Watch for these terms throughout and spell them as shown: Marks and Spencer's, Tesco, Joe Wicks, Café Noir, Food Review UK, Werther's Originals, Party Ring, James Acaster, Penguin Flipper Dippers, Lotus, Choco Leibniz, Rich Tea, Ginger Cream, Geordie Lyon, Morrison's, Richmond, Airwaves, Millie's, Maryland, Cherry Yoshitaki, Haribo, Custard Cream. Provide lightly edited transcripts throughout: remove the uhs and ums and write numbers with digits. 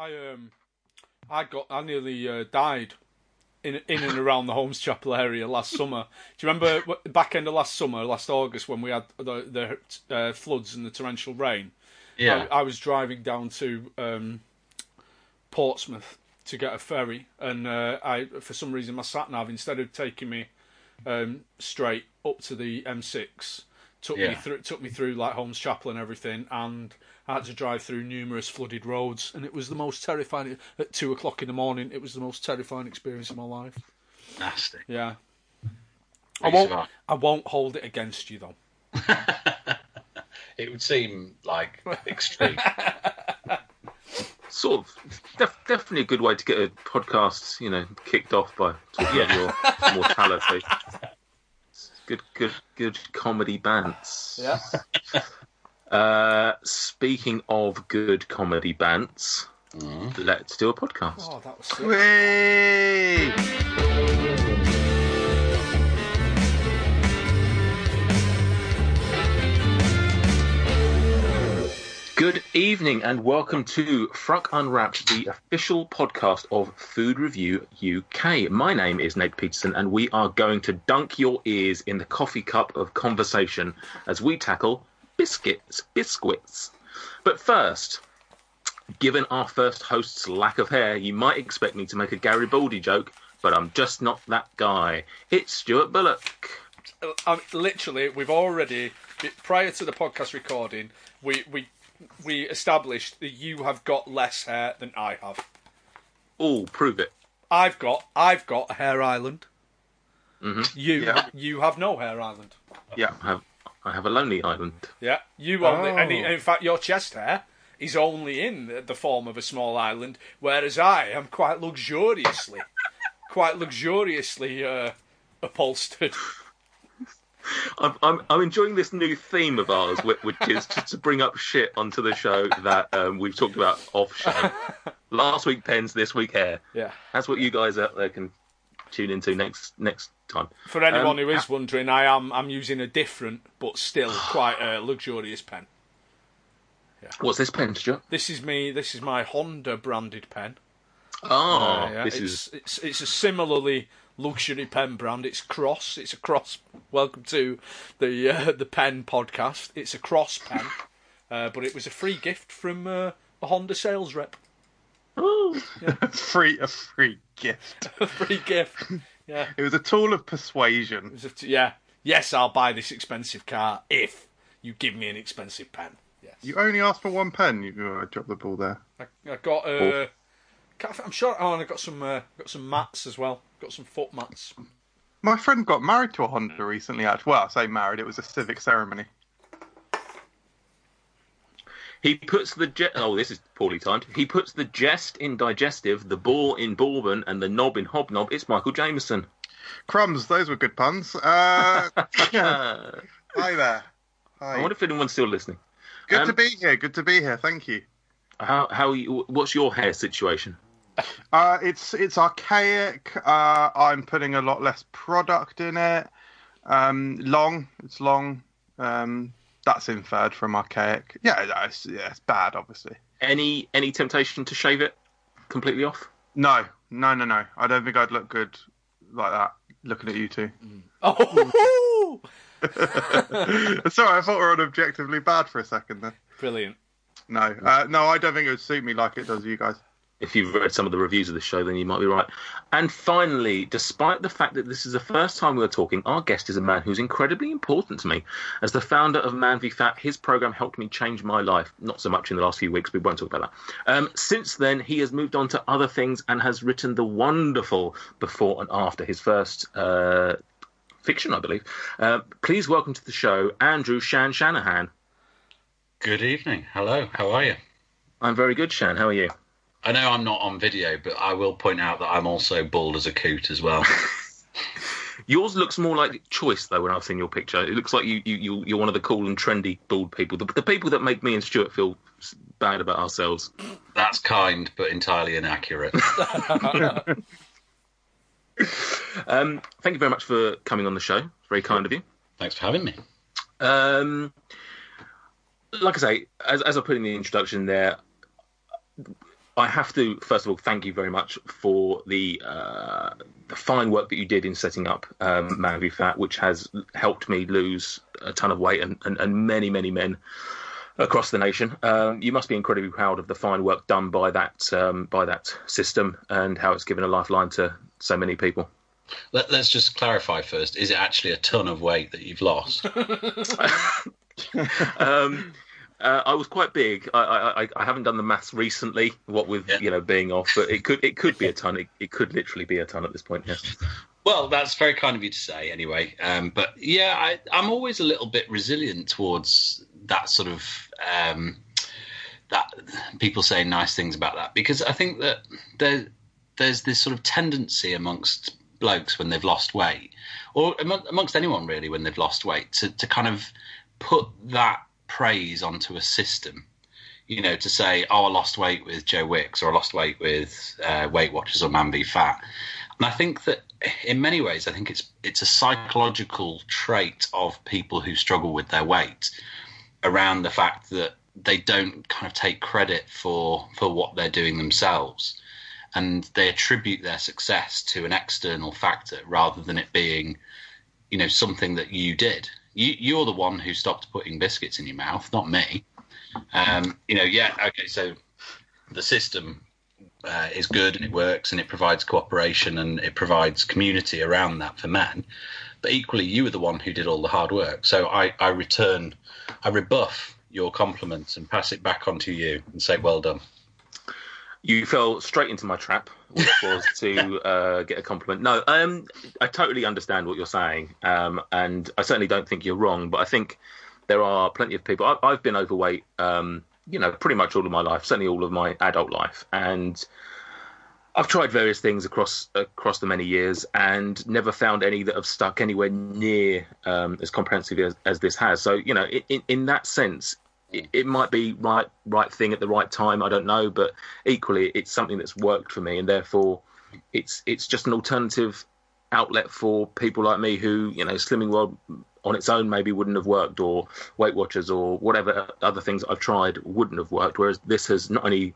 I nearly died in and around the Holmes Chapel area last summer. Do you remember back end of last summer, last August, when we had the floods and the torrential rain? Yeah. I was driving down to Portsmouth to get a ferry, and I, for some reason, my sat nav, instead of taking me straight up to the M6, took me through like Holmes Chapel and everything, and I had to drive through numerous flooded roads, and it was the most terrifying. At 2:00 in the morning, it was the most terrifying experience of my life. Nasty. Yeah. I won't hold it against you though. It would seem like extreme. Sort of definitely a good way to get a podcast, you know, kicked off by talking about your mortality. Good comedy bants. Yeah. Speaking of good comedy bants, let's do a podcast. Oh, that was sick. Whee! Good evening and welcome to Fruck Unwrapped, the official podcast of Food Review UK. My name is Nate Peterson and we are going to dunk your ears in the coffee cup of conversation as we tackle biscuits. But first, given our first host's lack of hair, you might expect me to make a Garibaldi joke, but I'm just not that guy. It's Stuart Bullock. Literally, we've already, prior to the podcast recording, we established that you have got less hair than I have. Oh, prove it. I've got hair island. Mm-hmm. You have no hair island. Yeah, I have a lonely island. Yeah, you only, in fact, your chest hair is only in the form of a small island, whereas I am quite luxuriously upholstered. I'm enjoying this new theme of ours, which is to bring up shit onto the show that we've talked about off show. Last week pens, this week hair. Yeah, that's what you guys out there can tune into next time. For anyone who is wondering, I'm using a different but still quite luxurious pen. Yeah. What's this pen, Stuart? This is my Honda branded pen. It's a similarly luxury pen brand. It's Cross. It's a Cross. Welcome to the pen podcast. It's a Cross pen, but it was a free gift from a Honda sales rep. Oh, yeah. A free gift. Yeah. It was a tool of persuasion. Yes, I'll buy this expensive car if you give me an expensive pen. Yes. You only asked for one pen. I dropped the ball there. I got I'm sure. Oh, and I got some mats as well. Got some foot mats. My friend got married to a Honda recently. Actually, well, I say married. It was a civic ceremony. He puts the this is poorly timed. He puts the jest in Digestive, the ball in Bourbon, and the knob in Hobnob. It's Michael Jameson. Crumbs, those were good puns. Hi there. Hi. I wonder if anyone's still listening. Good to be here. Thank you. How? What's your hair situation? It's archaic. I'm putting a lot less product in it. Long. It's long. That's inferred from archaic. Yeah, it's bad, obviously. Any temptation to shave it completely off? No. I don't think I'd look good like that, looking at you two. Mm. Oh! Sorry, I thought we were on objectively bad for a second then. Brilliant. No, I don't think it would suit me like it does you guys. If you've read some of the reviews of the show, then you might be right. And finally, despite the fact that this is the first time we're talking, our guest is a man who's incredibly important to me. As the founder of Man V Fat, his program helped me change my life. Not so much in the last few weeks, but we won't talk about that. Since then, he has moved on to other things and has written the wonderful Before and After, his first fiction, I believe. Please welcome to the show, Andrew Shanahan. Good evening. Hello. How are you? I'm very good, Shan. How are you? I know I'm not on video, but I will point out that I'm also bald as a coot as well. Yours looks more like choice, though, when I've seen your picture. It looks like you're one of the cool and trendy bald people. The people that make me and Stuart feel bad about ourselves. That's kind, but entirely inaccurate. Thank you very much for coming on the show. It's very kind of you. Thanks for having me. Like I say, as I put in the introduction there... I have to, first of all, thank you very much for the fine work that you did in setting up Man V Fat, which has helped me lose a ton of weight and many men across the nation. You must be incredibly proud of the fine work done by that system and how it's given a lifeline to so many people. Let's just clarify first: is it actually a ton of weight that you've lost? I was quite big. I haven't done the maths recently, what with you know being off, but it could be a ton. It could literally be a ton at this point. Yes. Well, that's very kind of you to say, anyway. But yeah, I'm always a little bit resilient towards that sort of that people say nice things about that, because I think that there's this sort of tendency amongst blokes when they've lost weight, or amongst anyone really when they've lost weight, to kind of put that praise onto a system, you know, to say, oh, I lost weight with Joe Wicks, or I lost weight with Weight Watchers or Man V Fat. And I think that in many ways, I think it's a psychological trait of people who struggle with their weight around the fact that they don't kind of take credit for what they're doing themselves. And they attribute their success to an external factor rather than it being, you know, something that you did. You're the one who stopped putting biscuits in your mouth, not me. You know, yeah, okay, so the system is good and it works and it provides cooperation and it provides community around that for men. But equally, you were the one who did all the hard work. So I rebuff your compliments and pass it back onto you and say, well done. You fell straight into my trap, which was to get a compliment. No, I totally understand what you're saying, and I certainly don't think you're wrong, but I think there are plenty of people. I've been overweight, you know, pretty much all of my life, certainly all of my adult life, and I've tried various things across the many years and never found any that have stuck anywhere near as comprehensive as this has. So, you know, in that sense, it might be right thing at the right time, I don't know, but equally it's something that's worked for me, and therefore it's just an alternative outlet for people like me who, you know, Slimming World on its own maybe wouldn't have worked, or Weight Watchers or whatever other things I've tried wouldn't have worked, whereas this has not only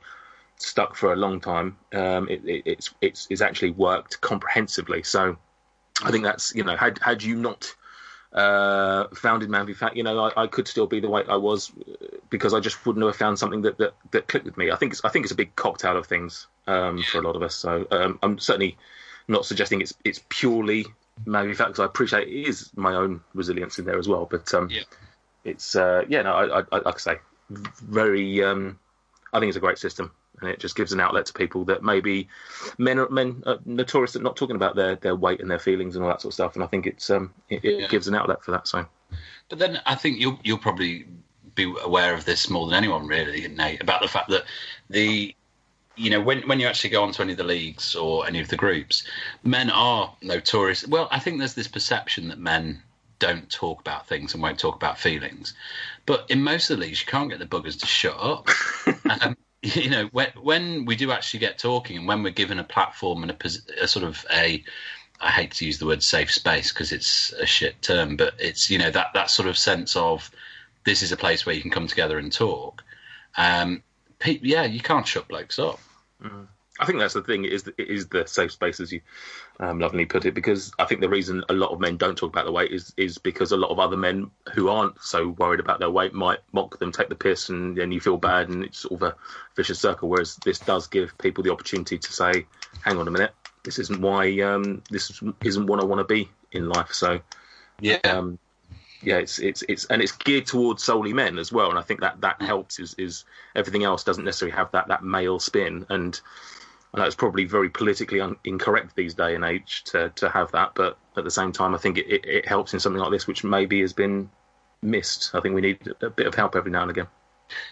stuck for a long time, it's actually worked comprehensively. So I think that's, you know, had you not founded Man V Fat, you know, I could still be the weight I was, because I just wouldn't have found something that clicked with me. I think it's a big cocktail of things for a lot of us. So I'm certainly not suggesting it's purely Man V Fat, because I appreciate it is my own resilience in there as well. But it's I like I say, very. I think it's a great system, and it just gives an outlet to people that maybe men are notorious at not talking about their weight and their feelings and all that sort of stuff. And I think it's it gives an outlet for that. So, but then I think you'll probably be aware of this more than anyone really, Nate, about the fact that when you actually go onto any of the leagues or any of the groups, men are notorious. Well, I think there's this perception that men don't talk about things and won't talk about feelings, but in most of the leagues you can't get the buggers to shut up. You know, when we do actually get talking, and when we're given a platform and a sort of a, I hate to use the word safe space because it's a shit term, but it's, you know, that sort of sense of this is a place where you can come together and talk. You can't shut blokes up. Mm-hmm. I think that's the thing, it is the safe space, as you lovingly put it, because I think the reason a lot of men don't talk about their weight is because a lot of other men who aren't so worried about their weight might mock them, take the piss, and then you feel bad, and it's sort of a vicious circle, whereas this does give people the opportunity to say, hang on a minute, this isn't why, this isn't what I want to be in life. So it's and it's geared towards solely men as well, and I think that helps, is everything else doesn't necessarily have that male spin, and I know it's probably very politically incorrect these day and age to have that, but at the same time, I think it helps in something like this, which maybe has been missed. I think we need a bit of help every now and again.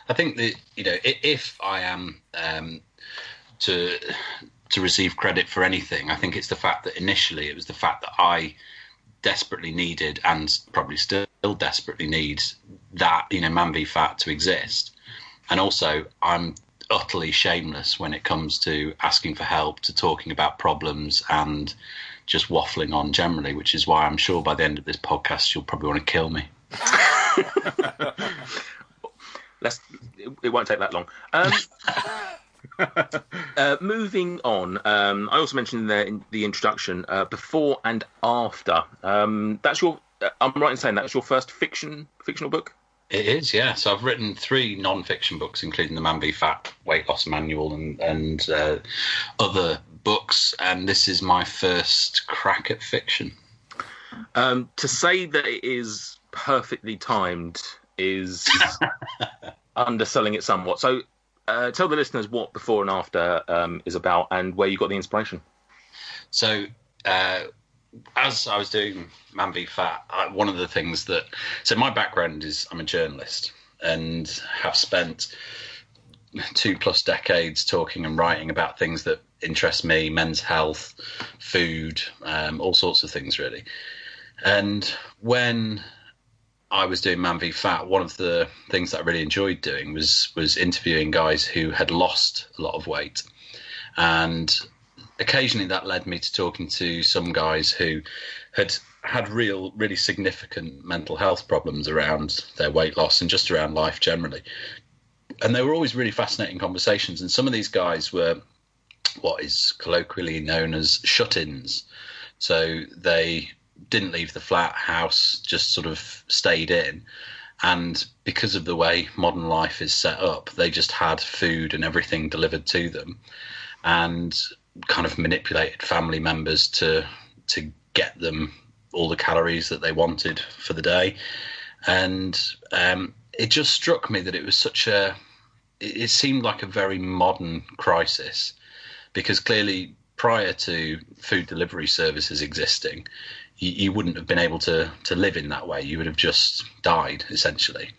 I think that, you know, if I am to receive credit for anything, I think it's the fact that initially it was the fact that I desperately needed, and probably still desperately need, that, you know, Man V Fat to exist. And also, I'm utterly shameless when it comes to asking for help, to talking about problems, and just waffling on generally, which is why I'm sure by the end of this podcast you'll probably want to kill me. It won't take that long. Moving on, I also mentioned there in the introduction, Before and After. That's your, I'm right in saying that's your first fictional book? It is, yeah. So I've written 3 non-fiction books, including the Man V Fat Weight Loss Manual and other books, and this is my first crack at fiction. To say that it is perfectly timed is underselling it somewhat. So tell the listeners what Before and After is about and where you got the inspiration. So as I was doing Man v Fat, one of the things that... So my background is I'm a journalist and have spent 2+ decades talking and writing about things that interest me, men's health, food, all sorts of things, really. And when I was doing Man v Fat, one of the things that I really enjoyed doing was interviewing guys who had lost a lot of weight. And occasionally that led me to talking to some guys who had had really significant mental health problems around their weight loss and just around life generally. And they were always really fascinating conversations. And some of these guys were what is colloquially known as shut-ins. So they didn't leave the flat house, just sort of stayed in. And because of the way modern life is set up, they just had food and everything delivered to them and kind of manipulated family members to get them all the calories that they wanted for the day. And it just struck me that it was such a... It seemed like a very modern crisis, because clearly prior to food delivery services existing, you wouldn't have been able to live in that way. You would have just died, essentially,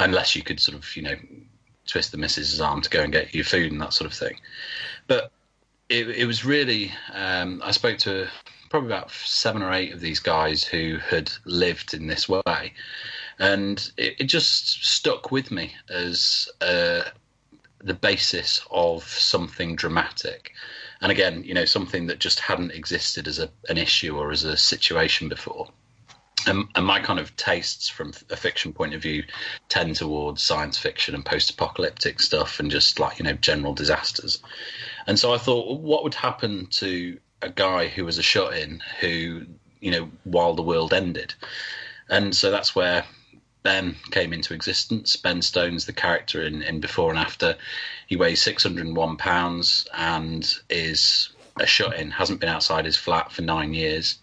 unless you could sort of, you know, twist the missus's arm to go and get your food and that sort of thing. But it was really, I spoke to probably about 7 or 8 of these guys who had lived in this way. And it just stuck with me as the basis of something dramatic. And again, you know, something that just hadn't existed as an issue or as a situation before. And my kind of tastes from a fiction point of view tend towards science fiction and post-apocalyptic stuff and just like, you know, general disasters. And so I thought, what would happen to a guy who was a shut-in who, you know, while the world ended? And so that's where Ben came into existence. Ben Stone's the character in Before and After. He weighs 601 pounds and is a shut-in, hasn't been outside his flat for 9 years.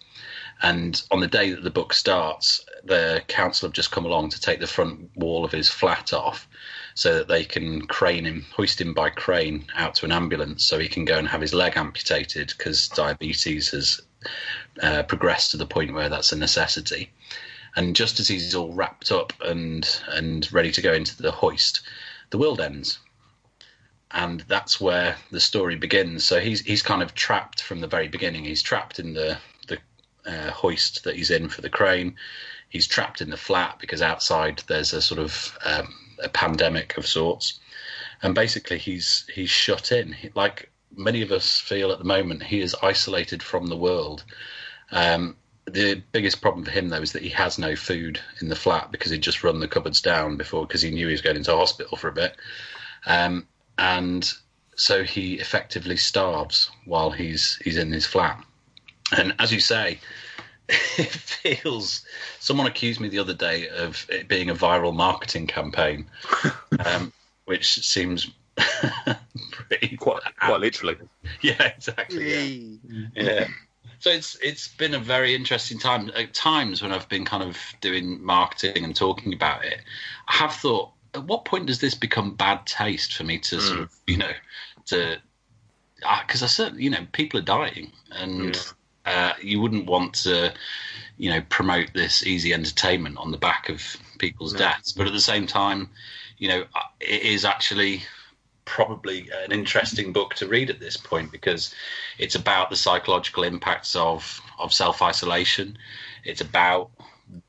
And on the day that the book starts, the council have just come along to take the front wall of his flat off so that they can hoist him by crane out to an ambulance so he can go and have his leg amputated because diabetes has progressed to the point where that's a necessity. And just as he's all wrapped up and ready to go into the hoist, the world ends. And that's where the story begins. So he's kind of trapped from the very beginning. He's trapped in the hoist that he's in for the crane. He's trapped in the flat because outside there's a sort of a pandemic of sorts. And basically he's shut in. Like many of us feel at the moment, he is isolated from the world. The biggest problem for him, though, is that he has no food in the flat because he'd just run the cupboards down before because he knew he was going into hospital for a bit. And so he effectively starves while he's in his flat. And as you say, it feels... Someone accused me the other day of it being a viral marketing campaign, which seems... pretty quite literally. Yeah, exactly. Yeah. Yeah. So it's been a very interesting time. At times when I've been kind of doing marketing and talking about it, I have thought, at what point does this become bad taste for me to sort of, you know, to... Because I certainly, you know, people are dying and you wouldn't want to, you know, promote this easy entertainment on the back of people's deaths. But at the same time, you know, it is actually... probably an interesting book to read at this point because it's about the psychological impacts of self-isolation. It's about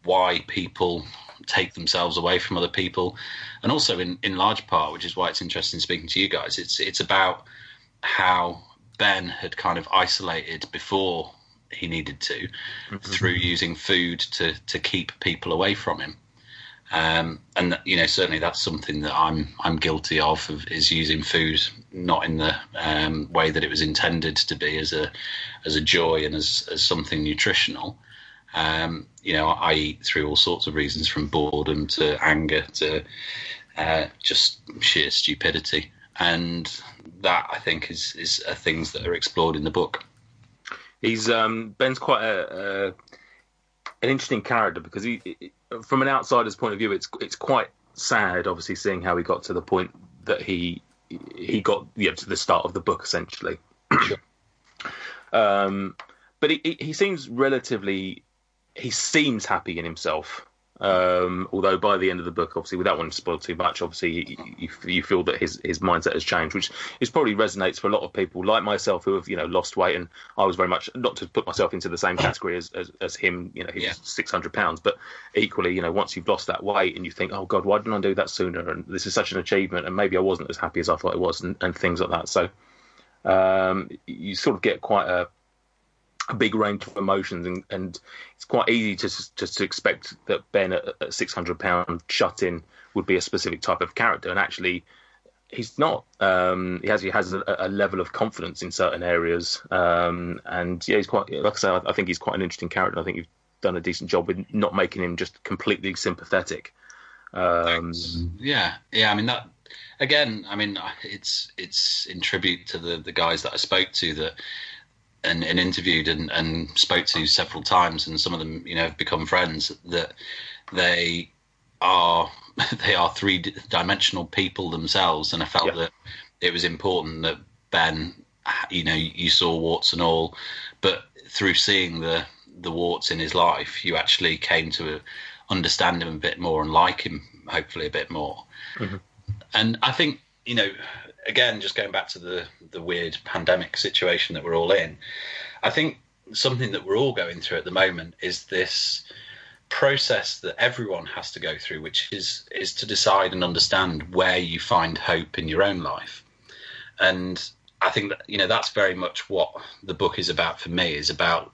why people take themselves away from other people. And also in large part, which is why it's interesting speaking to you guys, it's about how Ben had kind of isolated before he needed to through using food to keep people away from him. And you know, certainly that's something that I'm guilty of is using food not in the way that it was intended to be, as a joy and as something nutritional. You know, I eat through all sorts of reasons, from boredom to anger to just sheer stupidity, and that I think is things that are explored in the book. He's Ben's quite an interesting character, because he, from an outsider's point of view, it's quite sad, obviously, seeing how he got to the point that he got, you know, to the start of the book, essentially. Sure. But he seems relatively, he seems happy in himself. Although by the end of the book, obviously, without wanting to spoil too much, obviously, you feel that his mindset has changed, which is probably resonates for a lot of people like myself who have, you know, lost weight. And I was very much, not to put myself into the same category as him, you know, he's 600 pounds, but equally, you know, once you've lost that weight and you think, oh God, why didn't I do that sooner? And this is such an achievement, and maybe I wasn't as happy as I thought it was, and things like that. So you sort of get quite a big range of emotions, and it's quite easy to expect that Ben at 600 pound shut-in would be a specific type of character, and actually he's not. He has a level of confidence in certain areas, and yeah, he's quite. Like I say, I think he's quite an interesting character. I think you've done a decent job with not making him just completely sympathetic. Yeah. I mean that again. I mean it's in tribute to the guys that I spoke to that. And interviewed and spoke to several times, and some of them, you know, have become friends. That they are three-dimensional people themselves, and I felt that it was important that Ben, you know, you saw warts and all, but through seeing the warts in his life, you actually came to understand him a bit more and like him, hopefully, a bit more. Mm-hmm. And I think, you know, again, just going back to the weird pandemic situation that we're all in, I think something that we're all going through at the moment is this process that everyone has to go through, which is to decide and understand where you find hope in your own life. And I think that, you know, that's very much what the book is about for me, is about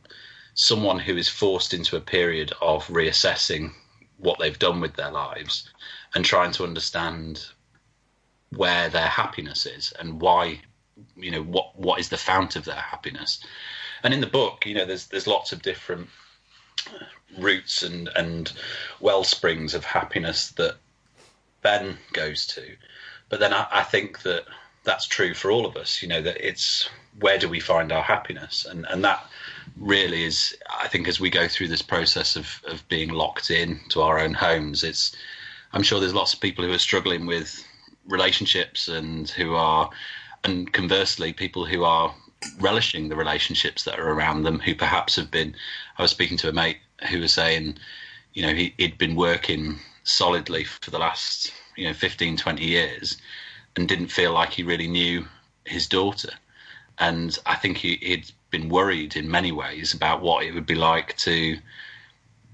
someone who is forced into a period of reassessing what they've done with their lives and trying to understand where their happiness is and why, you know, what is the fount of their happiness. And in the book, you know, there's lots of different roots and wellsprings of happiness that Ben goes to. But then I think that that's true for all of us, you know, that it's where do we find our happiness? And that really is, I think, as we go through this process of being locked in to our own homes, it's, I'm sure there's lots of people who are struggling with relationships and conversely people who are relishing the relationships that are around them, who perhaps have been, I was speaking to a mate who was saying, you know, he'd been working solidly for the last, you know, 15-20 years and didn't feel like he really knew his daughter. And I think he'd been worried in many ways about what it would be like to,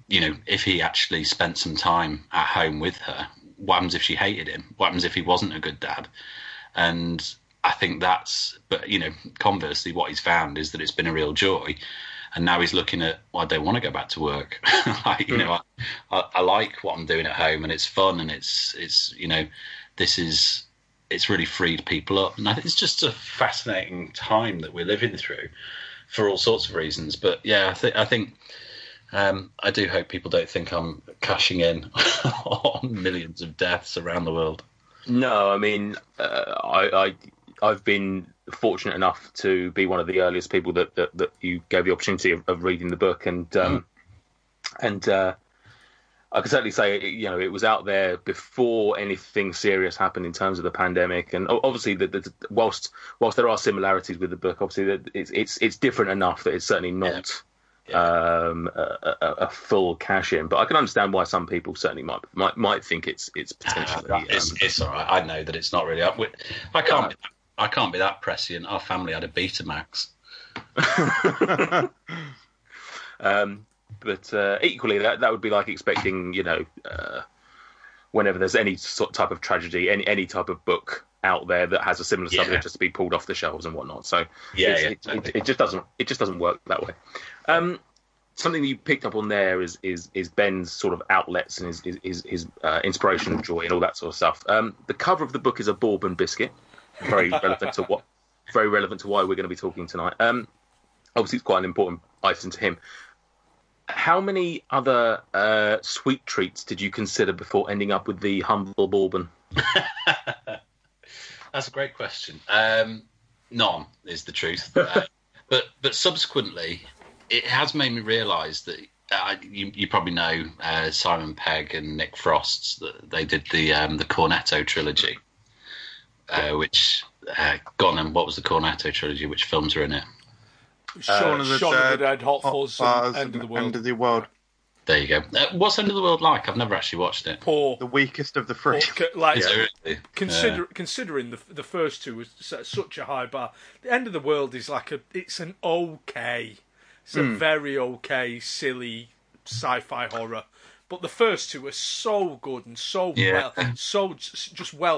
you know, if he actually spent some time at home with her. What happens if she hated him? What happens if he wasn't a good dad? And I think that's, but you know, conversely, what he's found is that it's been a real joy. And now he's looking at, well, I don't want to go back to work. Like, you know, I like what I'm doing at home, and it's fun, and it's you know, it's really freed people up. And I think it's just a fascinating time that we're living through for all sorts of reasons. But yeah, I think. I do hope people don't think I'm cashing in on millions of deaths around the world. No, I mean, I've been fortunate enough to be one of the earliest people that you gave the opportunity of reading the book, and I can certainly say, you know, it was out there before anything serious happened in terms of the pandemic. And obviously, the whilst there are similarities with the book, obviously it's different enough that it's certainly not. Yeah. A full cash in, but I can understand why some people certainly might think it's potentially. It's all right. I know that it's not really. I can't be that prescient. Our family had a Betamax. But equally, that would be like expecting, you know, whenever there's any sort of type of tragedy, any type of book out there that has a similar subject just to be pulled off the shelves and whatnot. So it just doesn't work that way. something that you picked up on there is Ben's sort of outlets and his inspirational joy and all that sort of stuff. The cover of the book is a bourbon biscuit, very relevant to why we're going to be talking tonight. Obviously, it's quite an important item to him. How many other sweet treats did you consider before ending up with the humble bourbon? That's a great question. None is the truth. But subsequently, it has made me realise that you probably know Simon Pegg and Nick Frost. They did the Cornetto trilogy, which gone and what was the Cornetto trilogy? Which films are in it? Shaun of the Dead, Hot Fuzz, End of the World. There you go. What's End of the World like? I've never actually watched it. Poor. The weakest of the three. Considering the first two was such a high bar, the End of the World is like a very okay, silly sci-fi horror. But the first two are so good and so well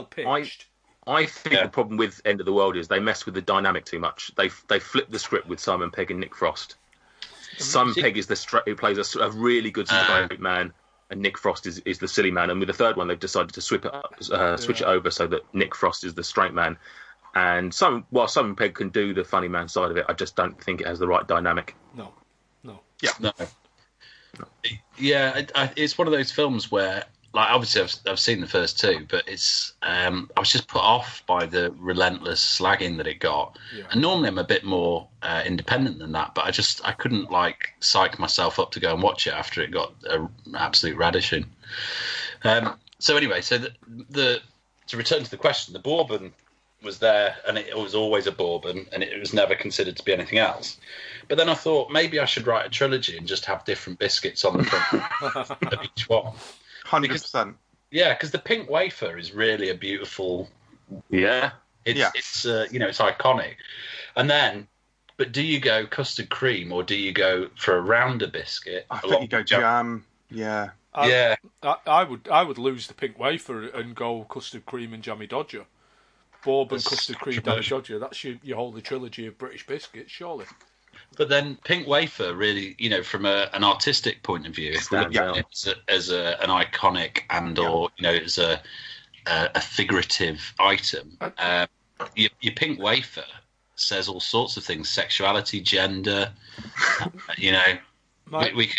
pitched. I think the problem with End of the World is they messed with the dynamic too much. They flipped the script with Simon Pegg and Nick Frost. Simon Pegg is who plays a really good straight man, and Nick Frost is the silly man. And with the third one, they've decided to switch it over so that Nick Frost is the straight man. And while Simon Pegg can do the funny man side of it, I just don't think it has the right dynamic. No. Yeah. No. Yeah, it's one of those films where, like, obviously I've seen the first two, but it's I was just put off by the relentless slagging that it got. Yeah. And normally I'm a bit more independent than that, but I couldn't like psych myself up to go and watch it after it got absolute radishing. So anyway, so to return to the question, the bourbon was there, and it was always a bourbon, and it was never considered to be anything else. But then I thought maybe I should write a trilogy and just have different biscuits on the front of each one. 100%. Yeah, because the Pink Wafer is really a beautiful. Yeah, it's iconic. And then, but do you go custard cream or do you go for a rounder biscuit? I think you go jam. Yeah, I would lose the Pink Wafer and go custard cream and jammy dodger. Bourbon, custard cream, jammy dodger. That's your whole trilogy of British biscuits, surely. But then Pink Wafer really, from an artistic point of view, if we're looking at it as an iconic as a figurative item, your Pink Wafer says all sorts of things: sexuality, gender. We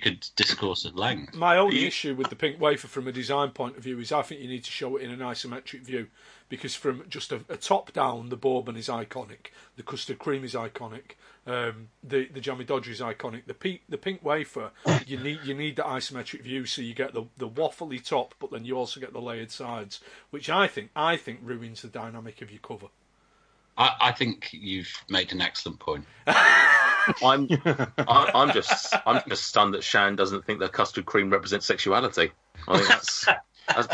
could discourse at length. My only issue with the Pink Wafer from a design point of view is I think you need to show it in an isometric view, because from just a top down, the bourbon is iconic, the custard cream is iconic, the jammy dodger is iconic. The Pink Wafer, you need the isometric view, so you get the waffly top, but then you also get the layered sides, which I think ruins the dynamic of your cover. I think you've made an excellent point. I'm just stunned that Shan doesn't think that custard cream represents sexuality. I think that's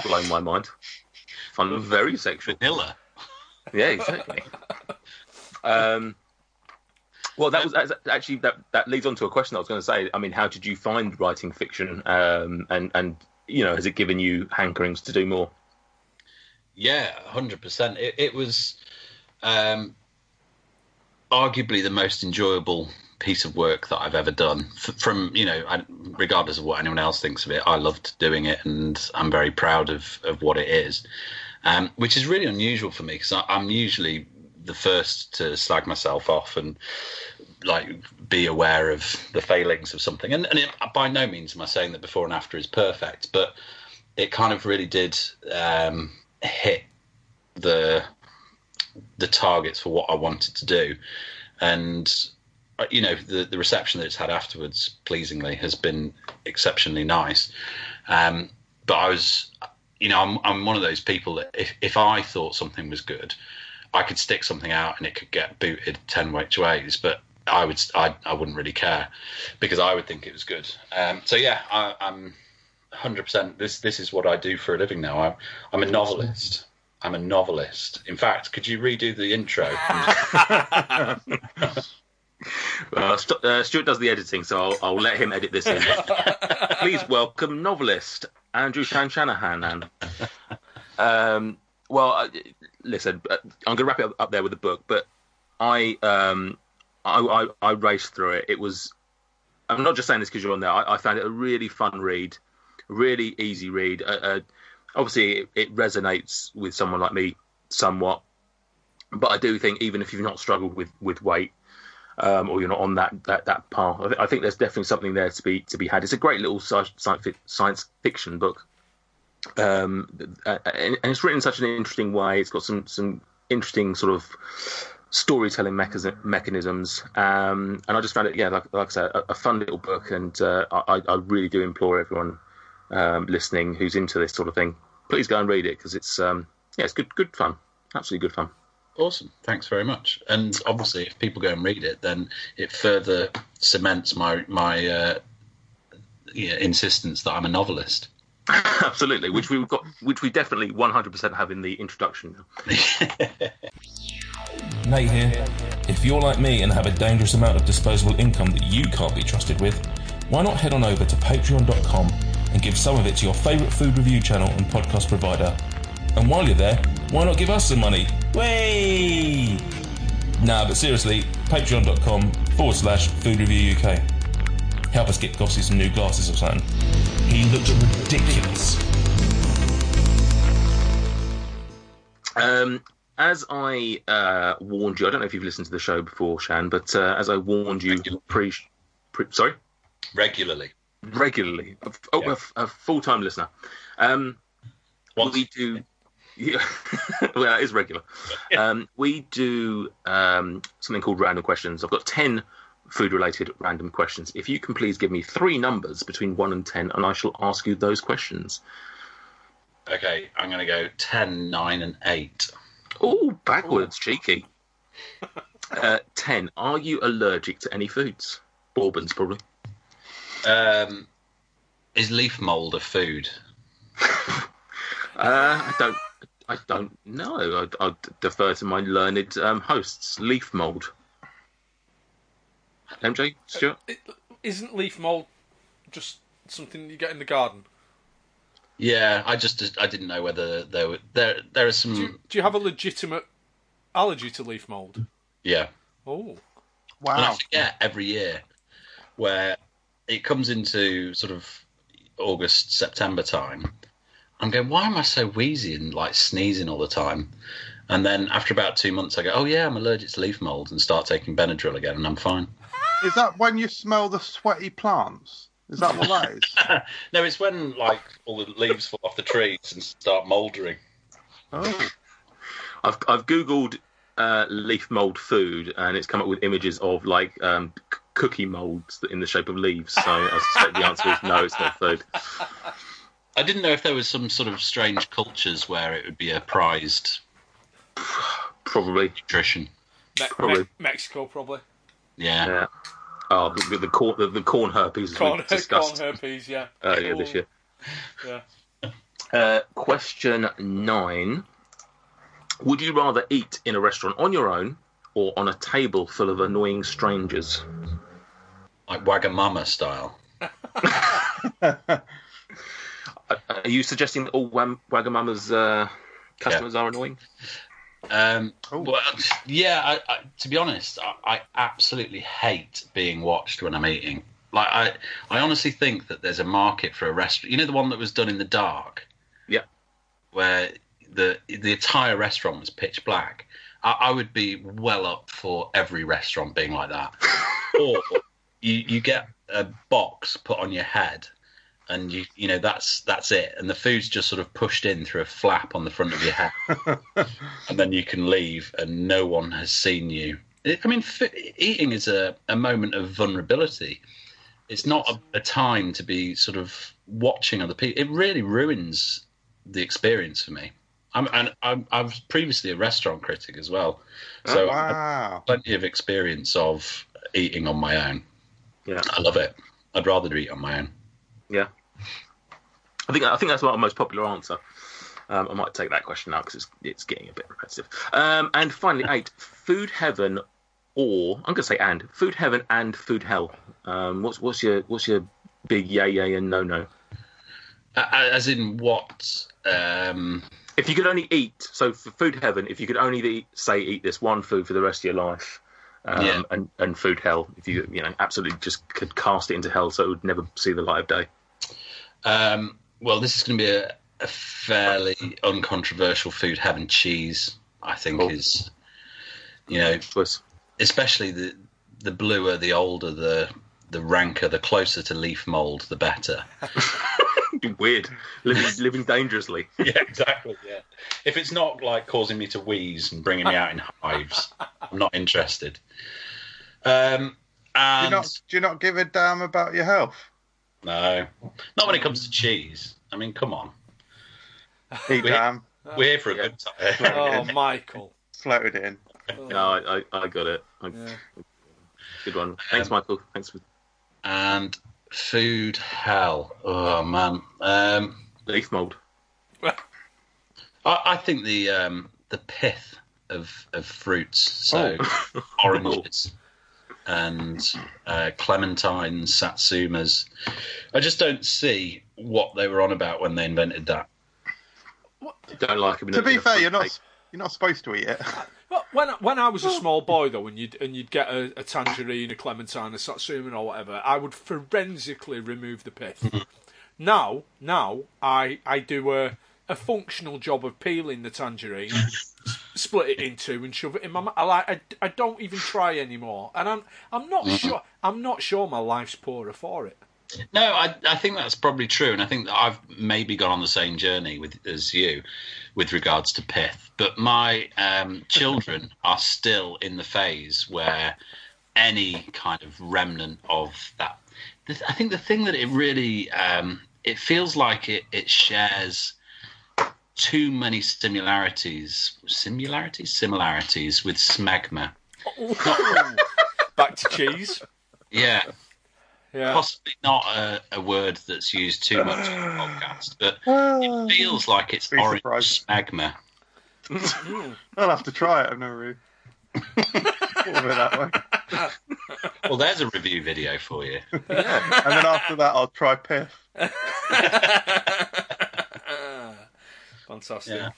blown my mind. I find them very sexual. Vanilla. Yeah, exactly. Well, that leads on to a question I was going to say. I mean, how did you find writing fiction? And has it given you hankerings to do more? Yeah, 100%. It was. Arguably the most enjoyable piece of work that I've ever done. Regardless of what anyone else thinks of it, I loved doing it, and I'm very proud of what it is, which is really unusual for me, because I'm usually the first to slag myself off and like be aware of the failings of something. And by no means am I saying that Before and After is perfect, but it kind of really did hit the targets for what I wanted to do, and the reception that it's had afterwards, pleasingly, has been exceptionally nice. But I was, I'm one of those people that if I thought something was good, I could stick something out and it could get booted 10 which ways, but I wouldn't really care, because I would think it was good. I'm 100%. This is what I do for a living now. I'm a novelist. In fact, could you redo the intro? Well, Stuart does the editing, so I'll let him edit this in. Please welcome novelist Andrew Shanahan. And listen, I'm going to wrap it up there with the book, but I raced through it. It was I'm not just saying this because you're on there. I found it a really fun read, really easy read. Obviously, it resonates with someone like me somewhat, but I do think even if you've not struggled with weight, or you're not on that path, I think there's definitely something there to be had. It's a great little science fiction book, and it's written in such an interesting way. It's got some interesting sort of storytelling mechanisms, and I just found it, like I said, a fun little book, and I really do implore everyone listening who's into this sort of thing, please go and read it, because it's it's good fun, absolutely good fun. Awesome, thanks very much. And obviously, if people go and read it, then it further cements my insistence that I'm a novelist. Absolutely, which we definitely 100% have in the introduction now. Nate here. If you're like me and have a dangerous amount of disposable income that you can't be trusted with, why not head on over to patreon.com and give some of it to your favourite food review channel and podcast provider. And while you're there, why not give us some money? Way! Nah, but seriously, patreon.com/Food Review UK. Help us get Gossy some new glasses or something. He looked ridiculous. As I warned you, I don't know if you've listened to the show before, Shan, but as I warned you, regularly, a full-time listener. We do. Yeah, well, it is regular. We do something called random questions. I've got 10 food-related random questions. If you can please give me 3 numbers between 1 and 10, and I shall ask you those questions. Okay, I'm going to go 10, 9, and 8. Oh, backwards, cheeky. 10. Are you allergic to any foods? Bourbons, probably. Is leaf mould a food? I don't know. I defer to my learned hosts. Leaf mould. MJ, Stuart? Isn't leaf mould just something you get in the garden? Yeah, I didn't know whether there are some. Do you have a legitimate allergy to leaf mould? Yeah. Oh, wow! And I forget every year where it comes into sort of August, September time. I'm going, why am I so wheezy and like sneezing all the time? And then after about 2 months, I go, oh yeah, I'm allergic to leaf mould, and start taking Benadryl again, and I'm fine. Is that when you smell the sweaty plants? Is that what that is? No, it's when like all the leaves fall off the trees and start mouldering. Oh, I've googled leaf mould food, and it's come up with images of like cookie moulds in the shape of leaves. So I suspect the answer is no, it's not food. I didn't know if there was some sort of strange cultures where it would be a prized, probably nutrition. Mexico, probably. Yeah. Oh, the corn herpes. Corn herpes, yeah. Earlier this year. Yeah. Question 9: would you rather eat in a restaurant on your own or on a table full of annoying strangers, like Wagamama style? Are you suggesting that all Wagamama's customers are annoying? I, to be honest, I absolutely hate being watched when I'm eating. Like, I honestly think that there's a market for a restaurant. You know the one that was done in the dark? Yeah. Where the entire restaurant was pitch black. I would be well up for every restaurant being like that. Or you get a box put on your head, and you know that's it, and the food's just sort of pushed in through a flap on the front of your head, and then you can leave, and no one has seen you. I mean, eating is a moment of vulnerability. It's not a time to be sort of watching other people. It really ruins the experience for me. I was previously a restaurant critic as well, so I have plenty of experience of eating on my own. Yeah, I love it. I'd rather eat on my own. Yeah. I think that's our most popular answer. I might take that question now because it's getting a bit repetitive. And finally, 8, food heaven or I'm going to say food heaven and food hell. What's your big yay and no? As in what? If you could only eat, so for food heaven, if you could only eat this one food for the rest of your life, and food hell. If you absolutely just could cast it into hell so it would never see the light of day. Well, this is going to be a fairly uncontroversial food heaven. Cheese, I think, is, especially the bluer, the older, the ranker, the closer to leaf mould, the better. Weird. Living dangerously. Yeah, exactly. Yeah. If it's not like causing me to wheeze and bringing me out in hives, I'm not interested. And do you not give a damn about your health? No, not when it comes to cheese. I mean, come on. We're here for a good time. Oh, Michael. Floated in. No, I got it. Good one. Thanks, Michael. Thanks. And food hell. Oh, man. Leaf mould. I think the pith of fruits, so oranges and clementines, satsumas. I just don't see what they were on about when they invented that. Don't like it. To be fair, you're not supposed to eat it. When I was a small boy, though, and you'd get a tangerine, a clementine, a satsuma, or whatever, I would forensically remove the pith. Now I do a functional job of peeling the tangerine, split it in two, and shove it in my mouth. I don't even try anymore, and I'm not sure my life's poorer for it. No, I think that's probably true, and I think that I've maybe gone on the same journey as you with regards to pith. But my children are still in the phase where any kind of remnant of that. I think the thing that it really it feels like it shares too many similarities with smegma. Back to cheese. Yeah. Yeah. Possibly not a word that's used too much in the podcast, but it feels like it's orange smegma. I'll have to try it. I've never really thought of it that way. Well, there's a review video for you. Yeah. And then after that, I'll try piff. Fantastic. Yeah.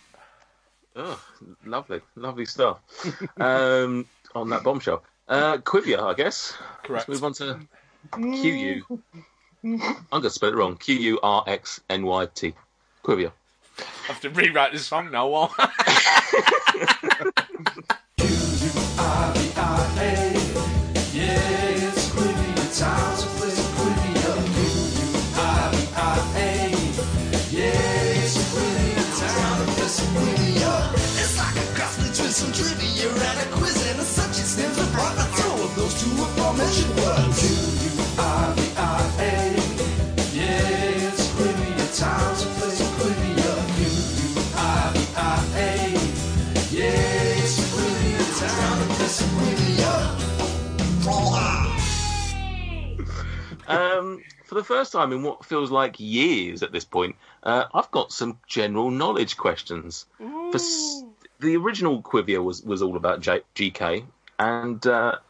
Oh, lovely stuff. On that bombshell, Quivia, I guess. Correct. Let's move on to. Q-U. I'm going to spell it wrong. Qurxnyt. Quivia. I have to rewrite this song now, won't I? Qurvia. Yeah, it's Quivia. Time to play Quivia. Qurvia. Yeah, it's Quivia. Time to play some Quivia. It's like a cross between some trivia and a quiz and a subject stems from the flow of those two aforementioned words. R-V-I-A. Yeah, it's Quivia. Time to play Quivia. Q-U-I-V-I-A. Yeah, it's Quivia. Time to play some Quivia. For the first time in what feels like years at this point, I've got some general knowledge questions. The original Quivia was all about GK. And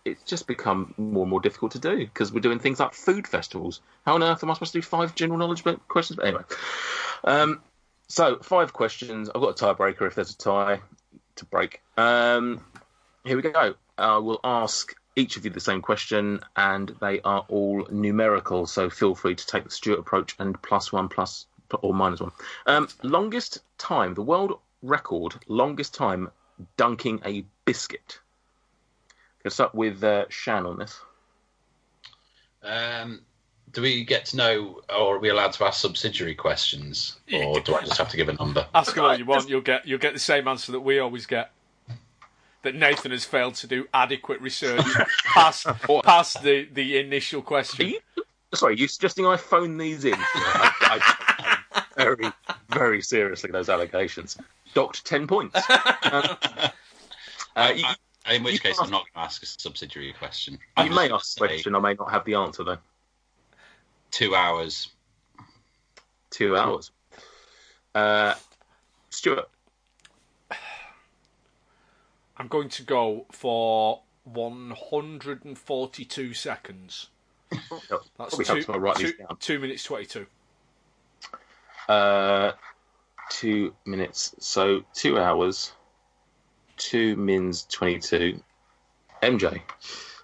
it's just become more and more difficult to do because we're doing things like food festivals. How on earth am I supposed to do 5 general knowledge questions? But anyway, so 5 questions. I've got a tiebreaker if there's a tie to break. Here we go. I will ask each of you the same question, and they are all numerical. So feel free to take the Stuart approach and +1 or -1. Longest time, the world record, longest time dunking a biscuit. Let's start with Shan on this. Do we get to know, or are we allowed to ask subsidiary questions, or do I just have to give a number? Ask all you want. You'll get the same answer that we always get. That Nathan has failed to do adequate research past the initial question. Are you suggesting I phone these in? I very, very seriously those allegations. Docked 10 points. In which case, I'm not going to ask a subsidiary question. You may ask a question, I may not have the answer, though. 2 hours. 2 hours. Stuart? I'm going to go for 142 seconds. That's 2 minutes 22. 2 minutes. So 2 hours... 2 mins 22. MJ.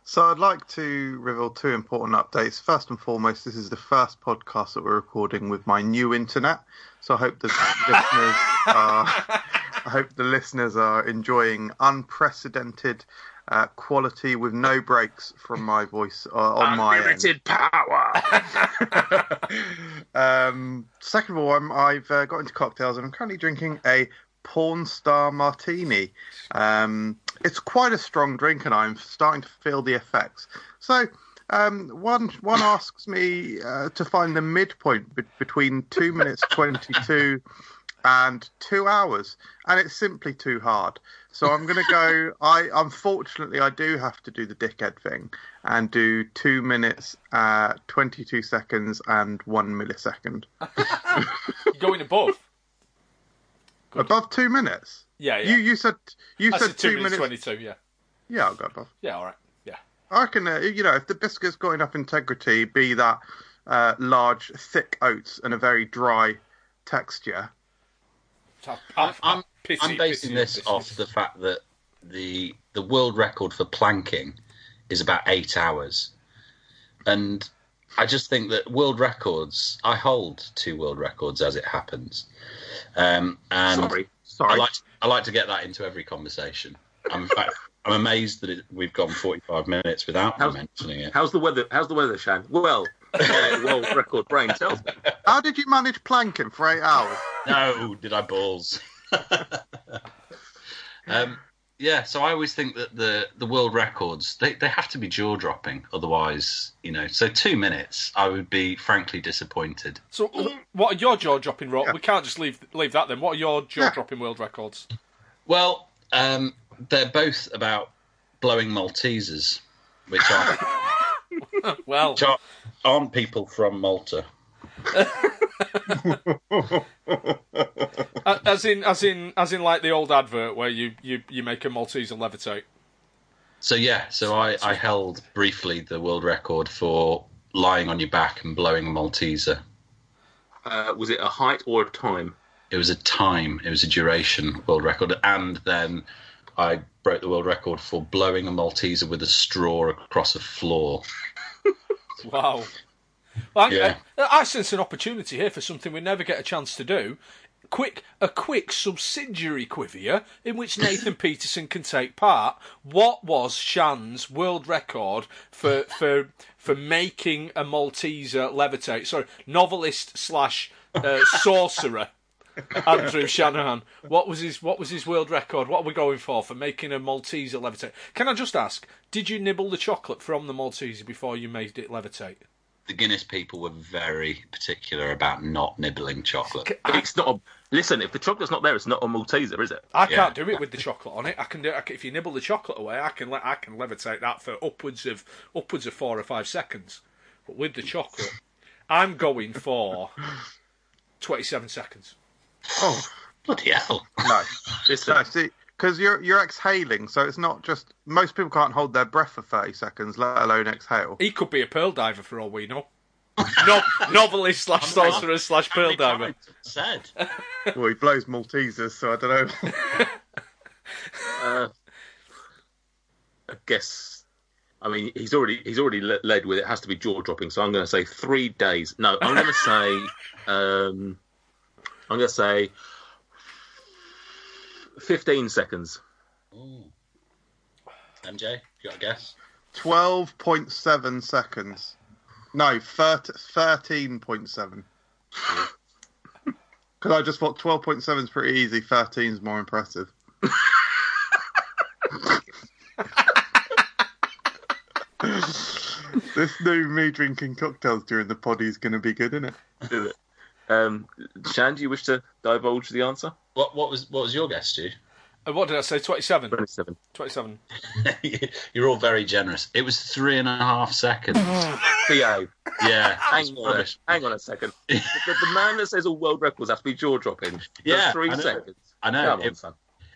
So I'd like to reveal two important updates. First and foremost, this is the first podcast that we're recording with my new internet. So I hope the listeners are enjoying unprecedented quality with no breaks from my voice on unlimited my power. Second of all, I've got into cocktails and I'm currently drinking a Porn Star Martini. It's quite a strong drink and I'm starting to feel the effects. So one asks me to find the midpoint between 2 minutes 22 and 2 hours, and it's simply too hard. So I'm going to go, unfortunately, I do have to do the dickhead thing and do 2 minutes, 22 seconds and 1 millisecond. You're going above? Good. Above 2 minutes? Yeah, yeah. You said 2 minutes 22, yeah. Yeah, I'll go above. Yeah, all right. Yeah. I can, if the biscuit's got enough integrity, be that large, thick oats and a very dry texture. I'm basing this off the fact that the world record for planking is about 8 hours. And I just think that world records, I hold 2 world records as it happens. And Sorry. I like to get that into every conversation. I'm, in fact, I'm amazed that we've gone 45 minutes without mentioning it. How's the weather? How's the weather, Shane? Well, world record brain tells me. How did you manage planking for 8 hours? No, did I balls? Yeah, so I always think that the world records, they have to be jaw-dropping. Otherwise, so 2 minutes, I would be frankly disappointed. So what are your jaw-dropping... Yeah. We can't just leave that then. What are your jaw-dropping world records? Well, they're both about blowing Maltesers, which aren't people from Malta. as in like the old advert where you make a Malteser levitate. I held briefly the world record for lying on your back and blowing a Malteser. Was it a height or a time? It was a time. It was a duration world record, and then I broke the world record for blowing a Malteser with a straw across a floor. Wow. Well, yeah. I sense an opportunity here for something we never get a chance to do. A quick subsidiary quivia in which Nathan Peterson can take part. What was Shan's world record for making a Malteser levitate? Sorry, novelist / sorcerer Andrew Shanahan. What was his world record? What are we going for making a Malteser levitate? Can I just ask, did you nibble the chocolate from the Malteser before you made it levitate? The Guinness people were very particular about not nibbling chocolate. Listen, if the chocolate's not there, it's not a Malteser, is it? I can't do it with the chocolate on it. I can do it if you nibble the chocolate away. I can levitate that for upwards of 4 or 5 seconds. But with the chocolate, I'm going for 27 seconds. Oh, bloody hell! No, listen. No, see, because you're exhaling, so it's not just... Most people can't hold their breath for 30 seconds, let alone exhale. He could be a pearl diver for all we know. Novelist / sorcerer / pearl diver. Sad. Well, he blows Maltesers, so I don't know. I guess... I mean, he's already led with it. It has to be jaw-dropping, so I'm going to say 3 days. No, I'm going to say... I'm going to say... 15 seconds. Ooh. MJ, you got a guess? 12.7 seconds. No, 13.7. Because I just thought 12.7 is pretty easy, 13 is more impressive. This new me drinking cocktails during the poddy is going to be good, isn't it? Is it? Shan, do you wish to divulge the answer? What was your guess, Stu? What did I say? 27. 27. You're all very generous. It was 3.5 seconds. Theo. Yeah. Hang on a second. The man that says all world records have to be jaw dropping. Yeah. 3 seconds. I know.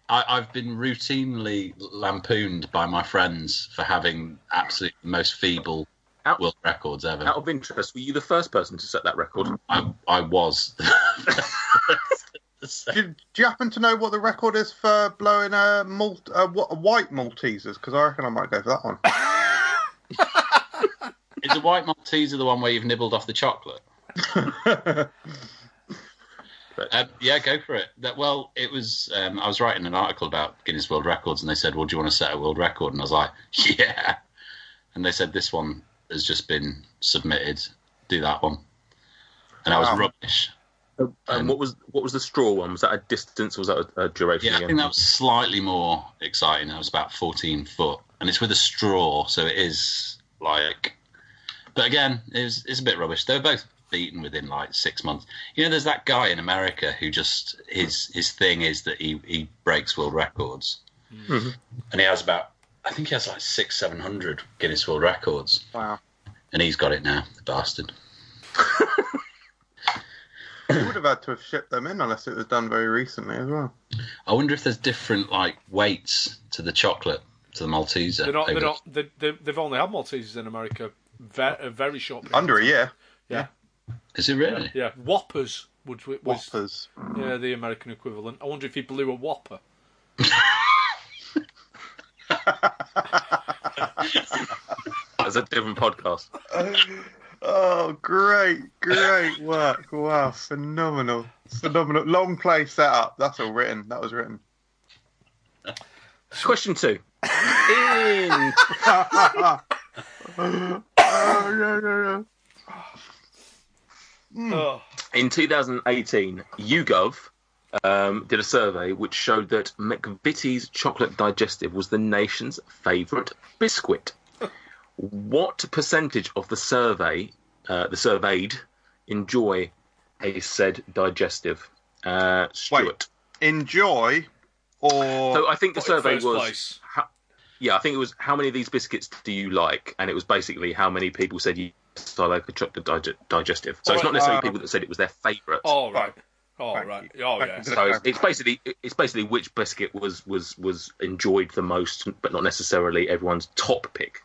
I've been routinely lampooned by my friends for having absolutely the most feeble world records ever. Out of interest, were you the first person to set that record? I was. Do you happen to know what the record is for blowing a white Maltesers? Because I reckon I might go for that one. Is the white Malteser the one where you've nibbled off the chocolate? Yeah, go for it. Well, it was. I was writing an article about Guinness World Records, and they said, "Well, do you want to set a world record?" And I was like, "Yeah." And they said, "This one has just been submitted. Do that one." And I was rubbish. And what was the straw one? Was that a distance or was that a duration? Yeah, I think that was slightly more exciting. It was about 14 foot, and it's with a straw, so it is like. But again, it's a bit rubbish. They were both beaten within like 6 months. You know, there's that guy in America who just his thing is that he breaks world records, mm-hmm. and he has about I think he has like 600-700 Guinness World Records. Wow! And he's got it now, the bastard. He would have had to have shipped them in unless it was done very recently as well. I wonder if there's different like weights to the chocolate, to the Malteser. They've only had Maltesers in America a very short period. Under a year. Yeah. Is it really? Yeah. Whoppers. Whoppers. Yeah, the American equivalent. I wonder if he blew a whopper. That's a different podcast. Oh, great work. Wow, phenomenal. Long play set up. That's all written. That was written. Question 2. In 2018, YouGov did a survey which showed that McVitie's Chocolate Digestive was the nation's favourite biscuit. What percentage of the surveyed, enjoy a said digestive? Stuart. Wait, enjoy or... So I think the survey was... I think it was how many of these biscuits do you like? And it was basically how many people said yes, I like a chocolate digestive. So it's not necessarily people that said it was their favourite. Oh, right. Oh, right. Oh, yeah. So it's basically which biscuit was enjoyed the most, but not necessarily everyone's top pick.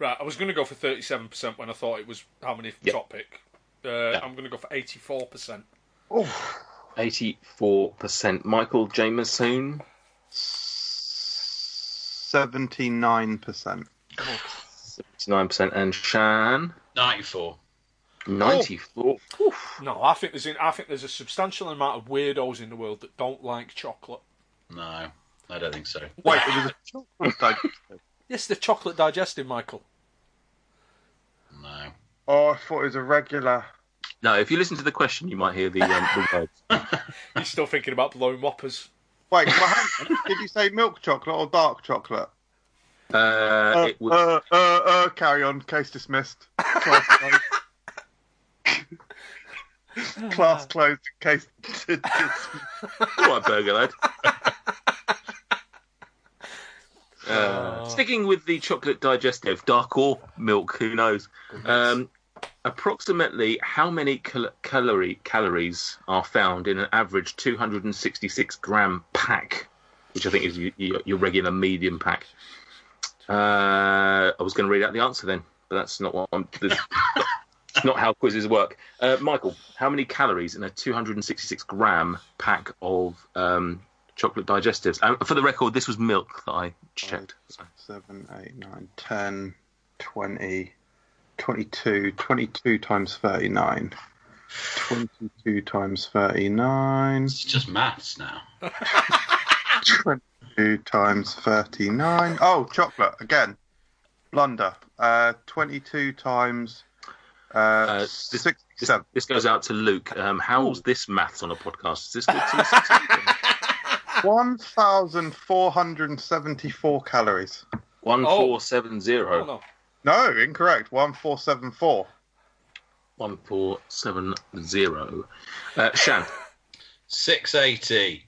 Right, I was going to go for 37% when I thought it was how many top pick. I'm going to go for 84%. Oh, 84%. Michael Jameson? 79%. 79%. And Shan? 94%. 94%. No, I think there's a substantial amount of weirdos in the world that don't like chocolate. No, I don't think so. Wait, it was a chocolate digestive. Yes, the chocolate digestive, Michael. No. Oh, I thought it was a regular. No, if you listen to the question, you might hear the words. You're still thinking about blowing whoppers. Wait, did you say milk chocolate or dark chocolate? It was... carry on. Case dismissed. Class closed. Class closed. Case dismissed. What a burger, lad. Sticking with the chocolate digestive, dark or milk, who knows? Approximately how many calories are found in an average 266-gram pack, which I think is your regular medium pack? I was going to read out the answer then, but that's not what I'm... It's not how quizzes work. Michael, how many calories in a 266-gram pack of... chocolate digestives. And for the record, this was milk that I checked. 7, 8, 9, 10, 20, 22, 22 times 39. 22 times 39. It's just maths now. 22 times 39. Oh, chocolate, again. Blunder. 22 times 67. This goes out to Luke. How's this maths on a podcast? Is this good to listen to? 1,474 calories. 1470. No, incorrect. 1474. 1470. Shan. 680.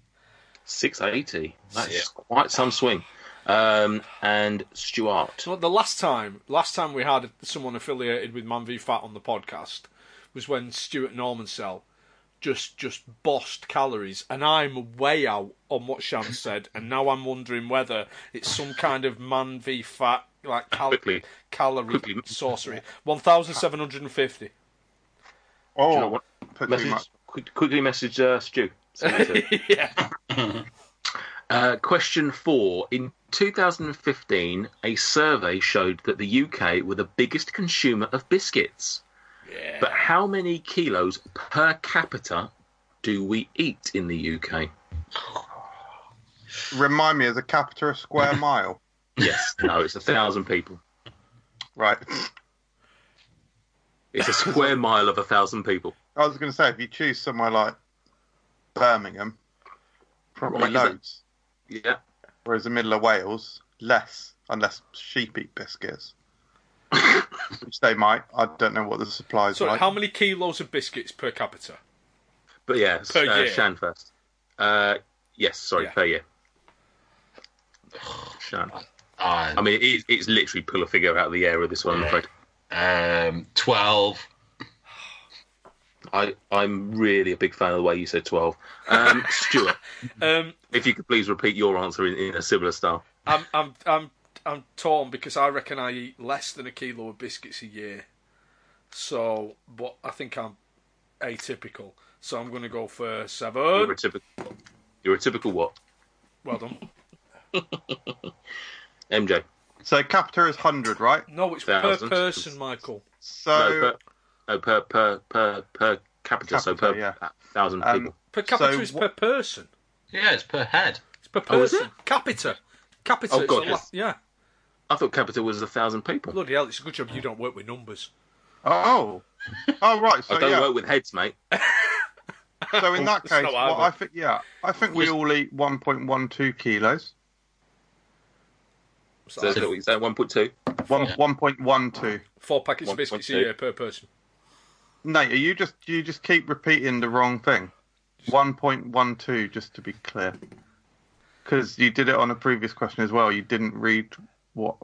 680. That's quite some swing. And Stuart. Well, the last time we had someone affiliated with Man V Fat on the podcast was when Stuart Normansell just bossed calories, and I'm way out on what Shan said, and now I'm wondering whether it's some kind of Man V Fat like calorie sorcery. 1,750. Oh, quickly message Stu. Yeah. Question 4. In 2015, a survey showed that the UK were the biggest consumer of biscuits. Yeah. But how many kilos per capita do we eat in the UK? Remind me, is a capita a square mile? Yes. No, it's 1,000 people. Right. It's a square mile of 1,000 people. I was going to say, if you choose somewhere like Birmingham, probably loads. Yeah. Whereas the middle of Wales, less, unless sheep eat biscuits. Which they might. I don't know what the supplies are. So, how many kilos of biscuits per capita? But yeah, per year. Shan first. Per year. Shan. I mean, it's literally pull a figure out of the air with this one, I'm afraid. 12. I'm really a big fan of the way you said 12. Stuart, if you could please repeat your answer in a similar style. I'm torn because I reckon I eat less than a kilo of biscuits a year. So, but I think I'm atypical. So I'm going to go for 7. You're a typical what? Well done. MJ. So capita is 100, right? No, it's 1,000. Per person, Michael. So no, per capita. So per 1,000 people. Per capita is per person. Yeah, it's per head. It's per person. It? Capita. Oh, God, yes. Yeah. I thought capita was 1,000 people. Bloody hell! It's a good job you don't work with numbers. Oh right. So I don't work with heads, mate. So in that case, I think we all eat 1.12 kilos. So is that 1.2? 1.12. 4 packets of biscuits a year per person. Nate, you just keep repeating the wrong thing. 1.12, just to be clear, because you did it on a previous question as well. You didn't read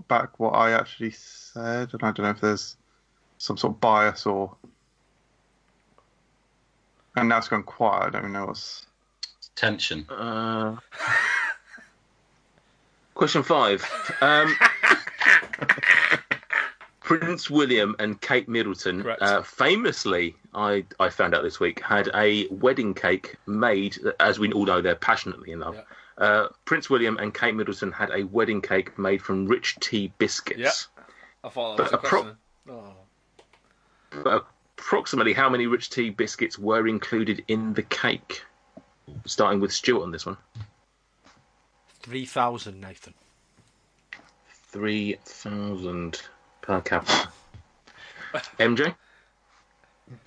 back what I actually said, and I don't know if there's some sort of bias or. And now it's gone quiet. I don't even know what's tension. Question 5. Prince William and Kate Middleton famously, I found out this week, had a wedding cake made, as we all know, they're passionately in love. Yeah. Prince William and Kate Middleton had a wedding cake made from Rich Tea biscuits. Yeah. I thought that was a question. But approximately how many Rich Tea biscuits were included in the cake? Starting with Stuart on this one. 3,000, Nathan. 3,000 per capita. MJ?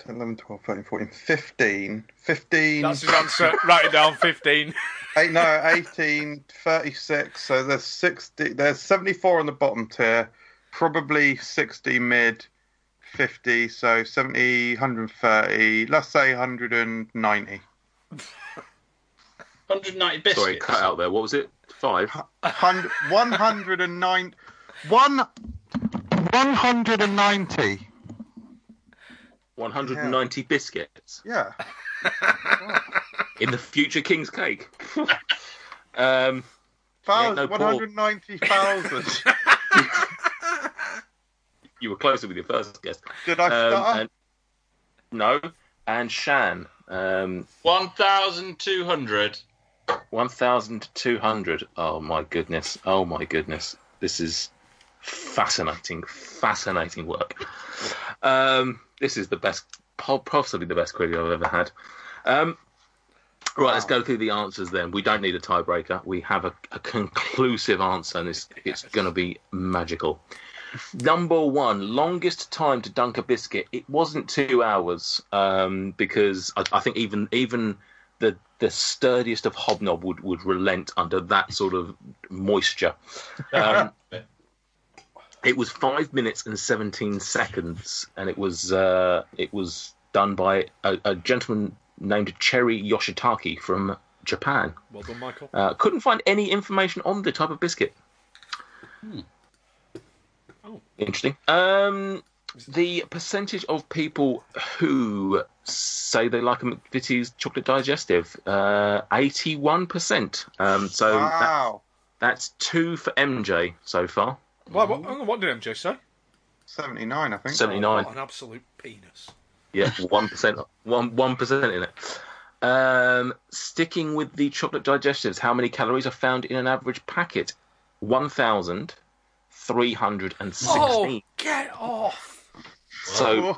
10, 11, 12, 13, 14, 15. 15. That's his answer. Write it down, 15. 18, 36. So there's 60. There's 74 on the bottom tier. Probably 60 mid, 50. So 70, 130. Let's say 190. 190 biscuits. Sorry, cut out there. What was it? 5? 109... 190. 190 biscuits? Yeah. In the future King's Cake. 190,000. You were closer with your first guess. Did I start? No. And Shan. 1,200. 1,200. Oh my goodness. This is fascinating work. This is possibly the best quiz I've ever had. Right, let's go through the answers then. We don't need a tiebreaker. We have a conclusive answer, and it's going to be magical. Number 1, longest time to dunk a biscuit. It wasn't 2 hours, because I think even the sturdiest of Hobnob would relent under that sort of moisture. It was 5 minutes and 17 seconds, and it was done by a gentleman named Cherry Yoshitaki from Japan. Well done, Michael. Couldn't find any information on the type of biscuit. Oh. Interesting. The percentage of people who say they like a McVitie's chocolate digestive, 81%. So wow. That's 2 for MJ so far. What did MJ say? 79, I think. 79. Oh, an absolute penis. Yeah, 1%. 1% in it. Sticking with the chocolate digestives, how many calories are found in an average packet? 1,316. Oh, get off! So,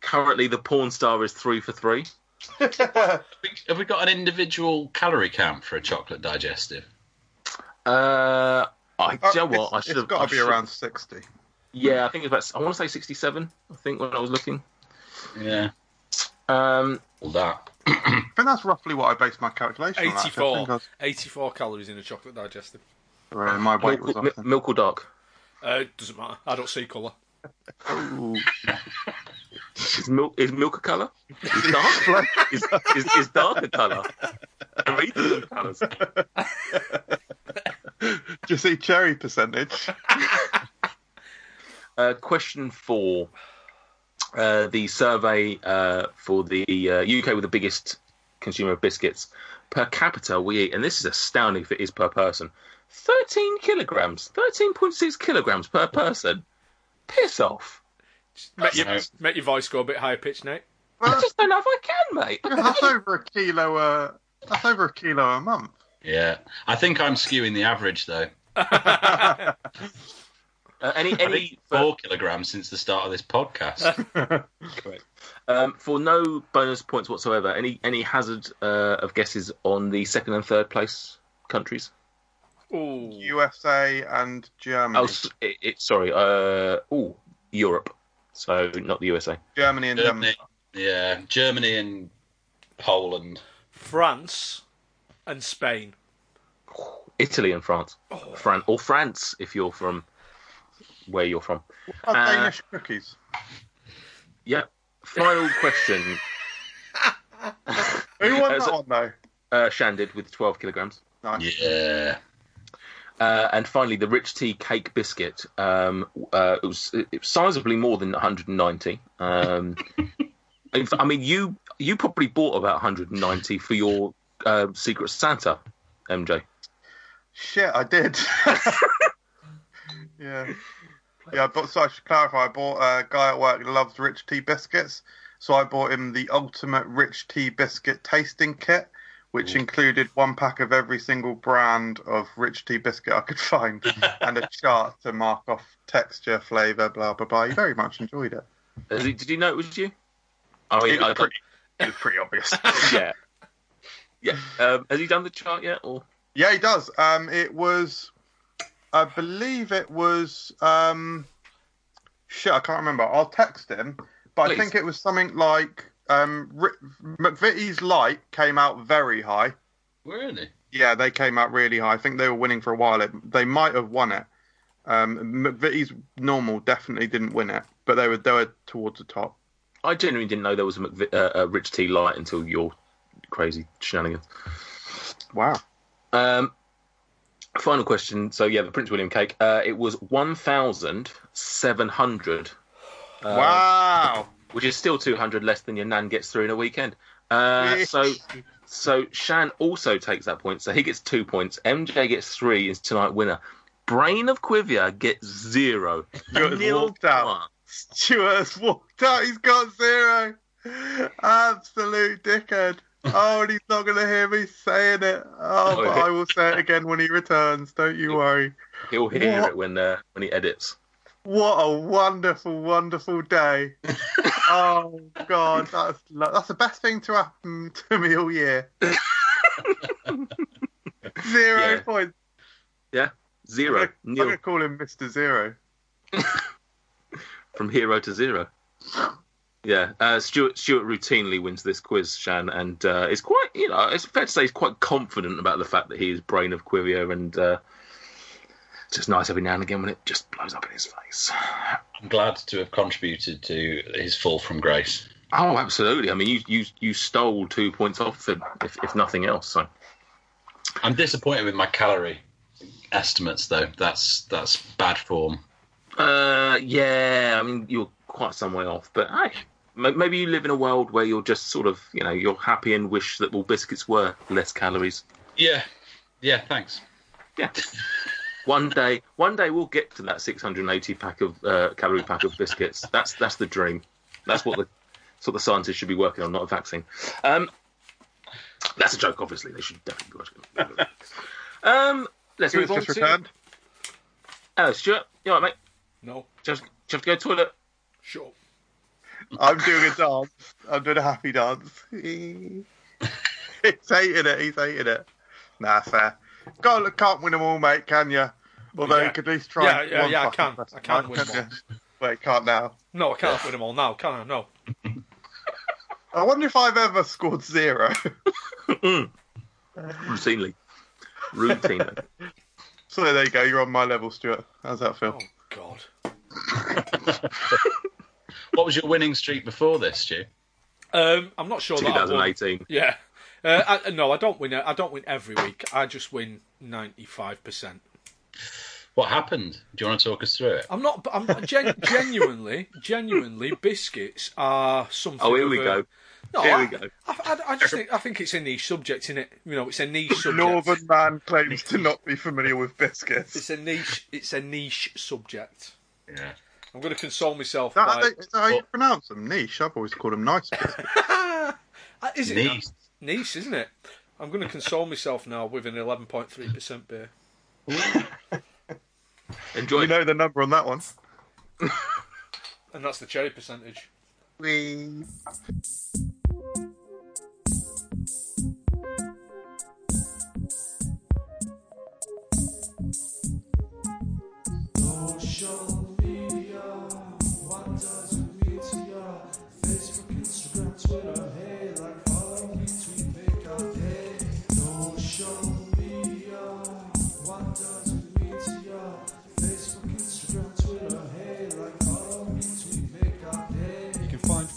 currently the porn star is 3 for 3. Have we got an individual calorie count for a chocolate digestive? I should have. It's got to be around 60. Yeah, I think it's about. I want to say 67. I think when I was looking. Yeah. All that. I think that's roughly what I based my calculation on. 84 calories in a chocolate digestive. Right, my weight was off then. Milk or dark? Doesn't matter. I don't see colour. Is milk a colour? Is dark? is dark a colour? I read the colours. Do you see cherry percentage? Question 4. The survey for the UK with the biggest consumer of biscuits. Per capita we eat, and this is astounding if it is per person, 13 kilograms, 13.6 kilograms per person. Piss off. Make your voice go a bit higher pitch, Nate. Well, I just don't know if I can, mate. That's over a kilo a month. Yeah. I think I'm skewing the average, though. Any 4 kilograms since the start of this podcast. For no bonus points whatsoever, any hazard of guesses on the second and third place countries? Ooh. USA and Germany. Europe. So not the USA. Germany. Yeah, Germany and Poland. France and Spain. Italy and France. Oh. France if you're from... where you're from. Danish cookies. Yep. Final question. Who won that one, though? Shandid with 12 kilograms. Nice. Yeah. And finally, the Rich Tea Cake Biscuit. It was sizably more than 190. I mean, you probably bought about 190 for your Secret Santa, MJ. Shit, I did. Yeah. Yeah, but so I should clarify, I bought a guy at work who loves rich tea biscuits, so I bought him the ultimate rich tea biscuit tasting kit, which included one pack of every single brand of rich tea biscuit I could find, and a chart to mark off texture, flavour, blah, blah, blah. He very much enjoyed it. Did you know it was you? Oh, yeah, it was pretty obvious. Yeah. Yeah. Has he done the chart yet? Or? Yeah, he does. It was... I believe it was... I can't remember. I'll text him. But please. I think it was something like... McVitie's Light came out very high. Really? Yeah, they came out really high. I think they were winning for a while. They might have won it. McVitie's Normal definitely didn't win it. But they were towards the top. I genuinely didn't know there was a Rich Tea Light until your crazy shenanigans. Wow. Final question. So, yeah, the Prince William cake. It was 1,700. Wow. Which is still 200 less than your nan gets through in a weekend. So Shan also takes that point. So he gets 2 points. MJ gets 3, is tonight's winner. Brain of Quivia gets 0. Stuart's walked out. He's got 0. Absolute dickhead. Oh, and he's not going to hear me saying it. Oh, but I will say it again when he returns. Don't you worry. He'll hear it when he edits. What a wonderful, wonderful day. Oh, God. That's the best thing to happen to me all year. 0 points. Yeah, 0. I'm going to call him Mr. Zero. From hero to zero. Yeah, Stuart routinely wins this quiz, Shan, and it's quite, it's fair to say he's quite confident about the fact that he is Brain of Quivia, and just nice every now and again when it just blows up in his face. I'm glad to have contributed to his fall from grace. Oh, absolutely. I mean, you stole 2 points off him, if nothing else. So I'm disappointed with my calorie estimates, though. That's bad form. Yeah, I mean, you're quite some way off, but hey, maybe you live in a world where you're just sort of, you're happy and wish that all biscuits were less calories. Yeah, thanks. Yeah. One day we'll get to that 680 calorie pack of biscuits. That's the dream. That's what the That's what the scientists should be working on, not a vaccine. That's a joke, obviously. They should definitely be working on it. Let's move on to... Returned. Hello, Stuart. You all right, mate? No. Do you have to go to the toilet? Sure. I'm doing a dance. I'm doing a happy dance. He's hating it. He's hating it. Nah, fair. God, can't win them all, mate, can you? Although you could at least try. Yeah, I can. I can't win them all. Wait, can't now. No, I can't win them all now, can I? No. I wonder if I've ever scored zero. Routinely. So there you go. You're on my level, Stuart. How's that feel? Oh, God. What was your winning streak before this, Stu? I'm not sure. 2018. That 2018. Yeah. No, I don't win. I don't win every week. I just win 95%. What happened? Do you want to talk us through it? Genuinely, biscuits are something. Oh, here we go. No, here we go. I just think it's a niche subject, isn't it? You know, it's a niche subject. Northern man claims to not be familiar with biscuits. It's a niche subject. Yeah. I'm going to console myself. Is that how you pronounce them? Niche. I've always called them nice biscuits. Is it nice? Nice, isn't it? I'm going to console myself now with an 11.3% beer. Enjoy. You know the number on that one. And that's the cherry percentage. Wee.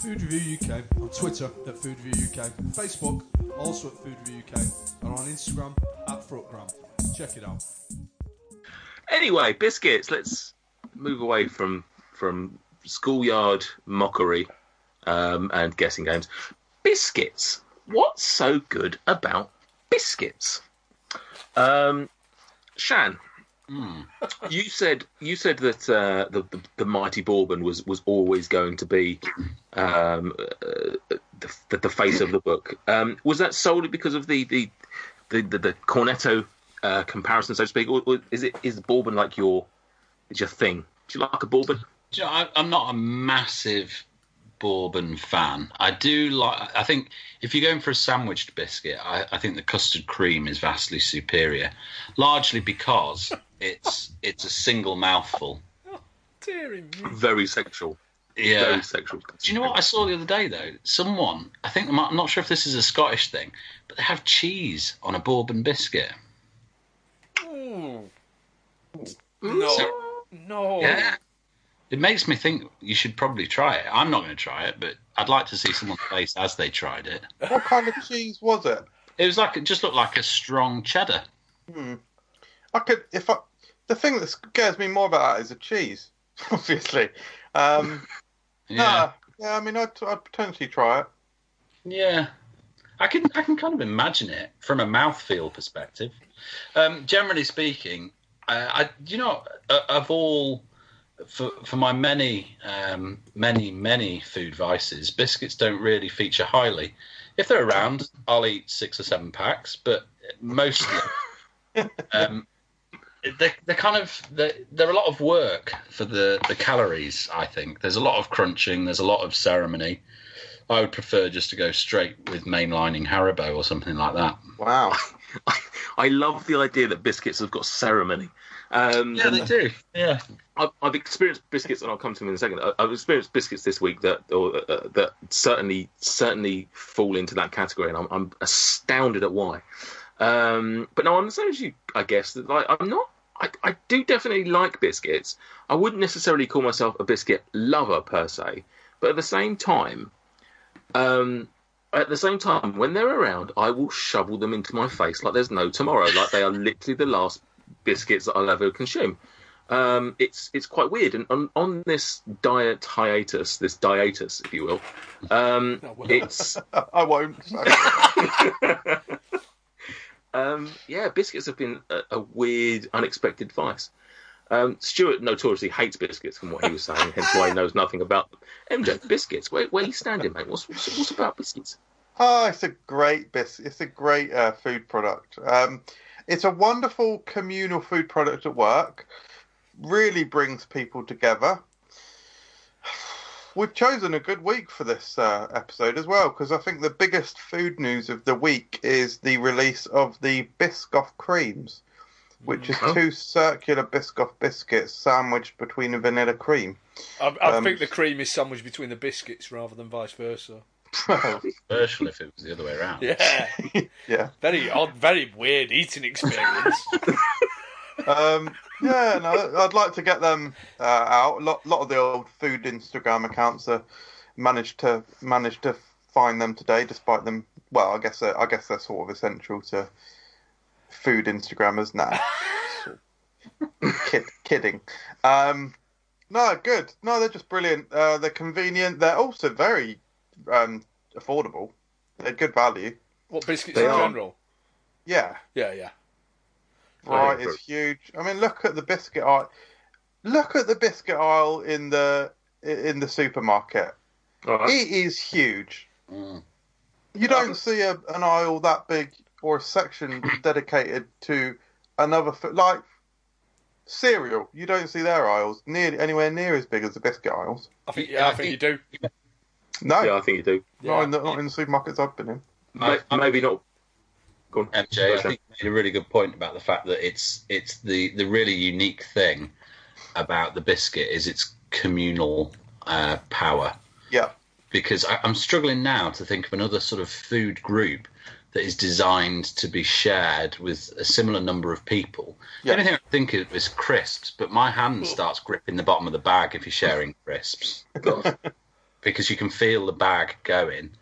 Food Review UK on Twitter at Food Review UK, Facebook also at Food Review UK, and on Instagram at Fruitgram. Check it out. Anyway, biscuits. Let's move away from schoolyard mockery and guessing games. Biscuits. What's so good about biscuits? Shan, you said that the mighty Bourbon was always going to be the face of the book. Was that solely because of the Cornetto comparison, so to speak, or is Bourbon like your thing? Do you like a Bourbon? I'm not a massive Bourbon fan. I think if you're going for a sandwiched biscuit, I think the custard cream is vastly superior, largely because it's a single mouthful. Oh, dearie me. Very sexual. Yeah. Very sexual. Do you know what I saw the other day, though? Someone, I'm not sure if this is a Scottish thing, but they have cheese on a Bourbon biscuit. Mm. No. No. Yeah. It makes me think you should probably try it. I'm not going to try it, but I'd like to see someone's face as they tried it. What kind of cheese was it? It just looked like a strong cheddar. Hmm. The thing that scares me more about that is the cheese, obviously. I mean, I'd potentially try it. Yeah. I can kind of imagine it from a mouthfeel perspective. Generally speaking, of all... For my many food vices, biscuits don't really feature highly. If they're around, I'll eat 6 or 7 packs, but mostly they're a lot of work for the calories, I think. There's a lot of crunching, there's a lot of ceremony. I would prefer just to go straight with mainlining Haribo or something like that. Wow. I love the idea that biscuits have got ceremony. Yeah, they do. Yeah, I've experienced biscuits, and I'll come to them in a second. I've experienced biscuits this week that certainly fall into that category, and I'm astounded at why. But no, I'm the same as you, I guess. That I'm not. I do definitely like biscuits. I wouldn't necessarily call myself a biscuit lover per se, but at the same time, when they're around, I will shovel them into my face like there's no tomorrow. Like they are literally the last biscuits that I'll ever consume. It's quite weird. And on this diet hiatus, if you will, it's... I won't. Biscuits have been a weird, unexpected vice. Stuart notoriously hates biscuits from what he was saying, hence why he knows nothing about them. MJ, biscuits, where are you standing, mate? What's about biscuits? Oh, it's a great biscuit. It's a great food product. It's a wonderful communal food product at work. Really brings people together. We've chosen a good week for this episode as well, because I think the biggest food news of the week is the release of the Biscoff creams, which is two circular Biscoff biscuits sandwiched between a vanilla cream. I think the cream is sandwiched between the biscuits rather than vice versa. Commercial if it was the other way around. Yeah. Yeah. Very odd, very weird eating experience. Yeah, no, I'd like to get them out. A lot of the old food Instagram accounts managed to find them today, despite them. Well, I guess they're sort of essential to food Instagrammers now. Kidding. No, good. No, they're just brilliant. They're convenient. They're also very affordable. They're good value. What, biscuits in general? Yeah. Yeah, yeah. Right, it's huge. I mean, look at the biscuit aisle. Look at the biscuit aisle in the supermarket. Uh-huh. It is huge. Mm. You don't see an aisle that big or a section dedicated to another food. Like cereal, you don't see their aisles anywhere near as big as the biscuit aisles. I think you do. No, yeah, I think you do. Not in the supermarkets I've been in. Maybe not. MJ, I think you made a really good point about the fact that it's the really unique thing about the biscuit is its communal power. Yeah. Because I'm struggling now to think of another sort of food group that is designed to be shared with a similar number of people. Yeah. The only thing I think of is crisps, but my hand starts gripping the bottom of the bag if you're sharing crisps. Because you can feel the bag going.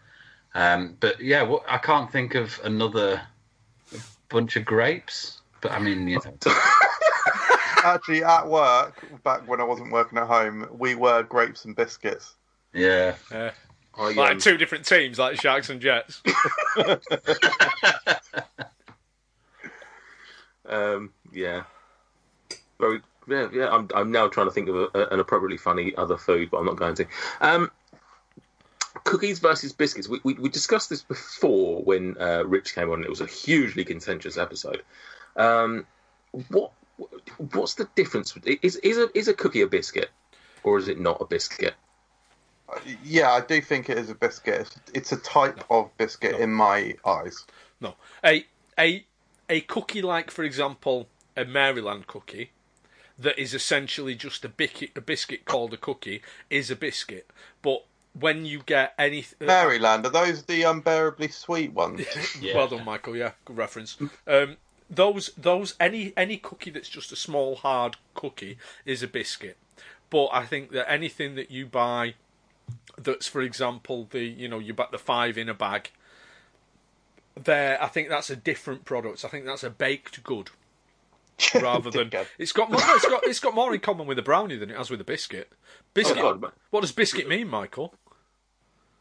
But yeah, I can't think of another bunch of grapes. But I mean, you know. Actually, at work, back when I wasn't working at home, we were grapes and biscuits. Yeah. Like two different teams, like Sharks and Jets. Yeah. Very, yeah. I'm now trying to think of an appropriately funny other food, but I'm not going to. Cookies versus biscuits. We discussed this before when Rich came on. It was a hugely contentious episode. What's the difference? Is a cookie a biscuit, or is it not a biscuit? Yeah, I do think it is a biscuit. It's a type of biscuit in my eyes. No, a cookie like, for example, a Maryland cookie. That is essentially just a biscuit called a cookie is a biscuit, but. When you get anything... Maryland, are those the unbearably sweet ones? Yeah. Well done, Michael, yeah, good reference. Any cookie that's just a small, hard cookie is a biscuit. But I think that anything that you buy that's, for example, you buy the 5 in a bag, I think that's a different product. I think that's a baked good. Rather than it's got more in common with a brownie than it has with a biscuit. Biscuit. Oh God. What does biscuit mean, Michael?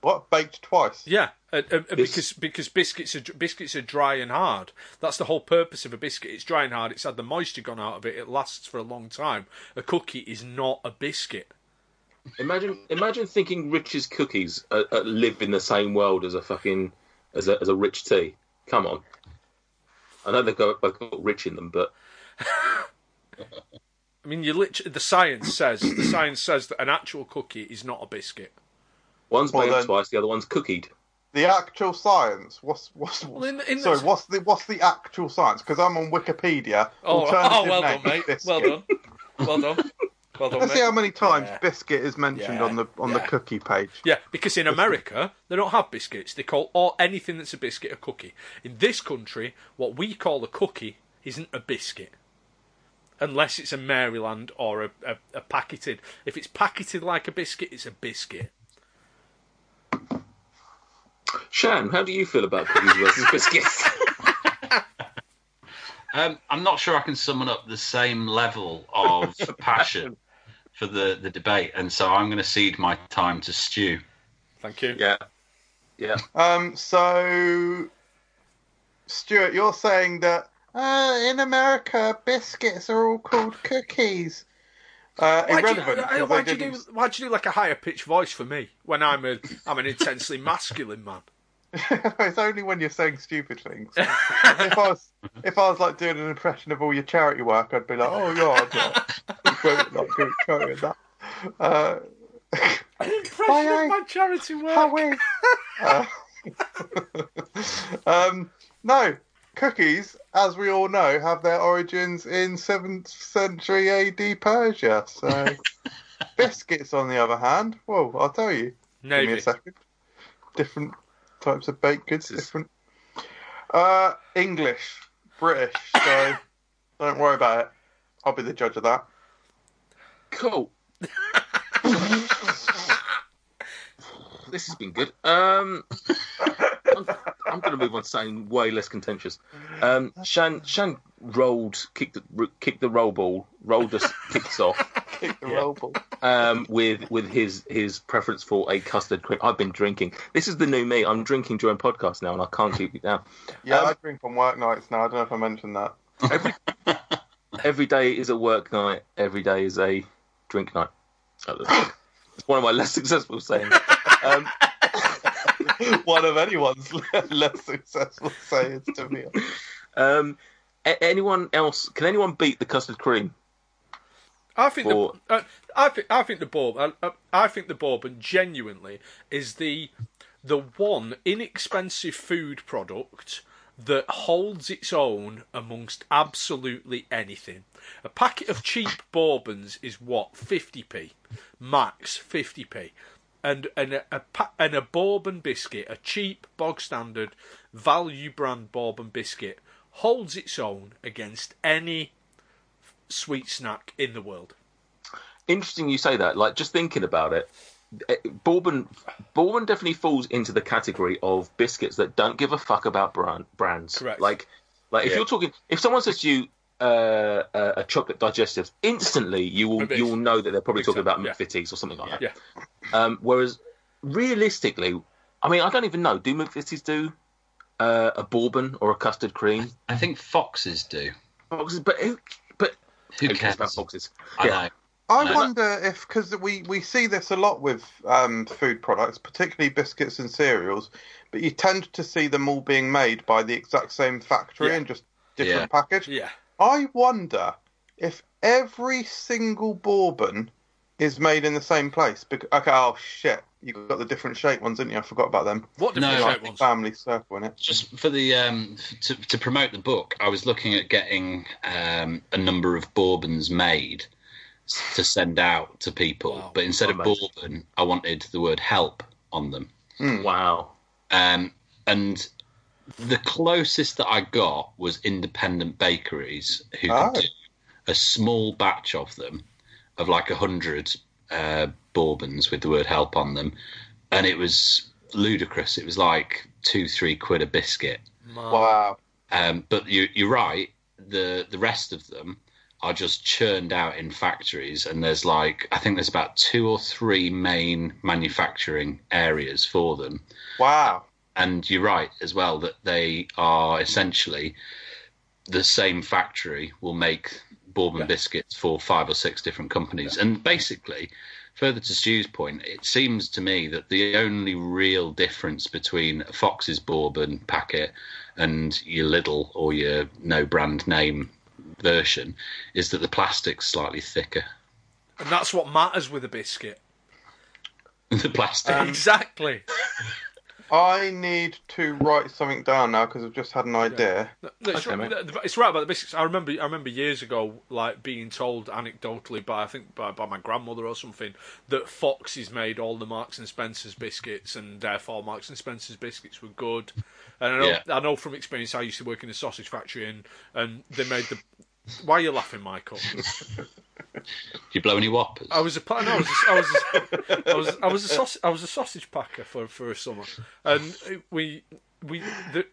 What, baked twice? Yeah, because biscuits are dry and hard. That's the whole purpose of a biscuit. It's dry and hard. It's had the moisture gone out of it. It lasts for a long time. A cookie is not a biscuit. Imagine thinking Rich's cookies live in the same world as a Rich Tea. Come on. I know they've got Rich in them, but. I mean, the science says that an actual cookie is not a biscuit. One's baked twice, the other one's cookied. The actual science. What's the actual science? Because I'm on Wikipedia. Oh, well done, mate. Biscuit. Well done. Let's see how many times biscuit is mentioned on the cookie page. Yeah, because in America they don't have biscuits. They call anything that's a biscuit a cookie. In this country, what we call a cookie isn't a biscuit, unless it's a Maryland or a packeted. If it's packeted like a biscuit, it's a biscuit. Shan, how do you feel about cookies versus biscuits? I'm not sure I can summon up the same level of passion for the debate, and so I'm going to cede my time to Stu. Thank you. Yeah. So, Stuart, you're saying that In America, biscuits are all called cookies. Irrelevant. Why'd you do like a higher pitched voice for me when I'm an intensely masculine man? It's only when you're saying stupid things. If I was like doing an impression of all your charity work, I'd be like, oh yeah, I'd like that. An impression of my charity work. No, cookies, as we all know, have their origins in 7th century AD Persia. So, biscuits, on the other hand, whoa, I'll tell you. Maybe. Give me a second. Different types of baked goods, different. English, British, so don't worry about it. I'll be the judge of that. Cool. This has been good. I'm going to move on to something way less contentious. Shan rolled, kicked the roll ball, rolled us, kicked us off, kicked the roll ball with his preference for a custard cream. I've been drinking. This is the new me. I'm drinking during podcasts now, and I can't keep it down. Yeah, I drink on work nights now. I don't know if I mentioned that. Every day is a work night. Every day is a drink night. It's one of my less successful sayings. One of anyone's less successful sayings, to be honest. Anyone else? Can anyone beat the custard cream? I think the Bourbon genuinely is the one inexpensive food product that holds its own amongst absolutely anything. A packet of cheap Bourbons is what, 50p, max 50p. And a Bourbon biscuit, a cheap, bog-standard, value-brand Bourbon biscuit, holds its own against any sweet snack in the world. Interesting you say that. Like, just thinking about it, Bourbon definitely falls into the category of biscuits that don't give a fuck about brands. Correct. Like if you're talking... If someone says to you, a chocolate digestive, instantly you will know that they're probably talking about McVitie's or something like that. Yeah. Whereas realistically, I mean, I don't even know. Do McVitie's do a Bourbon or a custard cream? I think Foxes do. Foxes, but who cares about Foxes? I know. I wonder if, because we see this a lot with food products, particularly biscuits and cereals, but you tend to see them all being made by the exact same factory and just different package. Yeah. I wonder if every single Bourbon is made in the same place. Okay, oh shit, you got the different shape ones, didn't you? I forgot about them. What different shape ones? Family Circle, innit? Just for the to promote the book, I was looking at getting a number of Bourbons made to send out to people, but instead of Bourbon, I wanted the word help on them. Mm. Wow. And the closest that I got was independent bakeries who could do a small batch of them, of like 100 Bourbons with the word help on them. And it was ludicrous. It was like £2-3 a biscuit. Wow. But you're right. The rest of them are just churned out in factories. And there's like, I think there's about 2 or 3 main manufacturing areas for them. Wow. And you're right as well that they are essentially the same factory will make Bourbon biscuits for 5 or 6 different companies. Yeah. And basically, further to Stu's point, it seems to me that the only real difference between a Fox's Bourbon packet and your Lidl or your no brand name version is that the plastic's slightly thicker. And that's what matters with a biscuit. The plastic. Exactly. I need to write something down now because I've just had an idea. Yeah. No, it's right about the biscuits. I remember years ago, like being told anecdotally by my grandmother or something that Foxes made all the Marks and Spencer's biscuits, and therefore Marks and Spencer's biscuits were good. And I know from experience. I used to work in a sausage factory, and they made the. Why are you laughing, Michael? Did you blow any Whoppers? I was a sausage packer for a summer, and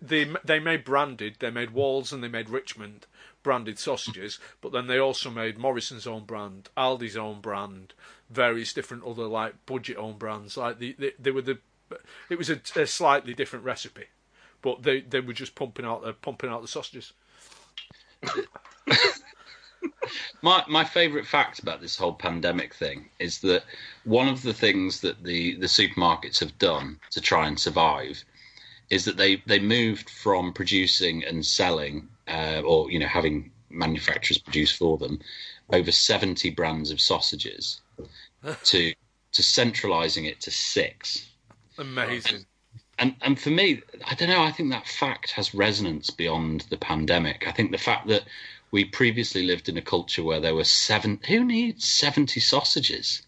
they made branded. They made Walls and they made Richmond branded sausages, but then they also made Morrison's own brand, Aldi's own brand, various different other like budget own brands. Like it was a slightly different recipe, but they were just pumping out the sausages. My favourite fact about this whole pandemic thing is that one of the things that the supermarkets have done to try and survive is that they moved from producing and selling or, you know, having manufacturers produce for them over 70 brands of sausages to centralising it to 6. Amazing. And for me, I don't know, I think that fact has resonance beyond the pandemic. I think the fact that we previously lived in a culture where there were 7... Who needs 70 sausages?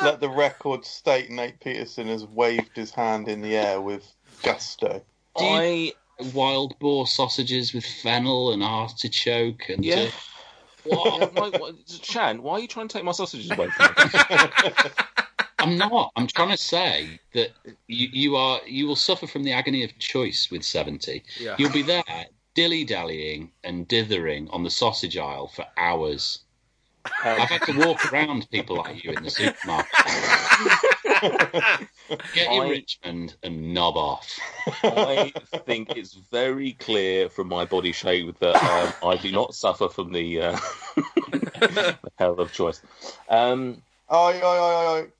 Let the record state Nate Peterson has waved his hand in the air with gusto. Wild boar sausages with fennel and artichoke and... Yeah. Shan, why are you trying to take my sausages away from me? I'm not. I'm trying to say that you will suffer from the agony of choice with 70. Yeah. You'll be there dilly-dallying and dithering on the sausage aisle for hours. I've had to walk around people like you in the supermarket. Get your Richmond and knob off. I think it's very clear from my body shape that I do not suffer from the hell of choice.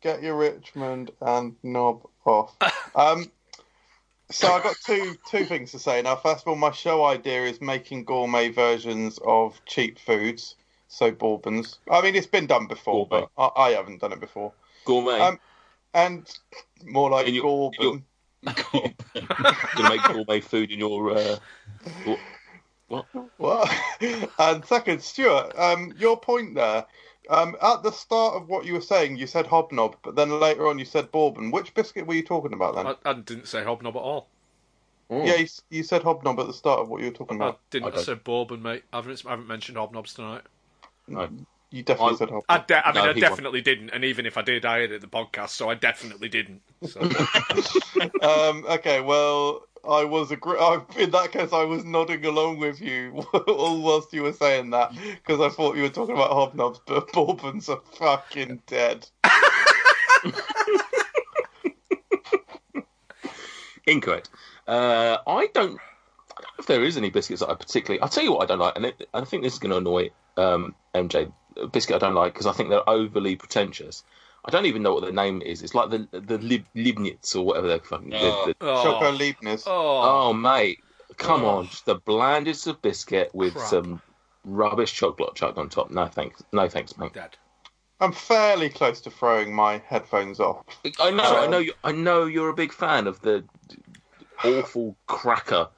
Get your Richmond and knob off. So I've got two things to say now. First of all, my show idea is making gourmet versions of cheap foods. So bourbons. I mean, it's been done before, gourmet. But I haven't done it before. Gourmet. And more like Bourbon. You're gonna make gourmet food in your what? And second, Stuart, your point there. At the start of what you were saying, you said Hobnob, but then later on you said Bourbon. Which biscuit were you talking about then? I didn't say Hobnob at all. Ooh. Yeah, you said Hobnob at the start of what you were talking about. I didn't. I said Bourbon, mate. I haven't mentioned Hobnobs tonight. No. You definitely said Hobnob. I definitely didn't, and even if I did, I edit the podcast, so I definitely didn't. So. Okay, well, in that case, I was nodding along with you all whilst you were saying that, because I thought you were talking about Hobnobs, but Bourbons are fucking dead. Incorrect. I don't know if there is any biscuits that I particularly... I'll tell you what I don't like, and I think this is going to annoy MJ. A biscuit I don't like because I think they're overly pretentious. I don't even know what their name is. It's like the Leibniz or whatever they're fucking... Choco Leibniz. Oh, mate. Come on. Just the blandest of biscuit with some rubbish chocolate chucked on top. No thanks. No thanks, mate. Dad. I'm fairly close to throwing my headphones off. I know. I know you're a big fan of the... awful cracker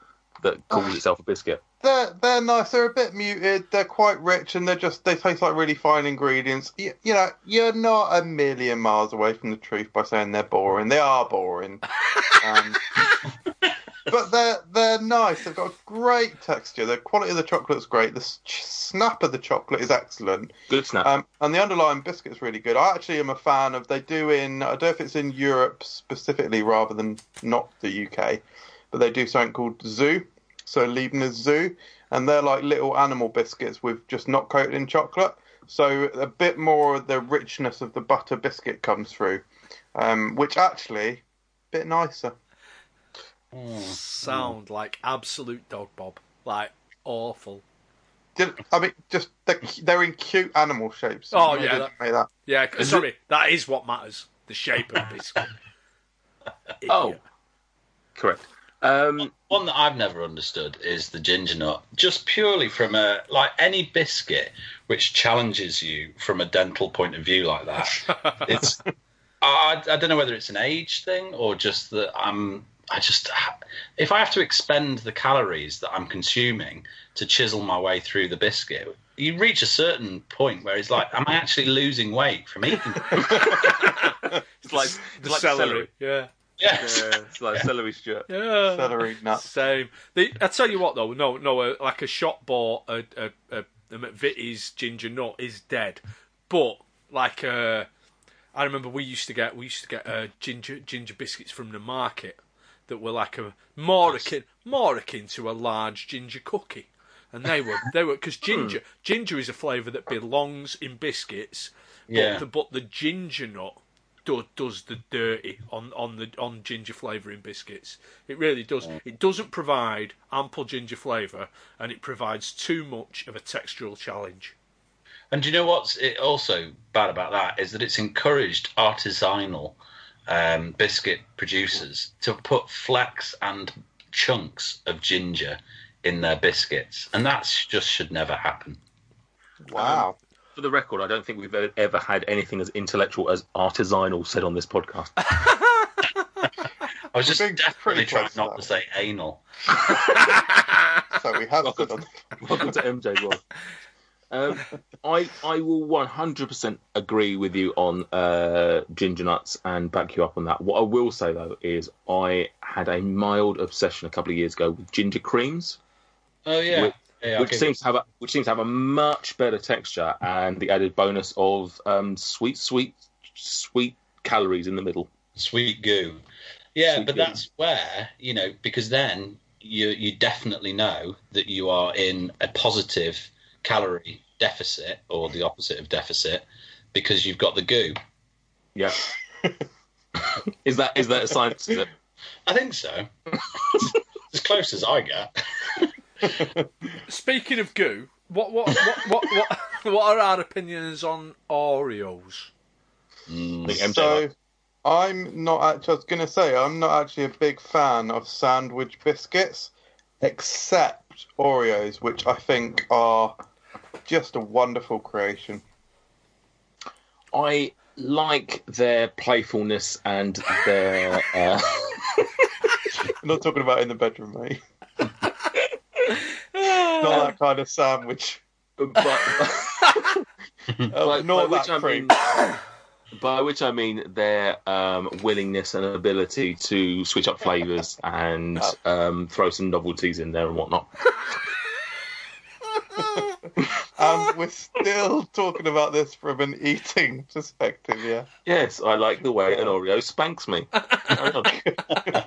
that calls itself a biscuit. They're nice. They're a bit muted. They're quite rich, and they taste like really fine ingredients. You know, you're not a million miles away from the truth by saying they're boring. They are boring, but they're nice. They've got a great texture. The quality of the chocolate's great. The snap of the chocolate is excellent. Good snap. And the underlying biscuit's really good. I actually am a fan of. They do in. I don't know if it's in Europe specifically, rather than not the UK, but they do something called Zoo. So Leibniz Zoo, and they're like little animal biscuits with just not coated in chocolate. So a bit more of the richness of the butter biscuit comes through, which actually a bit nicer. Sound like absolute dog bob, like awful. I mean, just they're in cute animal shapes. Oh yeah, that is what matters. The shape of the biscuit. Oh, correct. One that I've never understood is the ginger nut, just purely from any biscuit which challenges you from a dental point of view like that. It's I don't know whether it's an age thing or just that if I have to expend the calories that I'm consuming to chisel my way through the biscuit, you reach a certain point where it's like, am I actually losing weight from eating it? It's like the celery. Yeah. Yes. Yeah, it's like celery strip. Yeah. Celery nuts. Same. I tell you what, though, like a shop bought a McVitie's ginger nut is dead. But like I remember we used to get ginger biscuits from the market that were like more akin to a large ginger cookie, and they were because ginger is a flavour that belongs in biscuits. But the ginger nut does the dirty on ginger flavouring biscuits. It really does. It doesn't provide ample ginger flavour, and it provides too much of a textural challenge. And do you know what's also bad about that is that it's encouraged artisanal biscuit producers to put flecks and chunks of ginger in their biscuits, and that just should never happen. Wow. For the record, I don't think we've ever had anything as intellectual as artisanal said on this podcast. I was just desperately trying not to say anal. So we have welcome, good on. Welcome to MJ World. I will 100% agree with you on ginger nuts and back you up on that. What I will say, though, is I had a mild obsession a couple of years ago with ginger creams. Oh, yeah. Which seems to have a much better texture and the added bonus of sweet calories in the middle. Sweet goo. Yeah, sweet but goo. That's where, you know, because then you definitely know that you are in a positive calorie deficit or the opposite of deficit because you've got the goo. Yeah. Is that a science? Is it? I think so. As close as I get. Speaking of goo, what are our opinions on Oreos? So I'm not actually a big fan of sandwich biscuits, except Oreos, which I think are just a wonderful creation. I like their playfulness and their... I'm not talking about in the bedroom, mate. Not that kind of sandwich. By which I mean their willingness and ability to switch up flavours and throw some novelties in there and whatnot. And we're still talking about this from an eating perspective, yeah? Yes, I like the way an Oreo spanks me. I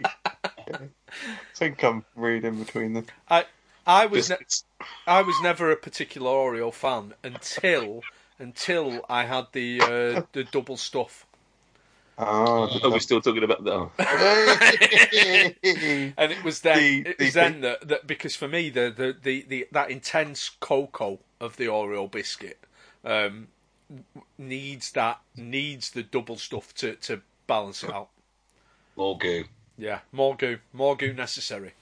think I'm reading in between them. I was never a particular Oreo fan until I had the double stuff. Are we still talking about that? And it was then that because for me the that intense cocoa of the Oreo biscuit needs the double stuff to balance it out. More goo. Yeah, more goo necessary.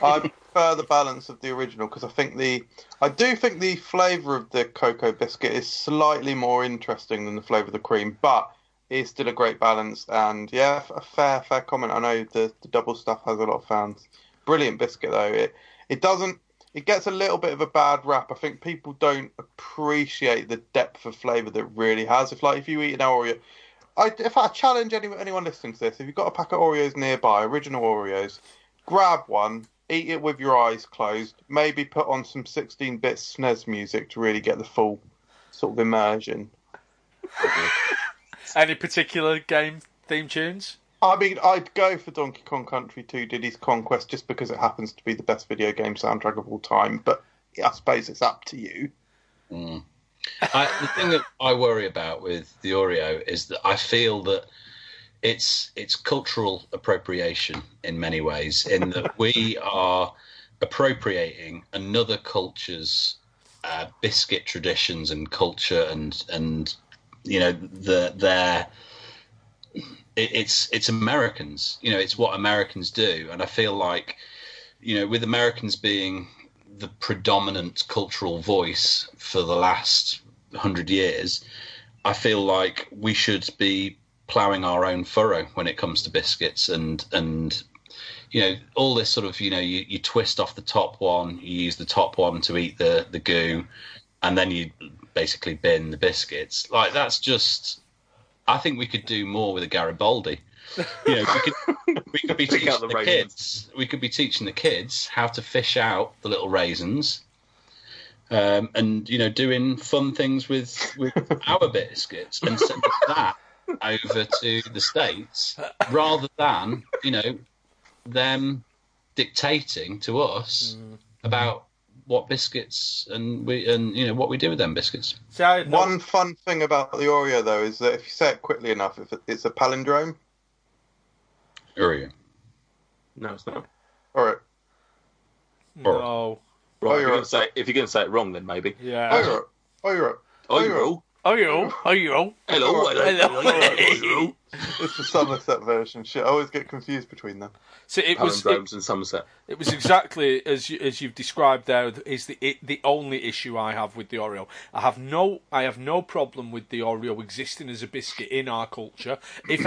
I prefer the balance of the original because I do think the flavour of the cocoa biscuit is slightly more interesting than the flavour of the cream, but it's still a great balance. And yeah, a fair comment. I know the double stuff has a lot of fans. Brilliant biscuit though. It gets a little bit of a bad rap. I think people don't appreciate the depth of flavour that it really has. If you eat an Oreo, I challenge anyone listening to this, if you've got a pack of Oreos nearby, original Oreos, grab one, eat it with your eyes closed, maybe put on some 16-bit SNES music to really get the full sort of immersion. Any particular game theme tunes? I mean, I'd go for Donkey Kong Country 2 Diddy's Conquest just because it happens to be the best video game soundtrack of all time, but I suppose it's up to you. Mm. The thing that I worry about with the Oreo is that I feel that it's cultural appropriation in many ways, in that we are appropriating another culture's biscuit traditions and culture, and you know it's Americans. You know, it's what Americans do, and I feel like, you know, with Americans being the predominant cultural voice for the last 100 years, I feel like we should be ploughing our own furrow when it comes to biscuits and you know, all this sort of, you know, you twist off the top one, you use the top one to eat the goo, and then you basically bin the biscuits. Like, that's just, I think we could do more with a Garibaldi. You know, we could be teaching the kids. We could be teaching the kids how to fish out the little raisins, and you know, doing fun things with our biscuits and send that over to the States, rather than, you know, them dictating to us about what biscuits and what we do with them biscuits. So one fun thing about the Oreo though is that if you say it quickly enough, if it's a palindrome. Oreo. No, it's not. All right. No. Right, oh, if you're going to say it wrong, then maybe. Yeah. Oh, you're all. Hello. It's the Somerset version. Shit, I always get confused between them. So it was palindromes and Somerset. It was exactly as you've described there. Is the only issue I have with the Oreo. I have no problem with the Oreo existing as a biscuit in our culture. If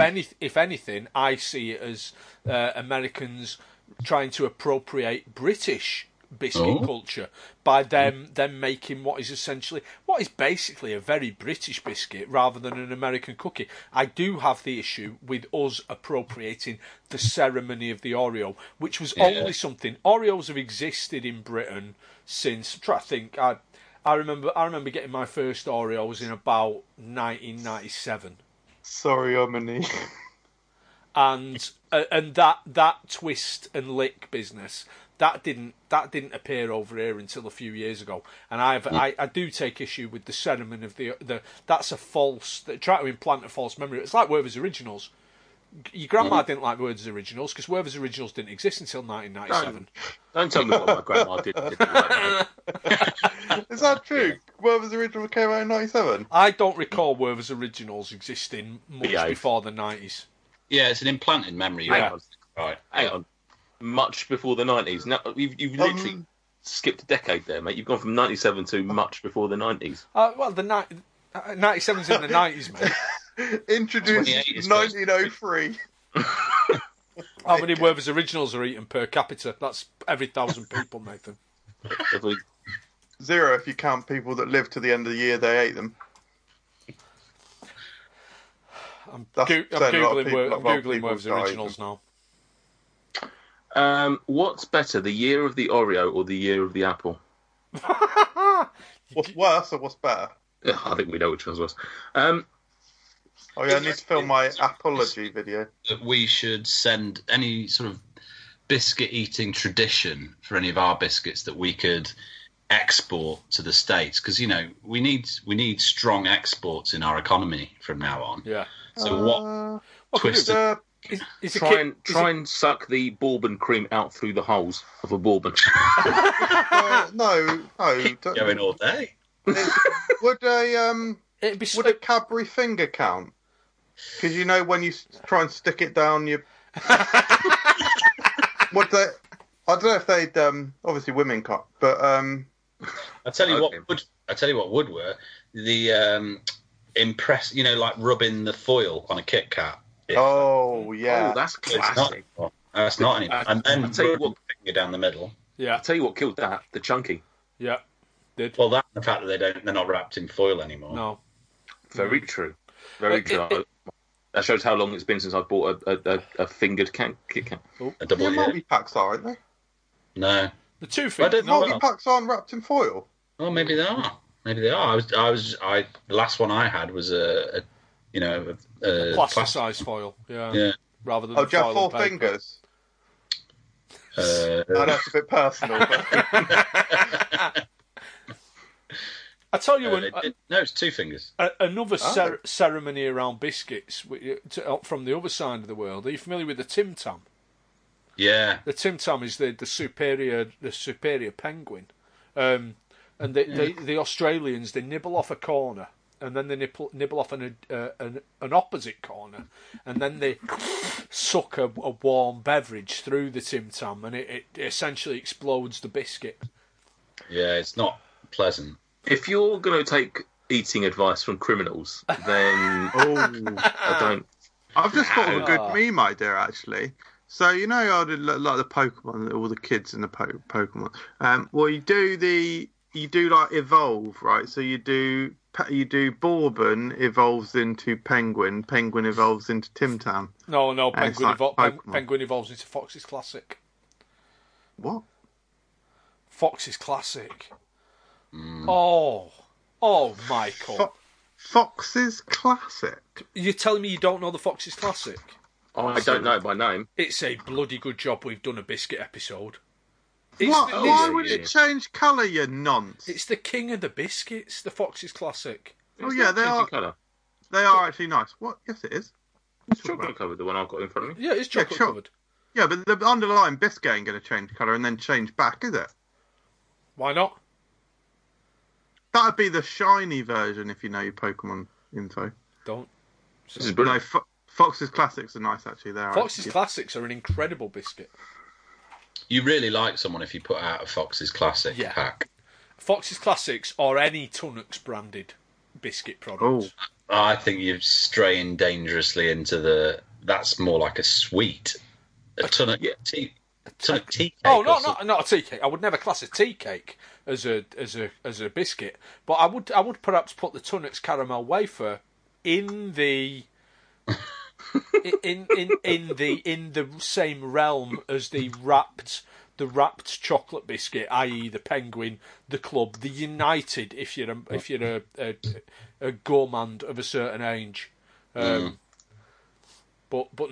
anything, I see it as Americans trying to appropriate British biscuit culture by them making what is basically a very British biscuit rather than an American cookie. I do have the issue with us appropriating the ceremony of the Oreo, which was only something. Oreos have existed in Britain since, I remember getting my first Oreos in about 1997. Sorry, Omni. And that twist and lick business that didn't appear over here until a few years ago, and I do take issue with the sentiment of the that's a false. They try to implant a false memory. It's like Werther's Originals. Your grandma didn't like Werther's Originals because Werther's Originals didn't exist until 1997. Don't tell me what my grandma didn't like. Is that true? Yeah. Werther's Originals came out in 1997. I don't recall Werther's Originals existing much before the 90s. Yeah, it's an implanted memory. Hang on. Much before the 90s. Now, you've literally skipped a decade there, mate. You've gone from 97 to much before the 90s. Well, the 97's in the 90s, mate. Introduced 1903. How many Werther's Originals are eaten per capita? That's every 1,000 people, Nathan. Zero if you count people that lived to the end of the year they ate them. I'm Googling Werther's Originals now. What's better, the year of the Oreo or the year of the apple? What's worse or what's better? I think we know which one's worse. I need to film my apology video. That we should send any sort of biscuit-eating tradition for any of our biscuits that we could export to the States, because we need strong exports in our economy from now on. Yeah. So what twisted... Try and suck the Bourbon cream out through the holes of a Bourbon. No. Keep going all day. Would a Cadbury finger count? Because when you try and stick it down, you. I don't know if they'd. Obviously, women can't. But I tell you what would work. The impress. Like rubbing the foil on a Kit Kat. Oh yeah, that's classic. That's not anymore. And then finger down the middle. Yeah, I tell you what killed that: the chunky. Yeah, did. Well, that and the fact that they're not wrapped in foil anymore. No, very true. Very true. That shows how long it's been since I bought a fingered Kit Kat. They're multi-packs, aren't they? No, the two fingered multi-packs aren't wrapped in foil. Oh, maybe they are. The last one I had was a plasticized foil, yeah. Rather than do you have four fingers? That's a bit personal. But... I tell you, it's two fingers. Another ceremony around biscuits from the other side of the world. Are you familiar with the Tim Tam? Yeah, the Tim Tam is the superior penguin, and the Australians nibble off a corner. And then they nibble off an opposite corner, and then they suck a warm beverage through the Tim Tam, and it essentially explodes the biscuit. Yeah, it's not pleasant. If you're going to take eating advice from criminals, then I don't. I've just thought of a good meme idea, actually. So I did like the Pokemon, all the kids in the Pokemon. Well, you do evolve, right? So you do Bourbon evolves into Penguin. Penguin evolves into Tim Tam. No, Penguin evolves into Foxes Classic. What? Foxes Classic. Mm. Oh, Michael. Foxes Classic? You're telling me you don't know the Foxes Classic? I don't know it by name. It's a bloody good job we've done a biscuit episode. What? Why would it change colour, you nonce? It's the king of the biscuits, the Foxes classic. Oh, yeah, they are. Colour. They are actually nice. What? Yes, it is. It's chocolate covered, the one I've got in front of me. Yeah, it's chocolate covered. Yeah, but the underlying biscuit ain't going to change colour and then change back, is it? Why not? That would be the shiny version, if you know your Pokemon info. Don't. This is brilliant. No, Fox's Classics are nice, actually. Fox's Classics are an incredible biscuit. You really like someone if you put out a Fox's Classic pack. Fox's Classics are any Tunnocks branded biscuit product. Oh. I think you're straying dangerously into the... That's more like a sweet. A Tunnock tea. Tunnock tea cake. Oh, not a tea cake. I would never class a tea cake as a biscuit, but I would perhaps put the Tunnock's caramel wafer in the same realm as the wrapped chocolate biscuit, i.e. the Penguin, the Club, the United. If you're a gourmand of a certain age. But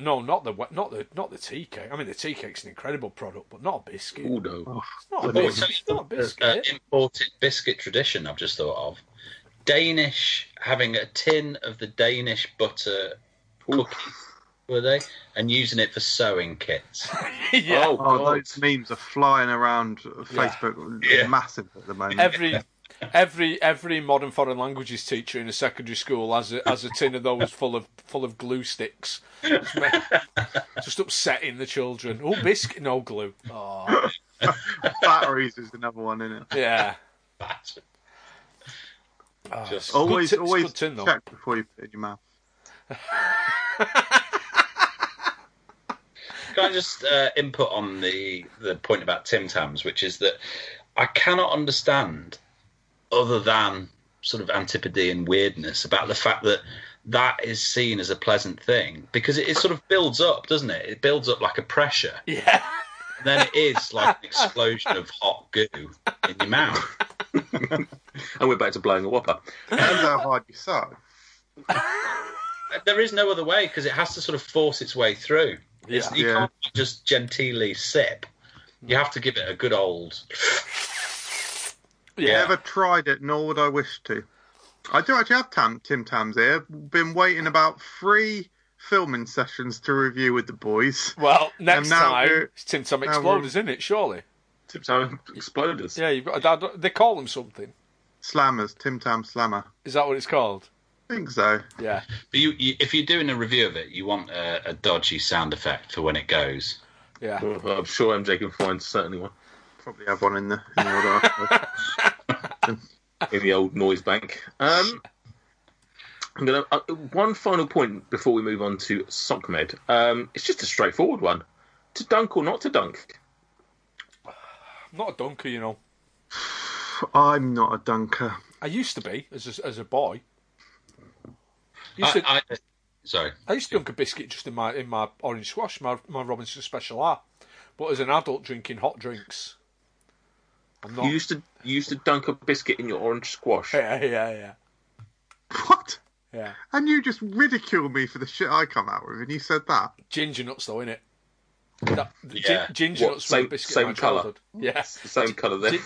no, not the tea cake. I mean, the tea cake's an incredible product, but not a biscuit. Oh no, it's not a biscuit. Imported biscuit tradition I've just thought of. Danish, having a tin of the Danish butter cookies, were they? And using it for sewing kits. Yeah. Oh, those memes are flying around Facebook massive at the moment. Every modern foreign languages teacher in a secondary school has a tin of those full of glue sticks, just upsetting the children. Oh, biscuit, no glue. Oh. Batteries is another one, isn't it? Yeah. Always tin, check before you put it in your mouth. Can I just input on the point about Tim Tams, which is that I cannot understand, other than sort of antipodean weirdness, about the fact that that is seen as a pleasant thing, because it sort of builds up, doesn't it? It builds up like a pressure. Yeah. And then it is like an explosion of hot goo in your mouth. And we're back to blowing a whopper. That's how hard you suck. There is no other way, because it has to sort of force its way through. Yeah. You can't just genteelly sip. You have to give it a good old... Yeah. Never tried it, nor would I wish to. I do actually have Tim Tams here. Been waiting about 3 filming sessions to review with the boys. Well, next time, it's Tim Tam Exploders, isn't it, surely? Tim Tam Exploders? Yeah, they call them something. Slammers, Tim Tam Slammer. Is that what it's called? I think so. Yeah. But you, if you're doing a review of it, you want a dodgy sound effect for when it goes. Yeah. Well, I'm sure MJ can find certainly one. Probably have one in the old noise bank. I'm gonna one final point before we move on to SockMed. It's just a straightforward one: to dunk or not to dunk. I'm not a dunker, you know. I'm not a dunker. I used to be as a boy. I used to dunk a biscuit just in my orange squash, my Robinson Special R. But as an adult drinking hot drinks. You used to dunk a biscuit in your orange squash. Yeah. What? Yeah. And you just ridiculed me for the shit I come out with, and you said that. Ginger nuts, though, innit? Ginger nuts were a biscuit of my childhood. Yeah. It's the same colour then.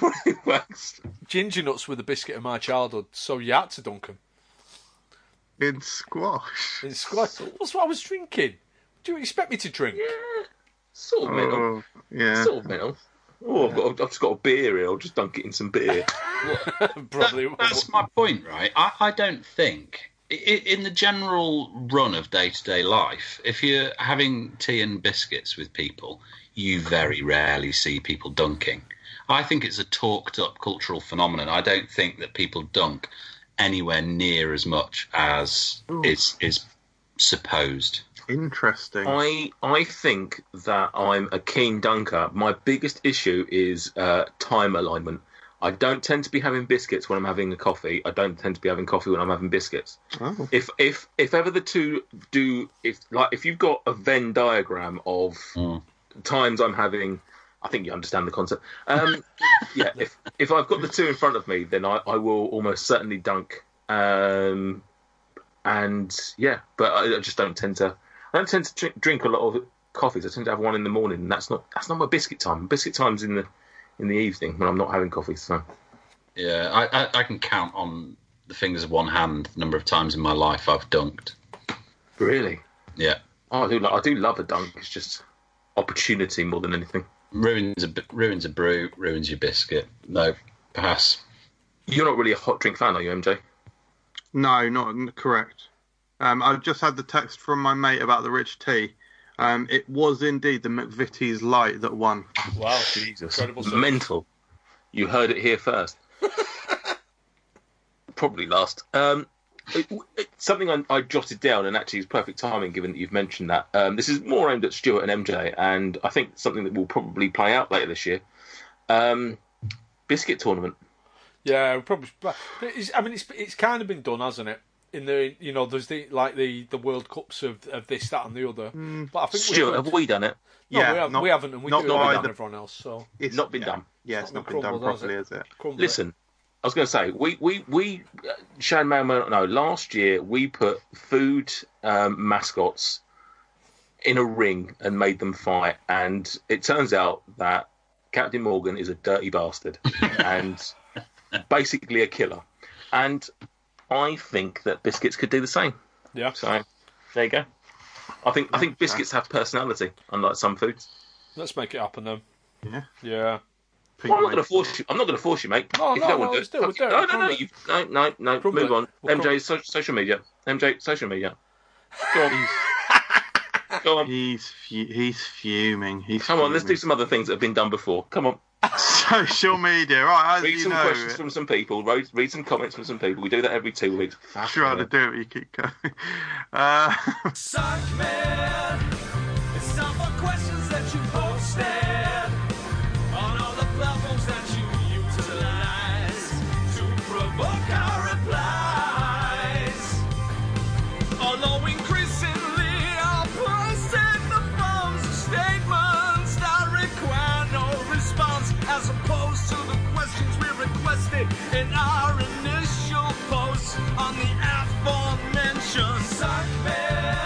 Ginger nuts were the biscuit of my childhood, so you had to dunk them. In squash. In squash. That's what I was drinking. Do you expect me to drink? Yeah. Sort of middle. Yeah. Sort of middle. Oh, I've just got a beer here. I'll just dunk it in some beer. Probably. That's my point, right? I don't think, in the general run of day-to-day life, if you're having tea and biscuits with people, you very rarely see people dunking. I think it's a talked-up cultural phenomenon. I don't think that people dunk anywhere near as much as is supposed. Interesting. I think that I'm a keen dunker. My biggest issue is time alignment. I don't tend to be having biscuits when I'm having a coffee. I don't tend to be having coffee when I'm having biscuits. Oh. If ever the two do, if you've got a Venn diagram of times I'm having, I think you understand the concept. Yeah. If I've got the two in front of me, then I will almost certainly dunk. And yeah, but I just don't tend to. I don't tend to drink a lot of coffees. I tend to have one in the morning, and that's not my biscuit time. Biscuit time's in the in the evening when I'm not having coffee. So yeah, I can count on the fingers of one hand the number of times in my life I've dunked. Really? Yeah. Oh, I do love a dunk. It's just opportunity more than anything. Ruins a brew, ruins your biscuit. No, pass. You're not really a hot drink fan, are you, MJ? No, not correct. I just had the text from my mate about the Rich Tea. It was indeed the McVitie's Light that won. Wow, Jesus. Incredible stuff. Mental. You heard it here first. Probably last. Something I jotted down, and actually is perfect timing given that you've mentioned that. This is more aimed at Stuart and MJ, and I think something that will probably play out later this year. Biscuit tournament. Yeah, probably. I mean, it's kind of been done, hasn't it? In the, you know, there's the World Cups of this, that, and the other. But I think Stuart, have we done it? No, yeah, we haven't, and we do it with everyone else. So it's not been done. Yeah, it's not been done properly, has it? Listen, I was going to say last year we put food mascots in a ring and made them fight, and it turns out that Captain Morgan is a dirty bastard and basically a killer, and I think that biscuits could do the same. Yeah. So there you go. I think biscuits have personality, unlike some foods. Let's make it happen then. Yeah. Yeah. Well, I'm not going to force you, mate. No. Move on. MJ, social media. MJ, social media. Go on. Go on. He's fuming. Come on. Let's do some other things that have been done before. Come on. Social media, right? Read some questions from some people. Read some comments from some people. We do that every 2 weeks. Try to do it. You keep going. Suck man. It's time for questions that you posted on all the platforms that you utilize to provoke our replies. Although increasingly our posted the forms of statements that require no response, as opposed to the questions we requested in our initial post on the aforementioned Suckman.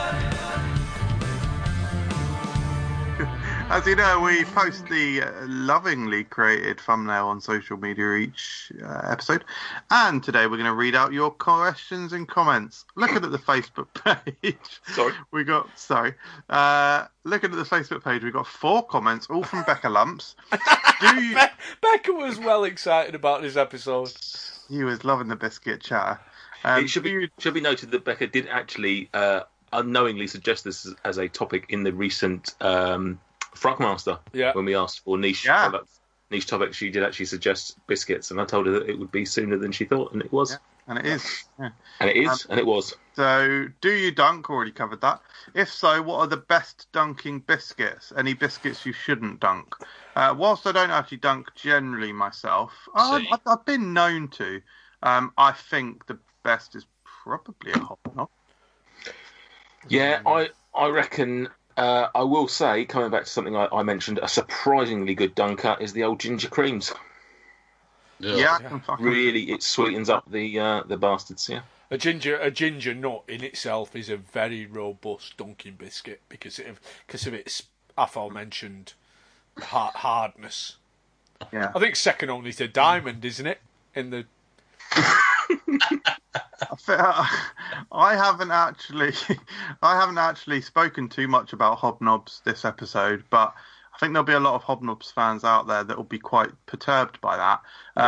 As you know, we post the lovingly created thumbnail on social media each episode, and today we're going to read out your questions and comments. Looking at the Facebook page, we got 4 comments, all from Becca Lumps. Becca was well excited about this episode. He was loving the biscuit chatter. It should be noted that Becca did actually unknowingly suggest this as a topic in the recent Fruckmaster. Yeah. When we asked for niche topics, she did actually suggest biscuits, and I told her that it would be sooner than she thought, and it was. Yeah. And it is. Yeah. And it is, and it was. So, do you dunk? Already covered that. If so, what are the best dunking biscuits? Any biscuits you shouldn't dunk? Whilst I don't actually dunk generally myself, I've been known to. I think the best is probably a Hobnob. Yeah, I reckon. I will say, coming back to something I mentioned, a surprisingly good dunker is the old ginger creams. Yeah. Really, it sweetens up the bastards. Yeah, a ginger nut in itself is a very robust dunking biscuit because of its aforementioned hardness. Yeah, I think second only to diamond, isn't it? In the I haven't actually spoken too much about Hobnobs this episode, but I think there'll be a lot of Hobnobs fans out there that will be quite perturbed by that.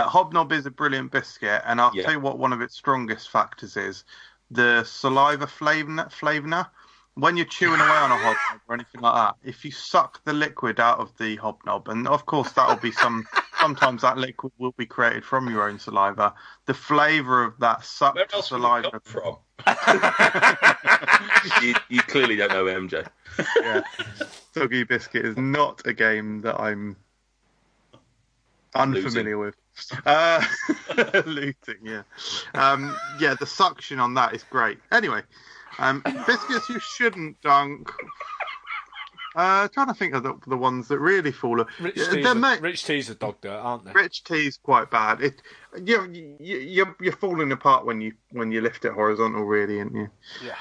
Hobnob is a brilliant biscuit, and I'll tell you what one of its strongest factors is: the saliva flavoner. When you're chewing away on a Hobnob or anything like that, if you suck the liquid out of the Hobnob, and of course that'll be sometimes that liquid will be created from your own saliva, the flavour of that sucked saliva. Where else from? you clearly don't know MJ. Yeah. Soggy biscuit is not a game that I'm unfamiliar with. Looting, yeah. Yeah, the suction on that is great. Anyway, biscuits you shouldn't dunk. Trying to think of the ones that really fall. Rich Tea's a dog dirt, aren't they? Rich Tea's quite bad. You're falling apart when you lift it horizontal, really, aren't you? Yeah.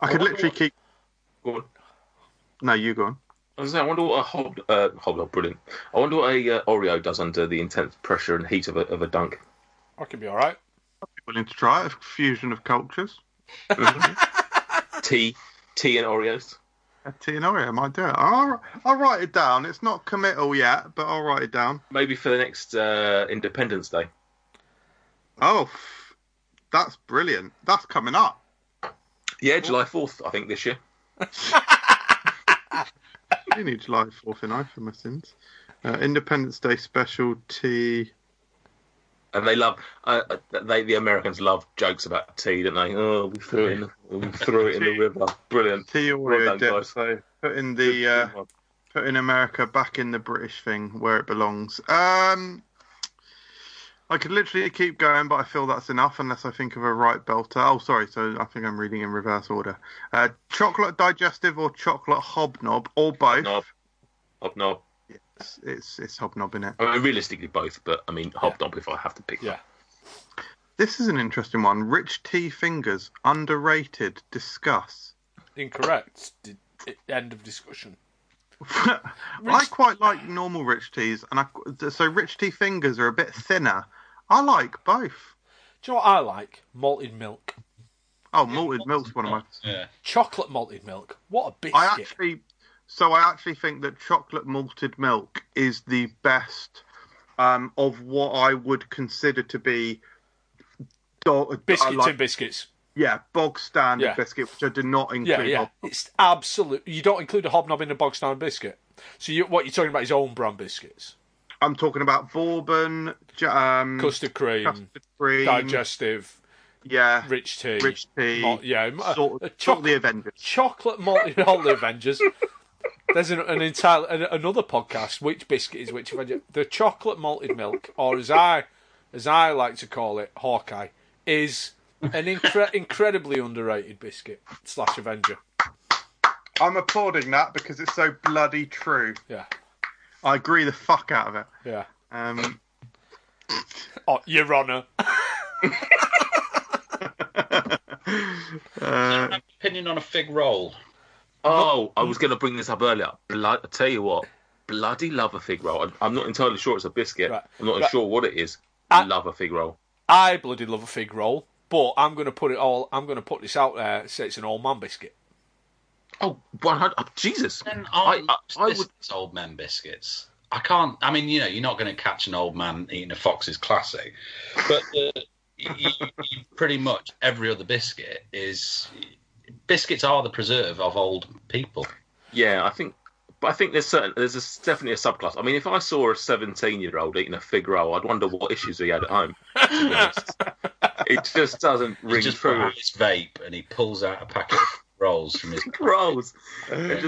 I could literally keep. Go on. No, you go on. I wonder what a hobnob, brilliant. I wonder what a Oreo does under the intense pressure and heat of a dunk. I could be all right. I'd be willing to try it. A fusion of cultures. Tea and Oreos. A tea and Oreo might do it. I'll write it down. It's not committal yet, but I'll write it down. Maybe for the next Independence Day. Oh, that's brilliant. That's coming up. Yeah, July 4th, I think, this year. You need July 4th in I for my sins. Independence Day special tea. And they love, the Americans love jokes about tea, don't they? Oh, we threw it in the river. Brilliant. Tea Oreo dip. So putting America back in the British thing where it belongs. I could literally keep going, but I feel that's enough unless I think of a right belter. Oh, sorry. So I think I'm reading in reverse order. Chocolate digestive or chocolate hobnob or both? Hobnob. It's hobnob, innit? I mean, realistically both, but I mean hobnob if I have to pick. Yeah. This is an interesting one. Rich Tea fingers, underrated. Discuss. Incorrect. End of discussion. I quite like normal Rich Teas, and so Rich Tea fingers are a bit thinner. I like both. Do you know what I like? Malted milk. Oh, malted milk's one of my... Yeah. Chocolate malted milk. What a biscuit. I actually think that chocolate malted milk is the best of what I would consider to be... biscuits. Yeah, bog standard biscuit, which I do not include. Yeah. It's absolute. You don't include a hobnob in a bog standard biscuit. So what you're talking about is own brand biscuits. I'm talking about Bourbon, custard cream, digestive. Yeah, rich tea. Sort of the Avengers. Chocolate malted all the Avengers. There's an entire another podcast. Which biscuit is which? The chocolate malted milk, or as I like to call it, Hawkeye, is an incredibly underrated biscuit / Avenger. I'm applauding that because it's so bloody true. Yeah, I agree the fuck out of it. Yeah. Your Honour. An opinion on a fig roll. Oh, I was going to bring this up earlier. I tell you what, bloody love a fig roll. I'm not entirely sure it's a biscuit. Right. I'm not sure what it is. I love a fig roll. I bloody love a fig roll, but I'm going to put this out there. Say it's an old man biscuit. Oh, 100! Jesus, I would old man biscuits. I can't. I mean, you're not going to catch an old man eating a Foxes classic, but pretty much every other biscuit is. Biscuits are the preserve of old people. Yeah, I think there's definitely a subclass. I mean, if I saw a 17-year-old eating a fig roll, I'd wonder what issues he had at home. To be honest. It just doesn't ring true. He just pulls out his vape and he pulls out a packet of rolls from his rolls. It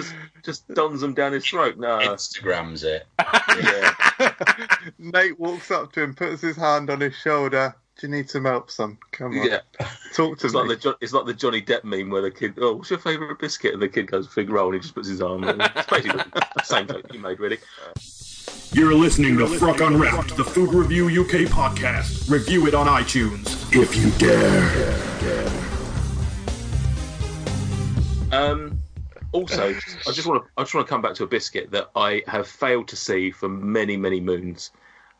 just dons them down his throat. No, Instagrams it. Yeah. Nate walks up to him, puts his hand on his shoulder. Do you need some help, son? Come on. Yeah. Talk to me. Like it's like the Johnny Depp meme where the kid, oh, what's your favourite biscuit? And the kid goes, fig roll, and he just puts his arm on. It's basically the same joke you made, really. You're listening to Frock Unwrapped, the Food Review UK podcast. Review it on iTunes, if you dare. Also, I just want to come back to a biscuit that I have failed to see for many, many moons.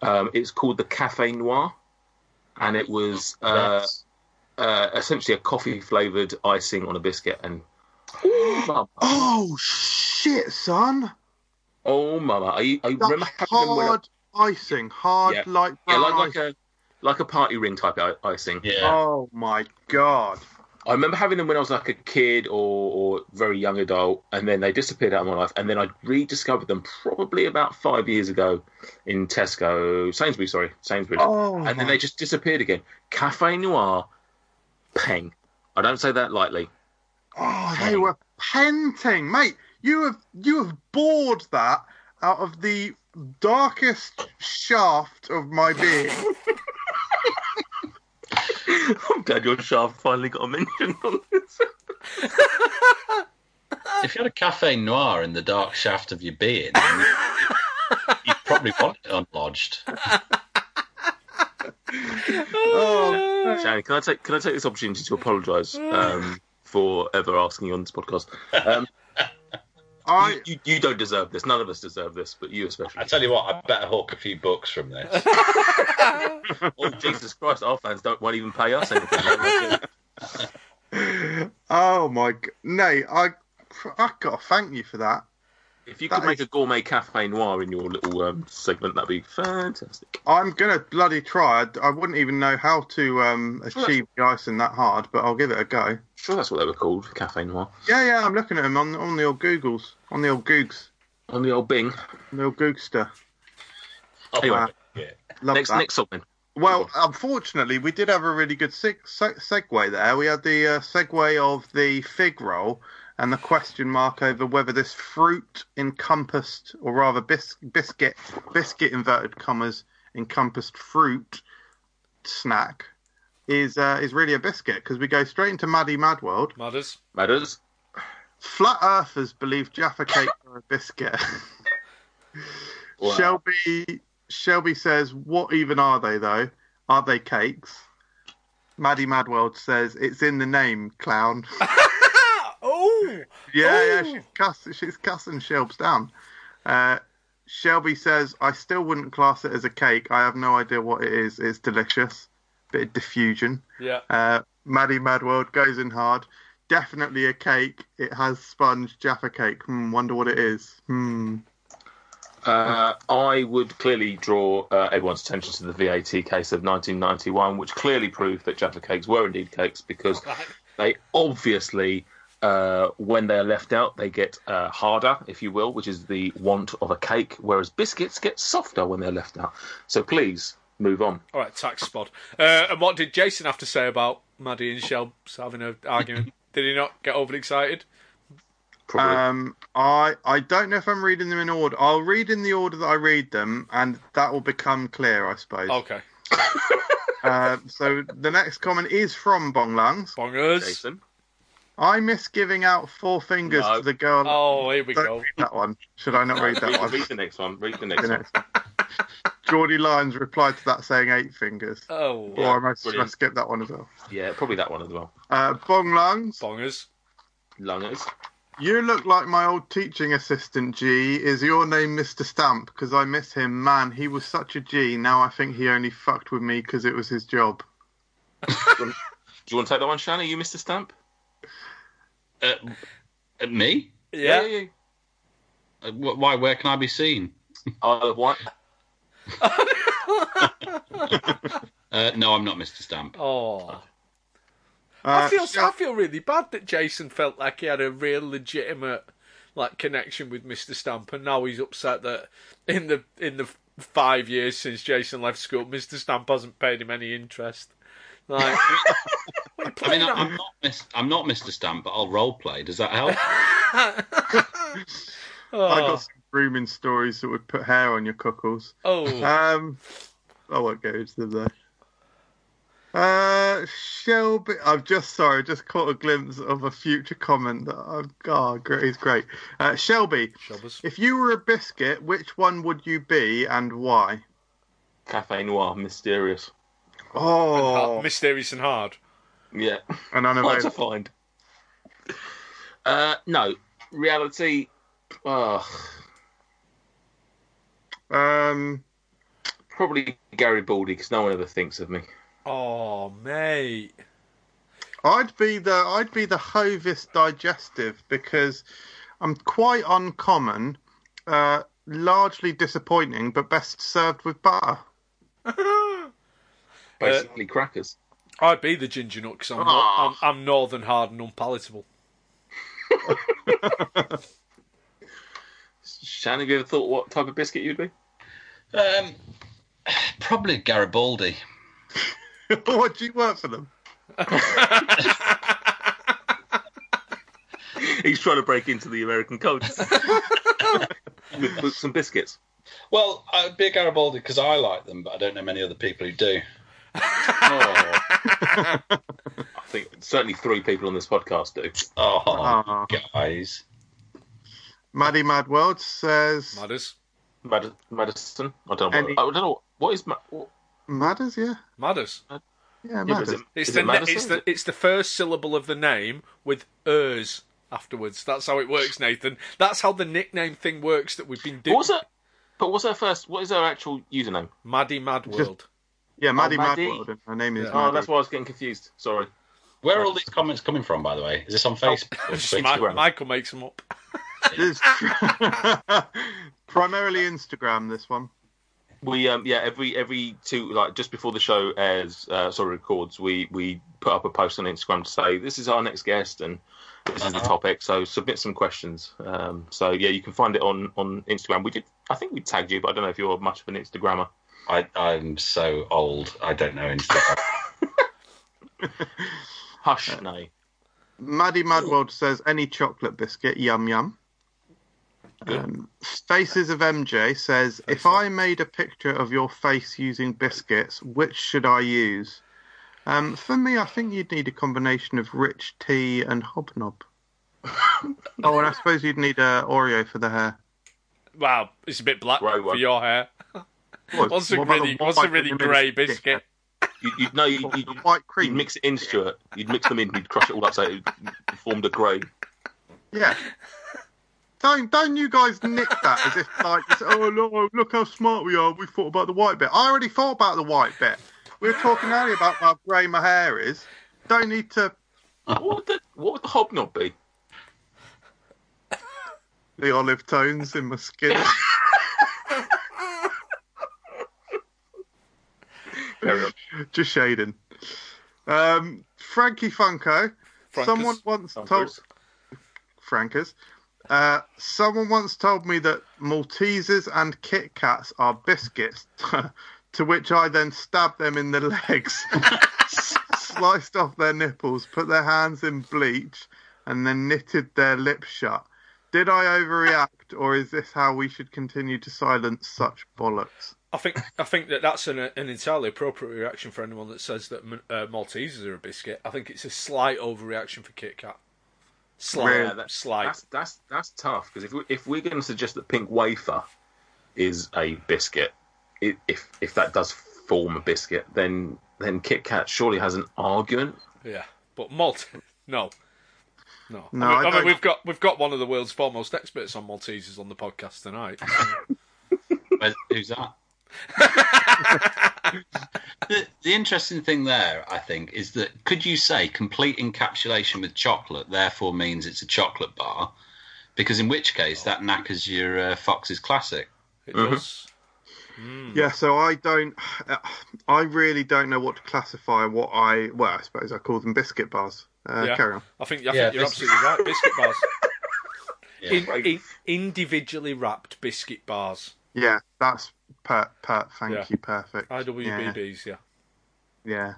It's called the Café Noir. And it was essentially a coffee-flavoured icing on a biscuit. And oh, shit, son. Oh, mama. I remember hard icing. Hard, yeah. like a party ring type icing. Yeah. Oh, my God. I remember having them when I was like a kid or very young adult, and then they disappeared out of my life. And then I rediscovered them probably about 5 years ago in Sainsbury's. Oh, and then they just disappeared again. Café Noir, peng. I don't say that lightly. Oh, peng. They were penting. Mate, you have bored that out of the darkest shaft of my being. I'm glad your shaft finally got a mention on this. If you had a Café Noir in the dark shaft of your being, you'd probably want it unlodged. Oh, Shani, can I take this opportunity to apologise for ever asking you on this podcast? You don't deserve this. None of us deserve this, but you especially. I tell you what, I better hawk a few bucks from this. Oh, Jesus Christ, our fans won't even pay us anything. Oh, my God. No, I've got to thank you for that. If you could make a gourmet Café Noir in your little segment, that'd be fantastic. I'm going to bloody try. I wouldn't even know how to achieve the icing that hard, but I'll give it a go. I'm sure that's what they were called, Café Noir. Yeah, I'm looking at them on the old Googles. On the old Googs. On the old Bing. On the old Googster. Oh, anyway, next something. Well, unfortunately, we did have a really good segue there. We had the segue of the Fig Roll, and the question mark over whether this fruit encompassed, or rather biscuit inverted commas encompassed fruit snack is really a biscuit, because we go straight into Maddy Madworld. Madders. Flat Earthers believe Jaffa cakes are a biscuit. Wow. Shelby says, what even are they though? Are they cakes? Maddy Madworld says, it's in the name, clown. Yeah, she's cussing Shelbs down. Shelby says, I still wouldn't class it as a cake. I have no idea what it is. It's delicious. Bit of diffusion. Yeah. Maddy Madworld goes in hard. Definitely a cake. It has sponge Jaffa cake. Wonder what it is. I would clearly draw everyone's attention to the VAT case of 1991, which clearly proved that Jaffa cakes were indeed cakes, because they obviously... when they're left out, they get harder, if you will, which is the want of a cake, whereas biscuits get softer when they're left out. So please, move on. All right, tax spot. And what did Jason have to say about Maddy and Shelbs having an argument? Did he not get overly excited? Probably. I don't know if I'm reading them in order. I'll read in the order that I read them, and that will become clear, I suppose. Okay. So the next comment is from Bonglungs. Bongers. Jason. I miss giving out four fingers to the girl. Oh, here we go. Read that one. Should I not read that one? Read the next one. Geordie Lyons replied to that saying 8 fingers. Oh, wow. Or I skip that one as well. Yeah, probably that one as well. Bonglungs. Bongers. Lungers. You look like my old teaching assistant, G. Is your name Mr. Stamp? Because I miss him. Man, he was such a G. Now I think he only fucked with me because it was his job. Do you want to take that one, Shannon? Are you Mr. Stamp? Me? Yeah. Why? Where can I be seen? What? No, I'm not Mr. Stamp. Oh. I feel really bad that Jason felt like he had a real legitimate connection with Mr. Stamp, and now he's upset that in the 5 years since Jason left school, Mr. Stamp hasn't paid him any interest. Like, I mean, I'm not Mr. Stamp, but I'll roleplay. Does that help? Oh. I got some grooming stories that would put hair on your cockles. Oh, I won't go into them there. Shelby, I just caught a glimpse of a future comment that I've got. Oh, he's great. Shelby, Shelbers. If you were a biscuit, which one would you be and why? Café Noir, mysterious. Oh, and mysterious and hard. Yeah, and hard to find. No, reality. Probably Gary Baldy, because no one ever thinks of me. Oh, mate. I'd be the Hovis Digestive, because I'm quite uncommon, largely disappointing, but best served with butter. Basically crackers. I'd be the ginger nut, because I'm northern hard and unpalatable. Shannon, have you ever thought what type of biscuit you'd be? Probably Garibaldi. What, do you work for them? He's trying to break into the American culture. with some biscuits. Well, I'd be a Garibaldi because I like them, but I don't know many other people who do. Oh. I think certainly 3 people on this podcast do. Oh, guys. Maddy Madworld says... Madison? I don't know. What is... Madders, yeah. Madders. Yeah, Madders. It's the first syllable of the name with ers afterwards. That's how it works, Nathan. That's how the nickname thing works that we've been doing. What's her first? What is her actual username? Maddie Madworld. Yeah, Maddie Madworld. Her name is. Yeah. Oh, that's why I was getting confused. Sorry. Where are all these comments coming from, by the way? Is this on Facebook? Michael makes them up. It is primarily Instagram. This one. We every two, like just before the show airs, records, we put up a post on Instagram to say this is our next guest and this is the topic. So submit some questions. You can find it on Instagram. We did. I think we tagged you, but I don't know if you're much of an Instagrammer. I'm so old. I don't know Instagram. Hush, no. Maddie Madworld says, any chocolate biscuit, yum yum. Faces of MJ says, if I made a picture of your face using biscuits, which should I use? For me, I think you'd need a combination of Rich Tea and Hobnob. And I suppose you'd need Oreo for the hair. Wow, it's a bit black for your hair. What's a really grey biscuit? You'd white cream. You'd mix it in, Stuart. You'd mix them in. You'd crush it all up so it formed a grey. Yeah. Don't you guys nick that as if like, oh no, look how smart we are. We thought about the white bit. I already thought about the white bit. We were talking earlier about how grey my hair is. Don't need to. What would the hobnob be? The olive tones in my skin. Just shading. Frankie Funko. Someone once told me that Maltesers and Kit Kats are biscuits, to which I then stabbed them in the legs, sliced off their nipples, put their hands in bleach, and then knitted their lips shut. Did I overreact, or is this how we should continue to silence such bollocks? I think that's an entirely appropriate reaction for anyone that says that Maltesers are a biscuit. I think it's a slight overreaction for Kit Kat. Slight. That's tough, because if we're going to suggest that Pink Wafer is a biscuit, if that does form a biscuit, then Kit Kat surely has an argument. Yeah, but no. I mean, we've got one of the world's foremost experts on Maltesers on the podcast tonight. Who's that? The interesting thing there, I think, is that could you say complete encapsulation with chocolate therefore means it's a chocolate bar? Because in which case that knackers your Foxes classic. It does. Mm. Yeah, so I really don't know what to classify. I suppose I call them biscuit bars. Carry on. I think you're absolutely right. Biscuit bars. Yeah. Individually wrapped biscuit bars. Yeah, that's perfect. Thank you, perfect. IWBBs, yeah. Yeah.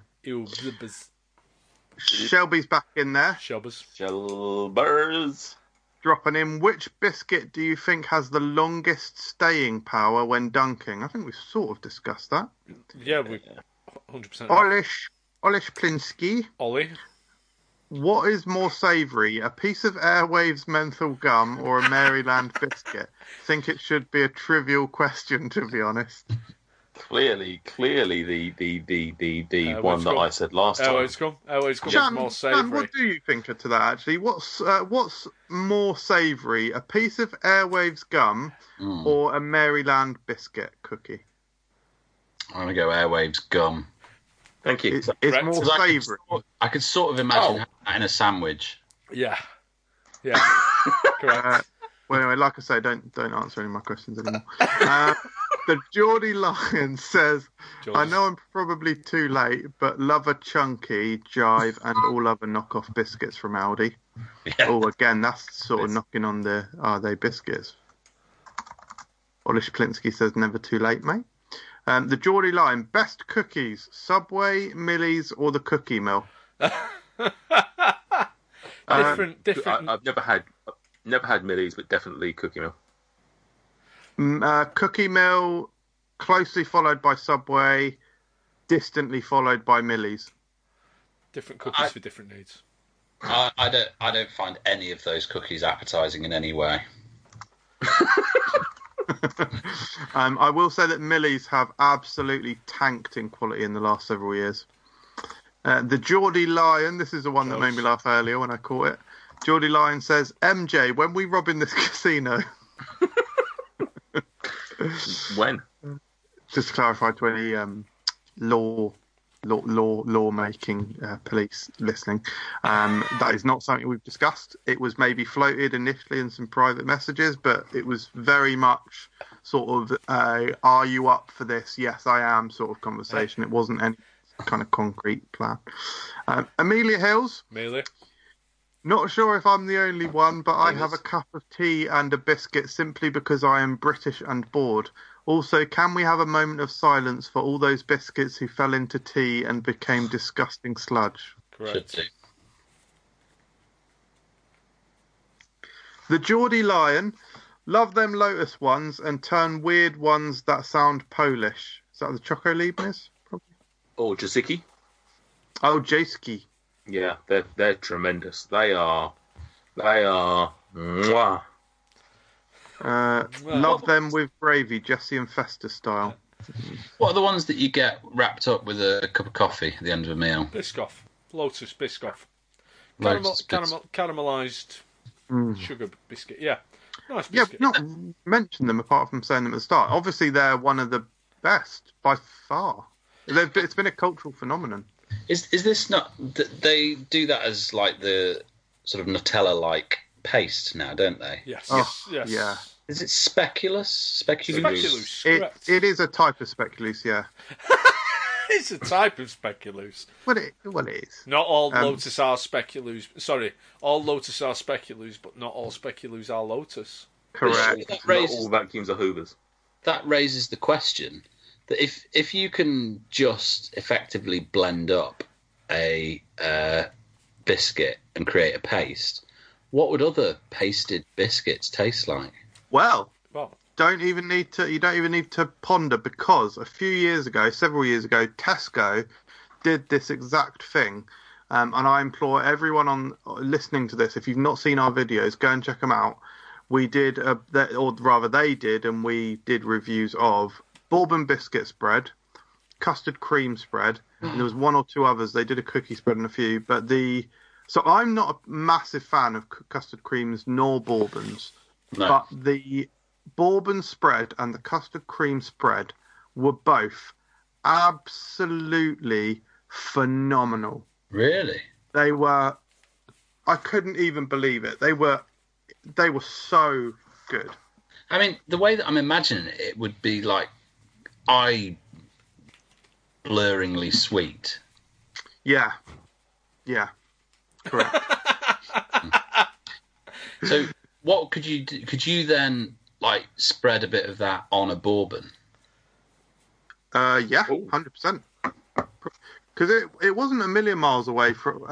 Shelby's back in there. Shelbers. Dropping in. Which biscuit do you think has the longest staying power when dunking? I think we've sort of discussed that. Yeah, we 100%. Olish Plinsky. Ollie. What is more savoury, a piece of Airwaves menthol gum or a Maryland biscuit? Think it should be a trivial question, to be honest. Clearly, the one that I said last time. Airwaves gum. Jan, more savoury. Jan, what do you think to that? Actually, what's more savoury, a piece of Airwaves gum or a Maryland biscuit cookie? I'm gonna go Airwaves gum. Thank you. It's more savoury. I could sort of imagine that in a sandwich. Yeah. Correct. Anyway, like I say, don't answer any of my questions anymore. The Geordie Lion says, George. I know I'm probably too late, but love a chunky, jive, and all other knockoff biscuits from Aldi. Yeah. Oh, again, that's sort of knocking on the are they biscuits? Olish Plinsky says, never too late, mate. The Geordie Lion, best cookies, Subway, Millie's, or the Cookie Mill? Different. I've never had Millie's, but definitely Cookie Mill. Cookie Mill, closely followed by Subway, distantly followed by Millie's. Different cookies for different needs. I don't find any of those cookies appetising in any way. I will say that Millie's have absolutely tanked in quality in the last several years. The Geordie Lion, this is the one that made me laugh earlier when I caught it, Geordie Lyon says, MJ, when we rob in this casino? When? Just to clarify to any lawmaking police listening, that is not something we've discussed. It was maybe floated initially in some private messages, but it was very much sort of are you up for this? Yes, I am sort of conversation. It wasn't any kind of concrete plan. Amelia Hills. Amelia. Not sure if I'm the only one, but I have a cup of tea and a biscuit simply because I am British and bored. Also, can we have a moment of silence for all those biscuits who fell into tea and became disgusting sludge? Correct. The Geordie Lion. Love them Lotus ones and turn weird ones that sound Polish. Is that the Choco Leibniz? Oh, Jasicki. Oh, Jasicki. Yeah, they're tremendous. They are. Mwah. Love them with gravy, Jesse and Festa style. What are the ones that you get wrapped up with a cup of coffee at the end of a meal? Biscoff, Lotus Biscoff, caramelised sugar biscuit. Yeah, nice biscuit. Yeah, not mentioned them apart from saying them at the start. Obviously, they're one of the best by far. It's been a cultural phenomenon. Is this not? They do that as like the sort of Nutella-like paste now, don't they? Yes. Oh, yes. Yeah. Is it Speculoos? Speculoos. It is a type of Speculoos, yeah. It's a type of Speculoos. Well, it is. Not all Lotus are Speculoos. Sorry, all Lotus are Speculoos, but not all Speculoos are Lotus. Correct. Not all vacuums are Hoovers. That raises the question that if you can just effectively blend up a biscuit and create a paste, what would other pasted biscuits taste like? Well, you don't even need to ponder, because several years ago, Tesco did this exact thing. And I implore everyone on listening to this, if you've not seen our videos, go and check them out. We did, they did, and we did reviews of Bourbon biscuit spread, custard cream spread, and there was one or two others. They did a cookie spread and a few, but so I'm not a massive fan of custard creams nor Bourbons, but the Bourbon spread and the custard cream spread were both absolutely phenomenal. Really? They were. I couldn't even believe it. They were so good. I mean, the way that I'm imagining it would be like eye-blurringly sweet. Yeah. Yeah. Correct. So, what could you do? Could you then spread a bit of that on a Bourbon? Yeah, 100%. Because it wasn't a million miles away from.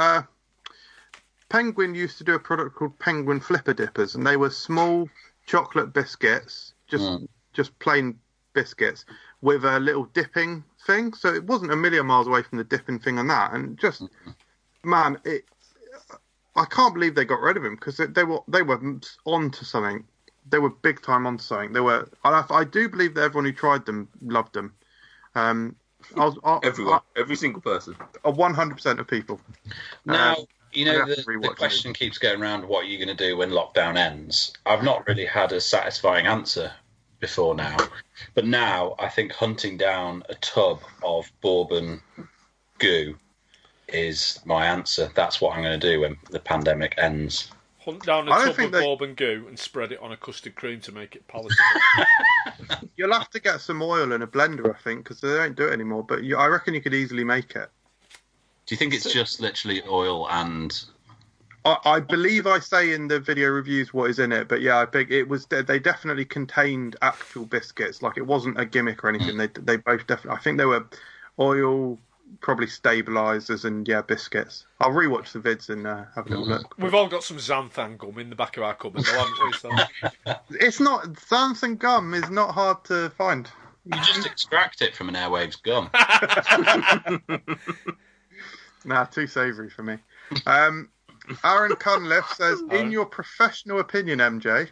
Penguin used to do a product called Penguin Flipper Dippers, and they were small chocolate biscuits, just plain biscuits with a little dipping thing. So it wasn't a million miles away from the dipping thing on that, and just man, it. I can't believe they got rid of him, because they were on to something. They were big time on to something. They were. I do believe that everyone who tried them loved them. Every single person, 100% of people. Now you know the question keeps going around: what are you going to do when lockdown ends? I've not really had a satisfying answer before now, but now I think hunting down a tub of Bourbon goo is my answer. That's what I'm going to do when the pandemic ends. Hunt down a tub of Bourbon goo and spread it on a custard cream to make it palatable. You'll have to get some oil and a blender, I think, because they don't do it anymore, but I reckon you could easily make it. Do you think it's just literally oil and... I believe I say in the video reviews what is in it, but yeah, I think it was. They definitely contained actual biscuits. Like, it wasn't a gimmick or anything. They both definitely... I think they were oil... probably stabilisers and, yeah, biscuits. I'll rewatch the vids and have a little look. We've all got some xanthan gum in the back of our cupboard. It's not... Xanthan gum is not hard to find. You just extract it from an Airwaves gum. Nah, too savoury for me. Aaron Cunliffe says, in your professional opinion, MJ...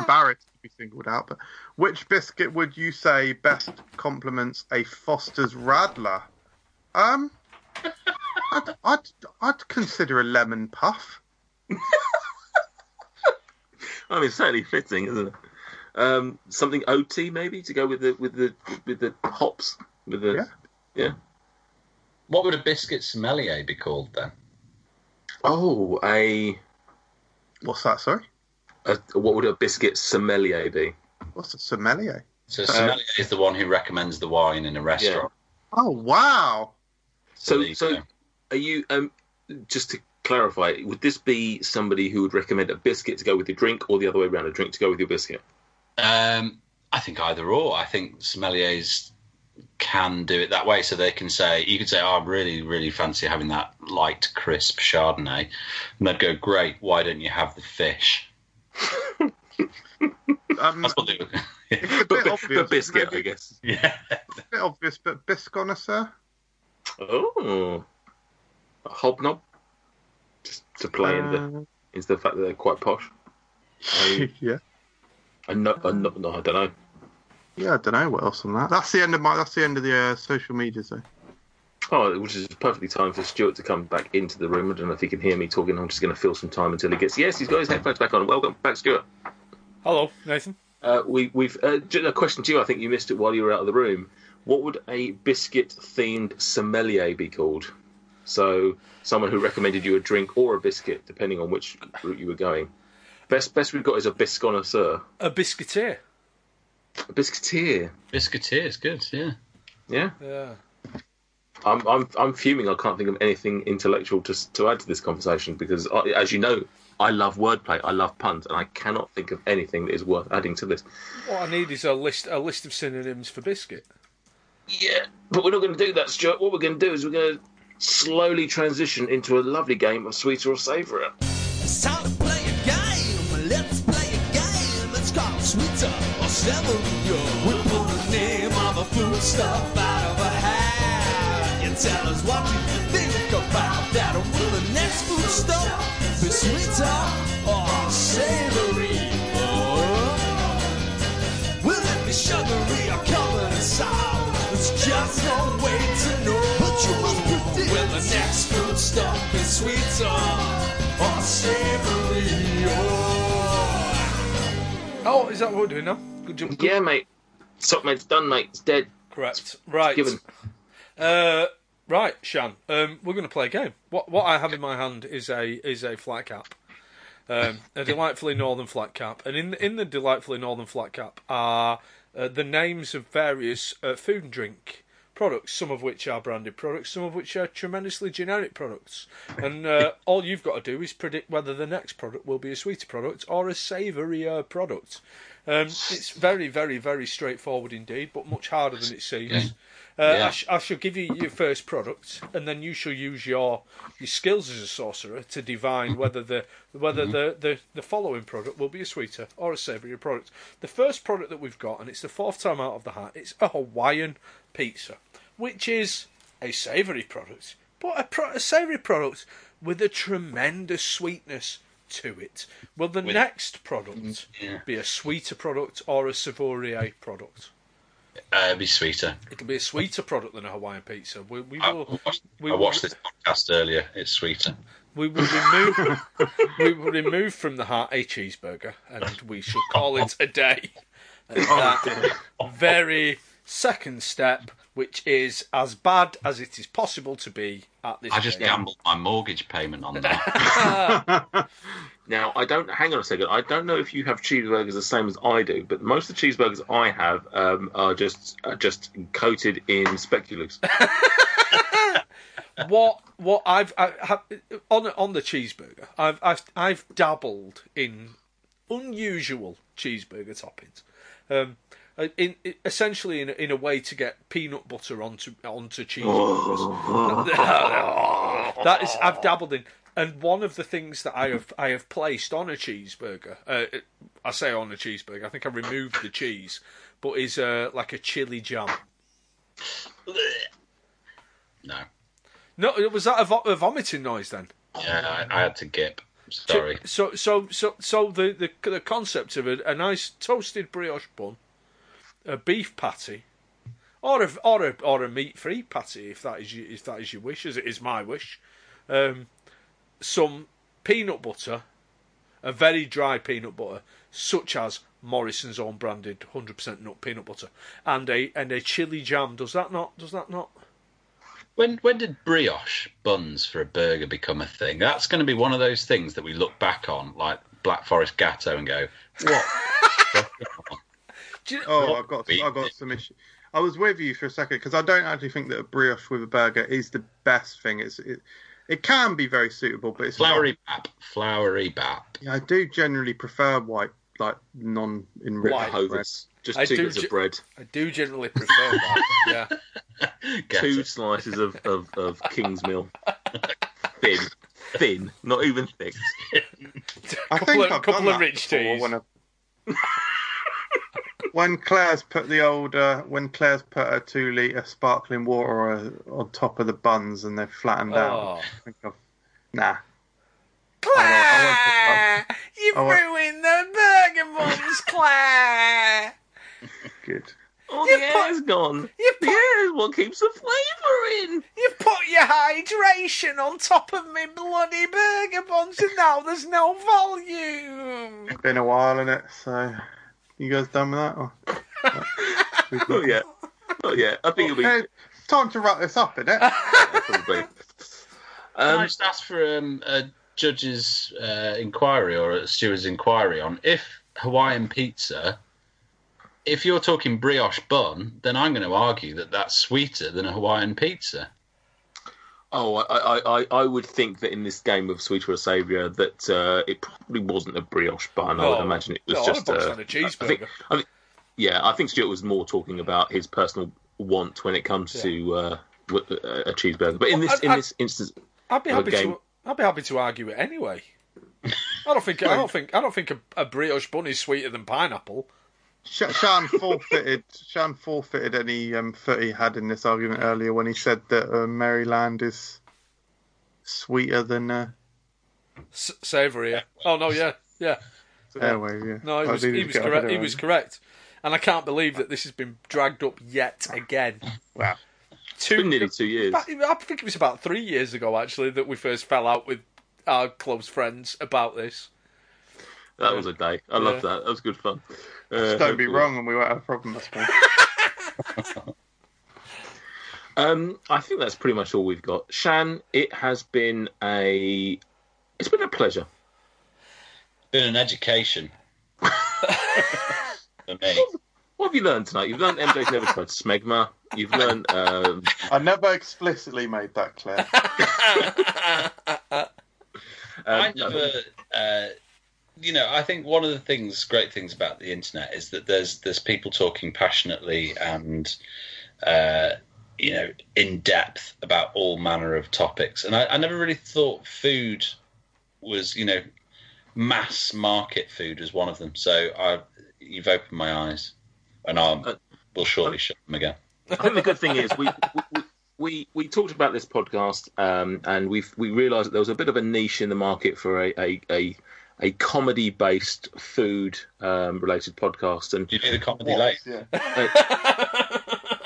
embarrassed to be singled out, but which biscuit would you say best complements a Foster's Radler? I'd consider a lemon puff. I mean, certainly fitting, isn't it? Something OT maybe to go with the hops. With the yeah. What would a biscuit sommelier be called then? Oh, what's that? Sorry. What would a biscuit sommelier be? What's a sommelier? So sommelier is the one who recommends the wine in a restaurant. Yeah. Oh wow! So are you? Just to clarify, would this be somebody who would recommend a biscuit to go with your drink, or the other way around, a drink to go with your biscuit? I think either or. I think sommeliers can do it that way, so they can say, you could say, oh, I really, really fancy having that light, crisp Chardonnay, and they'd go, great, why don't you have the fish? That's what they were. It's a bit obvious, but biscuit, maybe. I guess. Yeah, it's a bit obvious, but bisconnoisseur. Oh, a hobnob, just to play into the fact that they're quite posh. Yeah. No, I don't know. Yeah, I don't know what else on that. That's the end of the social media though. Oh, which is perfectly timed for Stuart to come back into the room. I don't know if he can hear me talking. I'm just going to fill some time until he gets. Yes, he's got his headphones back on. Welcome back, Stuart. Hello, Nathan. We've a question to you. I think you missed it while you were out of the room. What would a biscuit-themed sommelier be called? So, someone who recommended you a drink or a biscuit, depending on which route you were going. Best we've got is a bisconnoisseur. A biscuiteer. A biscuiteer. Biscuiteer is good. Yeah. Yeah. Yeah. I'm fuming. I can't think of anything intellectual to add to this conversation because, as you know, I love wordplay. I love puns, and I cannot think of anything that is worth adding to this. What I need is a list of synonyms for biscuit. Yeah, but we're not going to do that, Stuart. What we're going to do is we're going to slowly transition into a lovely game of sweeter or savourer. It's time to play a game. Let's play a game. It's called sweeter or savourer. We'll pull the name of a food stuff out of a hat. You tell us what you think about that. Or will the next food stuff be sweeter or savoury? Or will it be sugary or covered in salt? There's just no way to know. But you must predict. Will the next food stuff be sweeter or savoury? Oh, is that what we're doing now? Good job. Yeah, mate. Sockmaid's done, mate. It's dead. Correct. It's right. Given. Right, Shan. We're going to play a game. What I have in my hand is a flat cap, a delightfully northern flat cap, and in the delightfully northern flat cap are. The names of various food and drink products, some of which are branded products, some of which are tremendously generic products. And all you've got to do is predict whether the next product will be a sweeter product or a savourier product. It's very, very, very straightforward indeed, but much harder than it seems. I shall give you your first product, and then you shall use your skills as a sorcerer to divine whether the following product will be a sweeter or a savourier product. The first product that we've got, and it's the fourth time out of the hat, it's a Hawaiian pizza, which is a savoury product, but a savoury product with a tremendous sweetness to it. Will the next product be a sweeter product or a savourier product? It'll be sweeter. It'll be a sweeter product than a Hawaiian pizza. I watched this podcast earlier. It's sweeter. We will remove from the heart a cheeseburger, and we shall call it a day. And that very second step, which is as bad as it is possible to be at this. I just gambled my mortgage payment on that. Now, hang on a second. I don't know if you have cheeseburgers the same as I do, but most of the cheeseburgers I have are just coated in Speculoos. What I've the cheeseburger, I've dabbled in unusual cheeseburger toppings, essentially in a way to get peanut butter onto cheeseburgers. That is, I've dabbled in. And one of the things that I have placed on a cheeseburger, I say on a cheeseburger, I think I removed the cheese, but is like a chili jam. No, was that a vomiting noise then? Yeah, I had to gip. Sorry. So the concept of a nice toasted brioche bun, a beef patty, or a meat-free patty, if that is your wish, as it is my wish. Some peanut butter, a very dry peanut butter, such as Morrison's own branded 100% nut peanut butter, and a chili jam. Does that not? When did brioche buns for a burger become a thing? That's going to be one of those things that we look back on, like Black Forest Gatto, and go, what? I've got some issue. I was with you for a second because I don't actually think that a brioche with a burger is the best thing. It can be very suitable, but it's Floury bap. Yeah, I do generally prefer white, like non-enriched white hovis. Just two bits of bread. I do generally prefer that. Yeah, two slices of King's Mill. Thin, not even thick. I think I've done that Rich Teas. When Claire's put her 2-litre sparkling water on top of the buns and they're flattened out. Nah. Claire, you ruined the burger buns, Claire. Good. Oh, the air's gone. The air is what keeps the flavour in. You put your hydration on top of me bloody burger buns and now there's no volume. It's been a while, innit, so... You guys done with that? Or... Not yet. I think it'll be... Time to wrap this up, innit? Yeah, probably. Can I just ask for a judge's inquiry or a steward's inquiry on if Hawaiian pizza... If you're talking brioche bun, then I'm going to argue that that's sweeter than a Hawaiian pizza. Oh, I would think that in this game of sweeter or saviour that it probably wasn't a brioche bun. I would imagine it was just a cheeseburger. I think Stuart was more talking about his personal want when it comes to a cheeseburger. But in this instance, I'd be happy to argue it anyway. I don't think a brioche bun is sweeter than pineapple. Shan forfeited any foot he had in this argument earlier when he said that Maryland is sweeter than savoury. Yeah. Oh no, yeah. Airwaves, yeah. No, he was correct. He was correct, and I can't believe that this has been dragged up yet again. Wow, nearly 2 years. I think it was about 3 years ago actually that we first fell out with our close friends about this. That was a day. I loved that. That was good fun. Just don't be wrong and we won't have a problem, I suppose. I think that's pretty much all we've got. Shan, it's been a pleasure. Been an education. For me. What have you learned tonight? You've learned MJ's never tried smegma. You've learned... I never explicitly made that clear. You know, I think one of the great things about the internet is that there's people talking passionately and, you know, in depth about all manner of topics. And I never really thought food was, you know, mass market food was one of them. So you've opened my eyes and I will surely shut them again. I think the good thing is we talked about this podcast and we realised that there was a bit of a niche in the market for a comedy-based food-related podcast. And you do the comedy late. Yeah.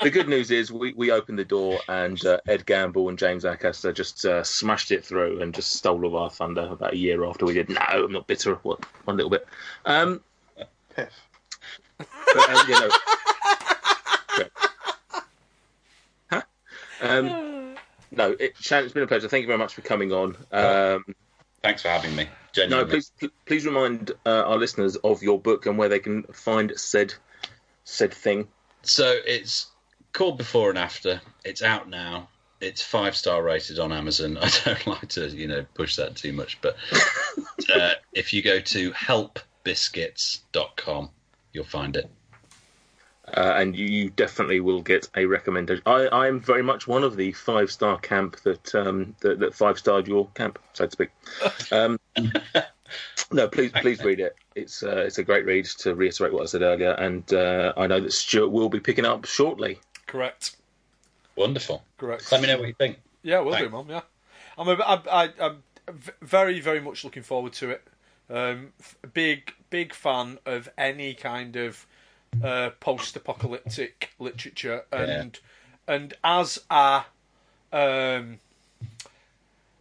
The good news is we opened the door and Ed Gamble and James Acaster just smashed it through and just stole all our thunder about a year after we did. No, I'm not bitter. What, one little bit. Piff. But, you know... Huh? No, Shan, it's been a pleasure. Thank you very much for coming on. Thanks for having me. Genuinely. No, please remind our listeners of your book and where they can find said thing. So it's called Before and After. It's out now. It's 5-star rated on Amazon. I don't like to, you know, push that too much, but if you go to helpbiscuits.com, you'll find it. And you definitely will get a recommendation. I am very much one of the 5-star camp that 5-starred your camp, so to speak. No, please read it. It's a great read, to reiterate what I said earlier. And I know that Stuart will be picking up shortly. Correct. Wonderful. Correct. Let me know what you think. Yeah, we'll do, Mum. Yeah, I'm very, very much looking forward to it. Big fan of any kind of. Post-apocalyptic literature, and as are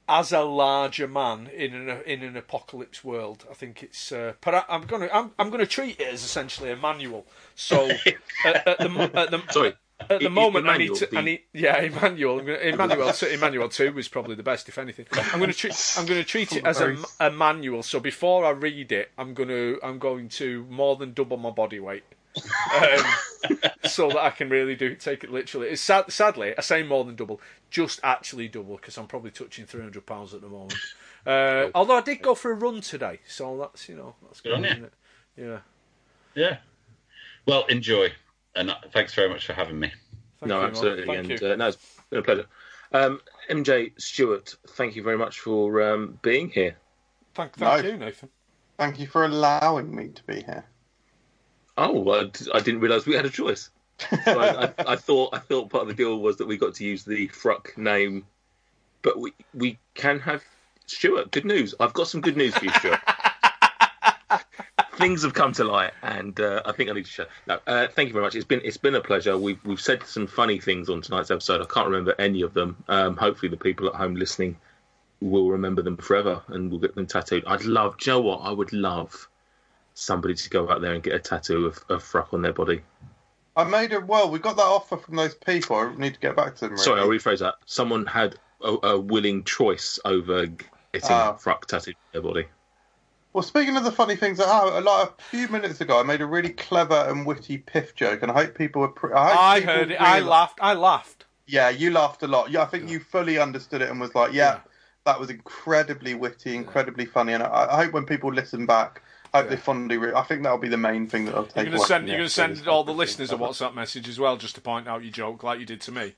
as a larger man in an apocalypse world. I think it's. I'm gonna treat it as essentially a manual. So Emmanuel 2 was probably the best, if anything. I'm going to treat it as a manual. So before I read it, I'm going to more than double my body weight, so that I can really take it literally. It's sadly, I say more than double, just actually double, because I'm probably touching 300 pounds at the moment. Although I did go for a run today, so that's good, isn't it? Yeah. Well, enjoy. And thanks very much for having me. Thank you, absolutely, it's been a pleasure. MJ, Stuart, thank you very much for being here. Thank you, Nathan. Thank you for allowing me to be here. Oh, I didn't realise we had a choice. So I thought part of the deal was that we got to use the Fruck name, but we can have Stuart. Good news! I've got some good news for you, Stuart. Things have come to light, and I think I need to share. No, thank you very much. It's been a pleasure. We've said some funny things on tonight's episode. I can't remember any of them. Hopefully, the people at home listening will remember them forever, and we'll get them tattooed. I would love somebody to go out there and get a tattoo of Fruck on their body. I made it. Well, we got that offer from those people. I need to get back to them. Really. Sorry, I'll rephrase that. Someone had a willing choice over getting Fruck tattooed on their body. Well, speaking of the funny things, a few minutes ago, I made a really clever and witty piff joke, and I hope people were. I heard it. I laughed. Yeah, you laughed a lot. Yeah, I think you fully understood it and was like, "Yeah, that was incredibly witty, incredibly funny." And I hope when people listen back, I hope they fondly. I think that'll be the main thing that I'll take. You're going to send all the listeners a WhatsApp message as well, just to point out your joke, like you did to me.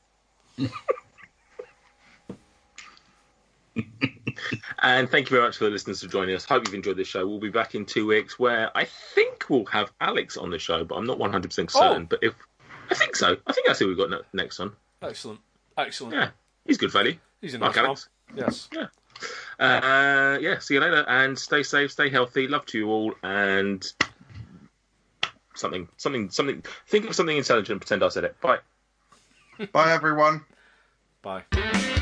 And thank you very much for the listeners for joining us. Hope you've enjoyed this show. We'll be back in 2 weeks, where I think we'll have Alex on the show, but I'm not 100% certain. But if I think so, I think that's who we've got next on. Excellent. Yeah, he's good value. He's a nice Alex. Yes. Yeah. See you later, and stay safe, stay healthy. Love to you all, and something. Think of something intelligent and pretend I said it. Bye. Bye, everyone. Bye.